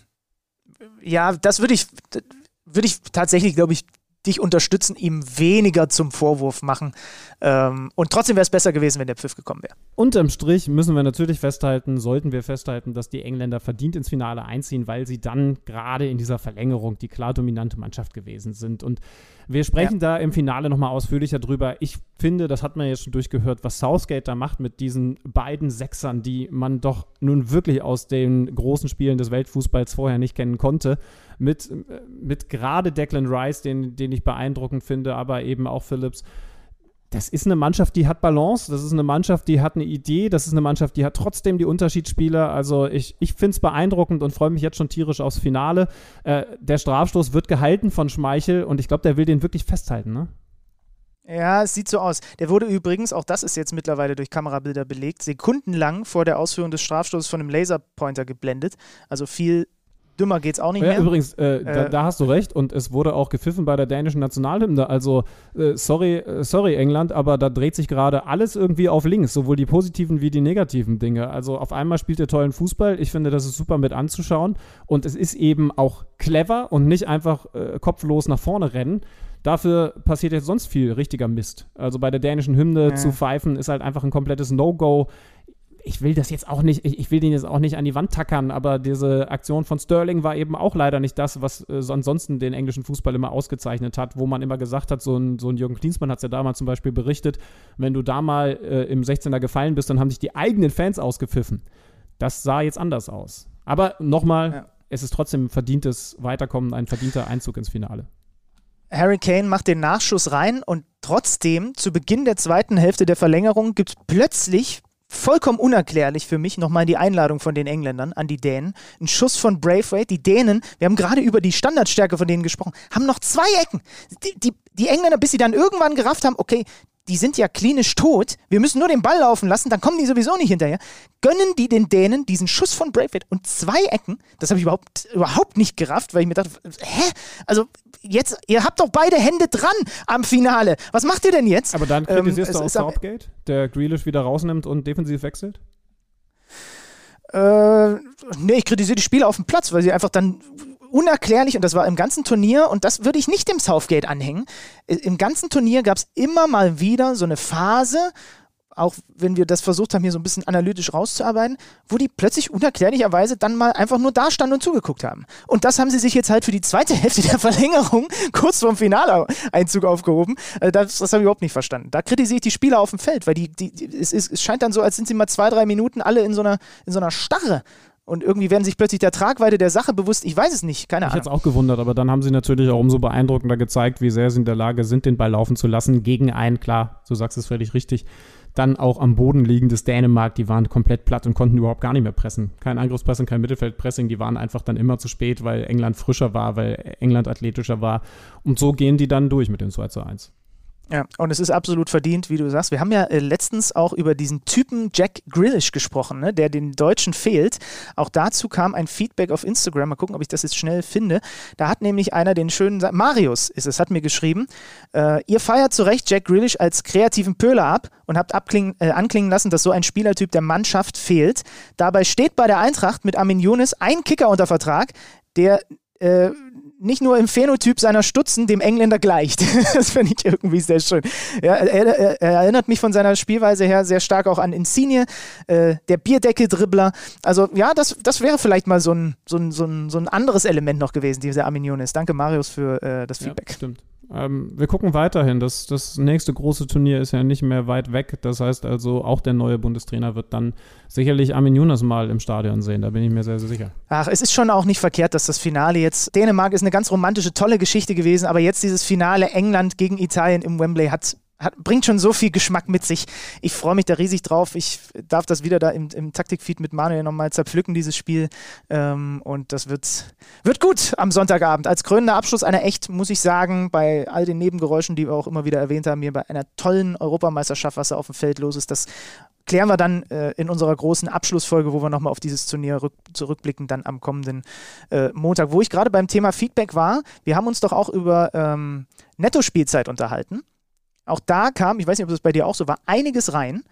Ja, das würde ich, würd ich tatsächlich, glaube ich, dich unterstützen, ihm weniger zum Vorwurf machen. Ähm, und trotzdem wäre es besser gewesen, wenn der Pfiff gekommen wäre. Unterm Strich müssen wir natürlich festhalten, sollten wir festhalten, dass die Engländer verdient ins Finale einziehen, weil sie dann gerade in dieser Verlängerung die klar dominante Mannschaft gewesen sind. Und wir sprechen ja. da im Finale nochmal ausführlicher drüber. Ich finde, das hat man jetzt schon durchgehört, was Southgate da macht mit diesen beiden Sechsern, die man doch nun wirklich aus den großen Spielen des Weltfußballs vorher nicht kennen konnte. Mit, mit gerade Declan Rice, den, den ich beeindruckend finde, aber eben auch Phillips. Das ist eine Mannschaft, die hat Balance, das ist eine Mannschaft, die hat eine Idee, das ist eine Mannschaft, die hat trotzdem die Unterschiedsspieler. Also ich, ich finde es beeindruckend und freue mich jetzt schon tierisch aufs Finale. Äh, der Strafstoß wird gehalten von Schmeichel und ich glaube, der will den wirklich festhalten, ne? Ja, es sieht so aus. Der wurde übrigens, auch das ist jetzt mittlerweile durch Kamerabilder belegt, sekundenlang vor der Ausführung des Strafstoßes von einem Laserpointer geblendet. Also viel dümmer geht's auch nicht ja, mehr. Übrigens, äh, äh, da, da hast du recht und es wurde auch gepfiffen bei der dänischen Nationalhymne. Also äh, sorry, äh, sorry England, aber da dreht sich gerade alles irgendwie auf links, sowohl die positiven wie die negativen Dinge. Also auf einmal spielt ihr tollen Fußball. Ich finde, das ist super mit anzuschauen und es ist eben auch clever und nicht einfach äh, kopflos nach vorne rennen. Dafür passiert jetzt sonst viel richtiger Mist. Also bei der dänischen Hymne ja. zu pfeifen ist halt einfach ein komplettes No-Go. Ich will das jetzt auch nicht, ich, ich will den jetzt auch nicht an die Wand tackern, aber diese Aktion von Sterling war eben auch leider nicht das, was äh, ansonsten den englischen Fußball immer ausgezeichnet hat, wo man immer gesagt hat, so ein, so ein Jürgen Klinsmann hat es ja damals zum Beispiel berichtet, wenn du da mal äh, im sechzehner gefallen bist, dann haben dich die eigenen Fans ausgepfiffen. Das sah jetzt anders aus. Aber nochmal, ja. es ist trotzdem ein verdientes Weiterkommen, ein verdienter Einzug ins Finale. Harry Kane macht den Nachschuss rein und trotzdem, zu Beginn der zweiten Hälfte der Verlängerung, gibt es plötzlich vollkommen unerklärlich für mich nochmal die Einladung von den Engländern an die Dänen. Ein Schuss von Braithwaite. Die Dänen, wir haben gerade über die Standardstärke von denen gesprochen, haben noch zwei Ecken. Die, die, die Engländer, bis sie dann irgendwann gerafft haben, okay, die sind ja klinisch tot, wir müssen nur den Ball laufen lassen, dann kommen die sowieso nicht hinterher. Gönnen die den Dänen diesen Schuss von Braithwaite und zwei Ecken? Das habe ich überhaupt, überhaupt nicht gerafft, weil ich mir dachte, hä? Also jetzt, ihr habt doch beide Hände dran am Finale. Was macht ihr denn jetzt? Aber dann kritisierst ähm, du auch Southgate, der Grealish wieder rausnimmt und defensiv wechselt? Äh, nee, ich kritisiere die Spieler auf dem Platz, weil sie einfach dann unerklärlich, und das war im ganzen Turnier, und das würde ich nicht dem Southgate anhängen, im ganzen Turnier gab es immer mal wieder so eine Phase, auch wenn wir das versucht haben, hier so ein bisschen analytisch rauszuarbeiten, wo die plötzlich unerklärlicherweise dann mal einfach nur da standen und zugeguckt haben. Und das haben sie sich jetzt halt für die zweite Hälfte der Verlängerung kurz vorm Finaleinzug aufgehoben. Das, das habe ich überhaupt nicht verstanden. Da kritisiere ich die Spieler auf dem Feld, weil die, die, die, es, ist, es scheint dann so, als sind sie mal zwei, drei Minuten alle in so einer, in so einer Starre. Und irgendwie werden sich plötzlich der Tragweite der Sache bewusst. Ich weiß es nicht, keine Ahnung. Ich hätte es auch gewundert, aber dann haben sie natürlich auch umso beeindruckender gezeigt, wie sehr sie in der Lage sind, den Ball laufen zu lassen gegen ein, klar, du sagst es völlig richtig, dann auch am Boden liegendes Dänemark. Die waren komplett platt und konnten überhaupt gar nicht mehr pressen. Kein Angriffspressing, kein Mittelfeldpressing. Die waren einfach dann immer zu spät, weil England frischer war, weil England athletischer war. Und so gehen die dann durch mit dem zwei zu eins. Ja, und es ist absolut verdient, wie du sagst. Wir haben ja äh, letztens auch über diesen Typen Jack Grealish gesprochen, ne, der den Deutschen fehlt. Auch dazu kam ein Feedback auf Instagram. Mal gucken, ob ich das jetzt schnell finde. Da hat nämlich einer den schönen... Sa- Marius ist es, hat mir geschrieben, äh, ihr feiert zu Recht Jack Grealish als kreativen Pöhler ab und habt abklingen, äh, anklingen lassen, dass so ein Spielertyp der Mannschaft fehlt. Dabei steht bei der Eintracht mit Armin Younes ein Kicker unter Vertrag, der... Äh, nicht nur im Phänotyp seiner Stutzen dem Engländer gleicht. Das finde ich irgendwie sehr schön. Ja, er, er, er erinnert mich von seiner Spielweise her sehr stark auch an Insigne, äh, der Bierdeckel-Dribbler. Also ja, das, das wäre vielleicht mal so ein, so, ein, so, ein, so ein anderes Element noch gewesen, dieser Armin Younes. Danke, Marius, für äh, das Feedback. Ja, stimmt. Ähm, wir gucken weiterhin. Das, das nächste große Turnier ist ja nicht mehr weit weg. Das heißt also, auch der neue Bundestrainer wird dann sicherlich Armin Younes mal im Stadion sehen. Da bin ich mir sehr, sehr sicher. Ach, es ist schon auch nicht verkehrt, dass das Finale jetzt... Dänemark ist eine ganz romantische, tolle Geschichte gewesen, aber jetzt dieses Finale England gegen Italien im Wembley hat... Hat, bringt schon so viel Geschmack mit sich. Ich freue mich da riesig drauf. Ich darf das wieder da im, im Taktikfeed mit Manuel nochmal zerpflücken, dieses Spiel. Ähm, und das wird, wird gut am Sonntagabend. Als krönender Abschluss einer echt, muss ich sagen, bei all den Nebengeräuschen, die wir auch immer wieder erwähnt haben, hier bei einer tollen Europameisterschaft, was da auf dem Feld los ist, das klären wir dann äh, in unserer großen Abschlussfolge, wo wir nochmal auf dieses Turnier rück- zurückblicken, dann am kommenden äh, Montag. Wo ich gerade beim Thema Feedback war, wir haben uns doch auch über ähm, Nettospielzeit unterhalten. Auch da kam, ich weiß nicht, ob das bei dir auch so war, einiges rein.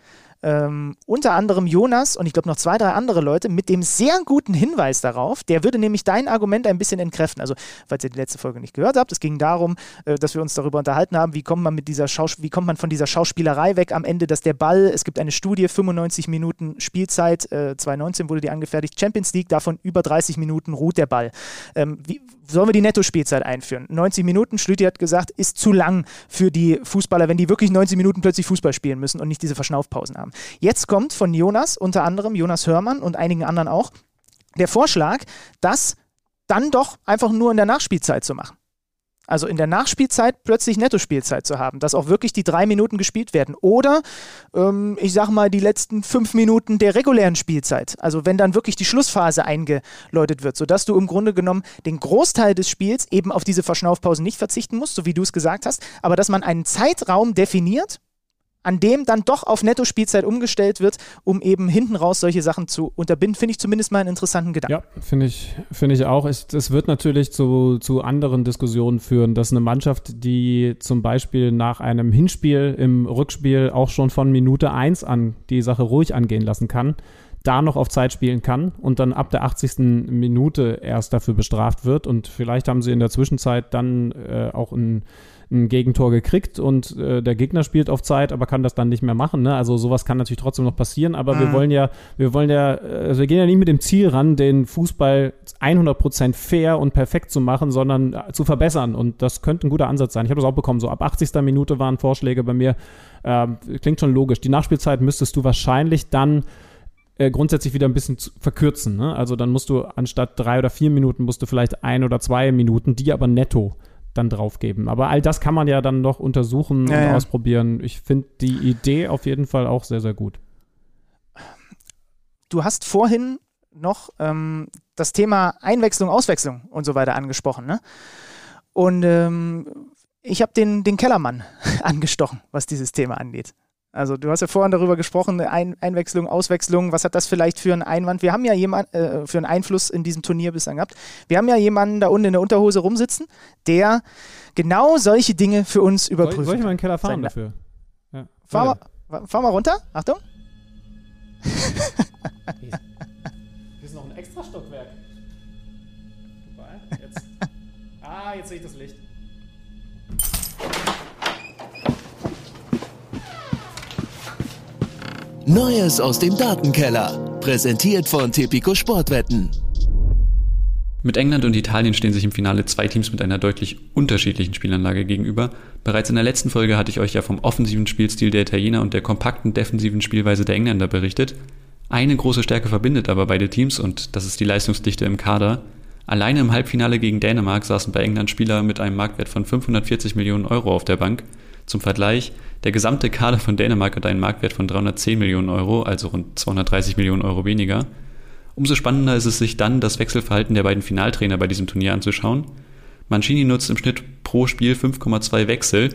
Ähm, unter anderem Jonas und ich glaube noch zwei, drei andere Leute mit dem sehr guten Hinweis darauf, der würde nämlich dein Argument ein bisschen entkräften. Also, falls ihr die letzte Folge nicht gehört habt, es ging darum, äh, dass wir uns darüber unterhalten haben, wie kommt man mit dieser Schaus- wie kommt man von dieser Schauspielerei weg am Ende, dass der Ball, es gibt eine Studie, fünfundneunzig Minuten Spielzeit, äh, zweitausendneunzehn wurde die angefertigt, Champions League, davon über dreißig Minuten ruht der Ball. Ähm, wie sollen wir die Nettospielzeit einführen? neunzig Minuten, Schlüti hat gesagt, ist zu lang für die Fußballer, wenn die wirklich neunzig Minuten plötzlich Fußball spielen müssen und nicht diese Verschnaufpausen haben. Jetzt kommt von Jonas, unter anderem Jonas Hörmann und einigen anderen auch, der Vorschlag, das dann doch einfach nur in der Nachspielzeit zu machen. Also in der Nachspielzeit plötzlich Nettospielzeit zu haben, dass auch wirklich die drei Minuten gespielt werden. Oder, ähm, ich sag mal, die letzten fünf Minuten der regulären Spielzeit. Also wenn dann wirklich die Schlussphase eingeläutet wird, sodass du im Grunde genommen den Großteil des Spiels eben auf diese Verschnaufpausen nicht verzichten musst, so wie du es gesagt hast, aber dass man einen Zeitraum definiert, an dem dann doch auf Nettospielzeit umgestellt wird, um eben hinten raus solche Sachen zu unterbinden, finde ich zumindest mal einen interessanten Gedanken. Ja, finde ich, finde ich auch. Es, es wird natürlich zu, zu anderen Diskussionen führen, dass eine Mannschaft, die zum Beispiel nach einem Hinspiel im Rückspiel auch schon von Minute eins an die Sache ruhig angehen lassen kann, da noch auf Zeit spielen kann und dann ab der achtzigsten Minute erst dafür bestraft wird. Und vielleicht haben sie in der Zwischenzeit dann äh, auch ein ein Gegentor gekriegt und äh, der Gegner spielt auf Zeit, aber kann das dann nicht mehr machen. Ne? Also sowas kann natürlich trotzdem noch passieren, aber mhm. wir wollen ja, wir wollen ja, also wir gehen ja nicht mit dem Ziel ran, den Fußball hundert Prozent fair und perfekt zu machen, sondern zu verbessern, und das könnte ein guter Ansatz sein. Ich habe das auch bekommen, so ab achtzigsten Minute waren Vorschläge bei mir. Ähm, klingt schon logisch. Die Nachspielzeit müsstest du wahrscheinlich dann grundsätzlich wieder ein bisschen zu verkürzen. Ne? Also dann musst du anstatt drei oder vier Minuten, musst du vielleicht ein oder zwei Minuten, die aber netto dann draufgeben. Aber all das kann man ja dann noch untersuchen ja, und ja. ausprobieren. Ich finde die Idee auf jeden Fall auch sehr, sehr gut. Du hast vorhin noch ähm, das Thema Einwechslung, Auswechslung und so weiter angesprochen. Ne? Und ähm, ich habe den, den Kellermann angestochen, was dieses Thema angeht. Also du hast ja vorhin darüber gesprochen, Ein- Einwechslung, Auswechslung, was hat das vielleicht für einen Einwand? Wir haben ja jemanden, äh, für einen Einfluss in diesem Turnier bislang gehabt. Wir haben ja jemanden da unten in der Unterhose rumsitzen, der genau solche Dinge für uns überprüft. Soll, soll ich mal in den Keller fahren dafür? Ja. Fahr, mal, fahr mal runter, Achtung. Hier ist noch ein extra Stockwerk. Guck mal, jetzt. Ah, jetzt sehe ich das Licht. Neues aus dem Datenkeller. Präsentiert von Tipico Sportwetten. Mit England und Italien stehen sich im Finale zwei Teams mit einer deutlich unterschiedlichen Spielanlage gegenüber. Bereits in der letzten Folge hatte ich euch ja vom offensiven Spielstil der Italiener und der kompakten defensiven Spielweise der Engländer berichtet. Eine große Stärke verbindet aber beide Teams, und das ist die Leistungsdichte im Kader. Alleine im Halbfinale gegen Dänemark saßen bei England Spieler mit einem Marktwert von fünfhundertvierzig Millionen Euro auf der Bank. Zum Vergleich, der gesamte Kader von Dänemark hat einen Marktwert von dreihundertzehn Millionen Euro, also rund zweihundertdreißig Millionen Euro weniger. Umso spannender ist es sich dann, das Wechselverhalten der beiden Finaltrainer bei diesem Turnier anzuschauen. Mancini nutzt im Schnitt pro Spiel fünf Komma zwei Wechsel.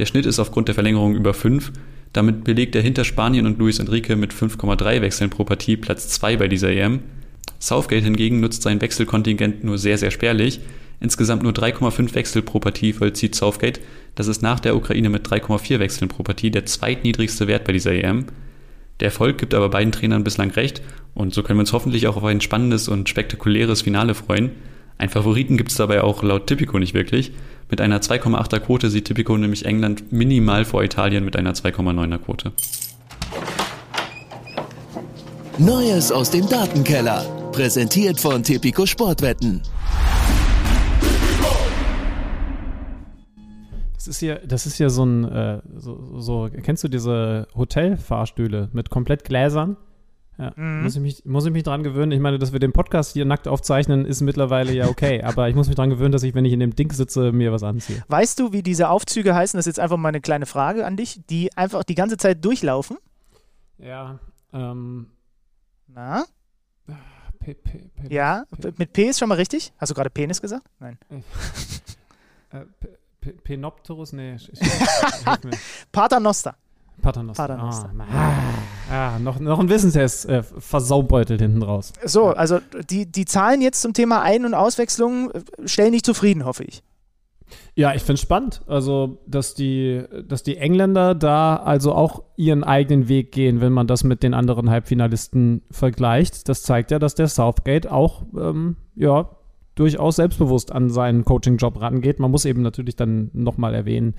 Der Schnitt ist aufgrund der Verlängerung über fünf. Damit belegt er hinter Spanien und Luis Enrique mit fünf Komma drei Wechseln pro Partie Platz zwei bei dieser E M. Southgate hingegen nutzt sein Wechselkontingent nur sehr, sehr spärlich. Insgesamt nur drei Komma fünf Wechsel pro Partie vollzieht Southgate. Das ist nach der Ukraine mit drei Komma vier Wechseln pro Partie der zweitniedrigste Wert bei dieser E M. Der Erfolg gibt aber beiden Trainern bislang recht und so können wir uns hoffentlich auch auf ein spannendes und spektakuläres Finale freuen. Ein Favoriten gibt es dabei auch laut Tipico nicht wirklich. Mit einer zwei Komma achter Quote sieht Tipico nämlich England minimal vor Italien mit einer zwei Komma neuner Quote. Neues aus dem Datenkeller. Präsentiert von Tipico Sportwetten. Das ist ja, das ist ja so ein, äh, so, so, kennst du diese Hotelfahrstühle mit komplett Gläsern? Ja, mhm. muss ich mich, muss ich mich dran gewöhnen. Ich meine, dass wir den Podcast hier nackt aufzeichnen, ist mittlerweile ja okay, aber ich muss mich dran gewöhnen, dass ich, wenn ich in dem Ding sitze, mir was anziehe. Weißt du, wie diese Aufzüge heißen? Das ist jetzt einfach mal eine kleine Frage an dich, die einfach die ganze Zeit durchlaufen. Ja, ähm. Na? P, P, P, ja, P. Mit P ist schon mal richtig. Hast du gerade Penis gesagt? Nein. äh, P. P- Penopterus? Nee. Ich, ich, ich Paternoster. Paternoster. Paternoster. Ah, ah. ah, noch, noch ein Wissenstest äh, versaubeutelt hinten raus. So, also die, die Zahlen jetzt zum Thema Ein- und Auswechslung stellen dich zufrieden, hoffe ich. Ja, ich finde es spannend, also dass die, dass die Engländer da also auch ihren eigenen Weg gehen, wenn man das mit den anderen Halbfinalisten vergleicht. Das zeigt ja, dass der Southgate auch, ähm, ja, durchaus selbstbewusst an seinen Coaching-Job rangeht. Man muss eben natürlich dann nochmal erwähnen,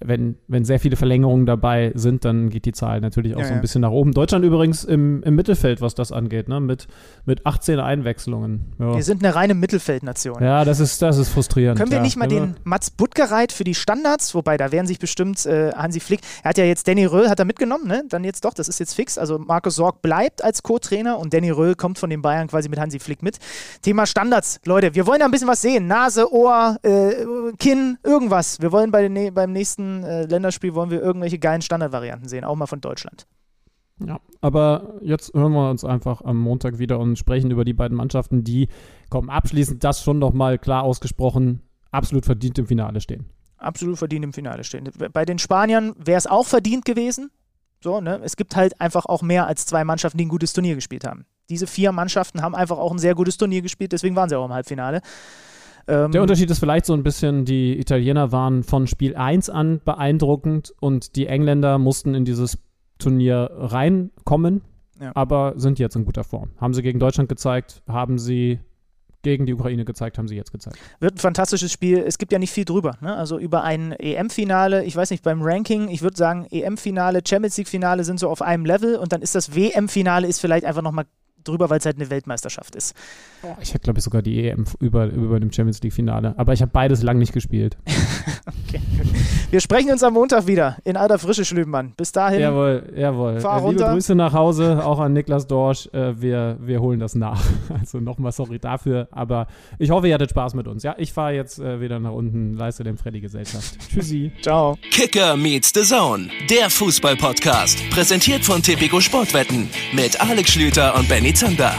wenn, wenn sehr viele Verlängerungen dabei sind, dann geht die Zahl natürlich auch ja, so ein ja. bisschen nach oben. Deutschland übrigens im, im Mittelfeld, was das angeht, ne? mit, mit achtzehn Einwechslungen. Ja. Wir sind eine reine Mittelfeldnation. Ja, das ist, das ist frustrierend. Können wir ja. nicht mal ja. den Mats Buttgereit für die Standards, wobei da werden sich bestimmt äh, Hansi Flick, er hat ja jetzt Danny Röhl, hat er mitgenommen, ne? Dann jetzt doch, das ist jetzt fix. Also Markus Sorg bleibt als Co-Trainer und Danny Röhl kommt von den Bayern quasi mit Hansi Flick mit. Thema Standards, Leute, wir wollen da ein bisschen was sehen. Nase, Ohr, äh, Kinn, irgendwas. Wir wollen bei den, beim nächsten Länderspiel wollen wir irgendwelche geilen Standardvarianten sehen, auch mal von Deutschland. Ja, aber jetzt hören wir uns einfach am Montag wieder und sprechen über die beiden Mannschaften, die kommen abschließend das schon nochmal klar ausgesprochen, absolut verdient im Finale stehen. Absolut verdient im Finale stehen. Bei den Spaniern wäre es auch verdient gewesen. So, ne? Es gibt halt einfach auch mehr als zwei Mannschaften, die ein gutes Turnier gespielt haben. Diese vier Mannschaften haben einfach auch ein sehr gutes Turnier gespielt, deswegen waren sie auch im Halbfinale. Der Unterschied ist vielleicht so ein bisschen, die Italiener waren von Spiel eins an beeindruckend und die Engländer mussten in dieses Turnier reinkommen, ja. aber sind jetzt in guter Form. Haben sie gegen Deutschland gezeigt, haben sie gegen die Ukraine gezeigt, haben sie jetzt gezeigt. Wird ein fantastisches Spiel. Es gibt ja nicht viel drüber. Ne? Also über ein E M-Finale, ich weiß nicht, beim Ranking, ich würde sagen, E M-Finale, Champions-League-Finale sind so auf einem Level und dann ist das W M-Finale ist vielleicht einfach nochmal drüber, weil es halt eine Weltmeisterschaft ist. Ich hätte, glaube ich, sogar die E M über, über dem Champions-League-Finale. Aber ich habe beides lang nicht gespielt. Okay. Wir sprechen uns am Montag wieder in alter Frische, Schlübenmann. Bis dahin. Jawohl, jawohl. Fahr Liebe runter. Grüße nach Hause, auch an Niklas Dorsch. Wir, wir holen das nach. Also nochmal sorry dafür. Aber ich hoffe, ihr hattet Spaß mit uns. Ja, ich fahre jetzt wieder nach unten, leiste dem Freddy Gesellschaft. Tschüssi. Ciao. Kicker meets the Zone. Der Fußball-Podcast. Präsentiert von Tipico Sportwetten. Mit Alex Schlüter und Benni Zander.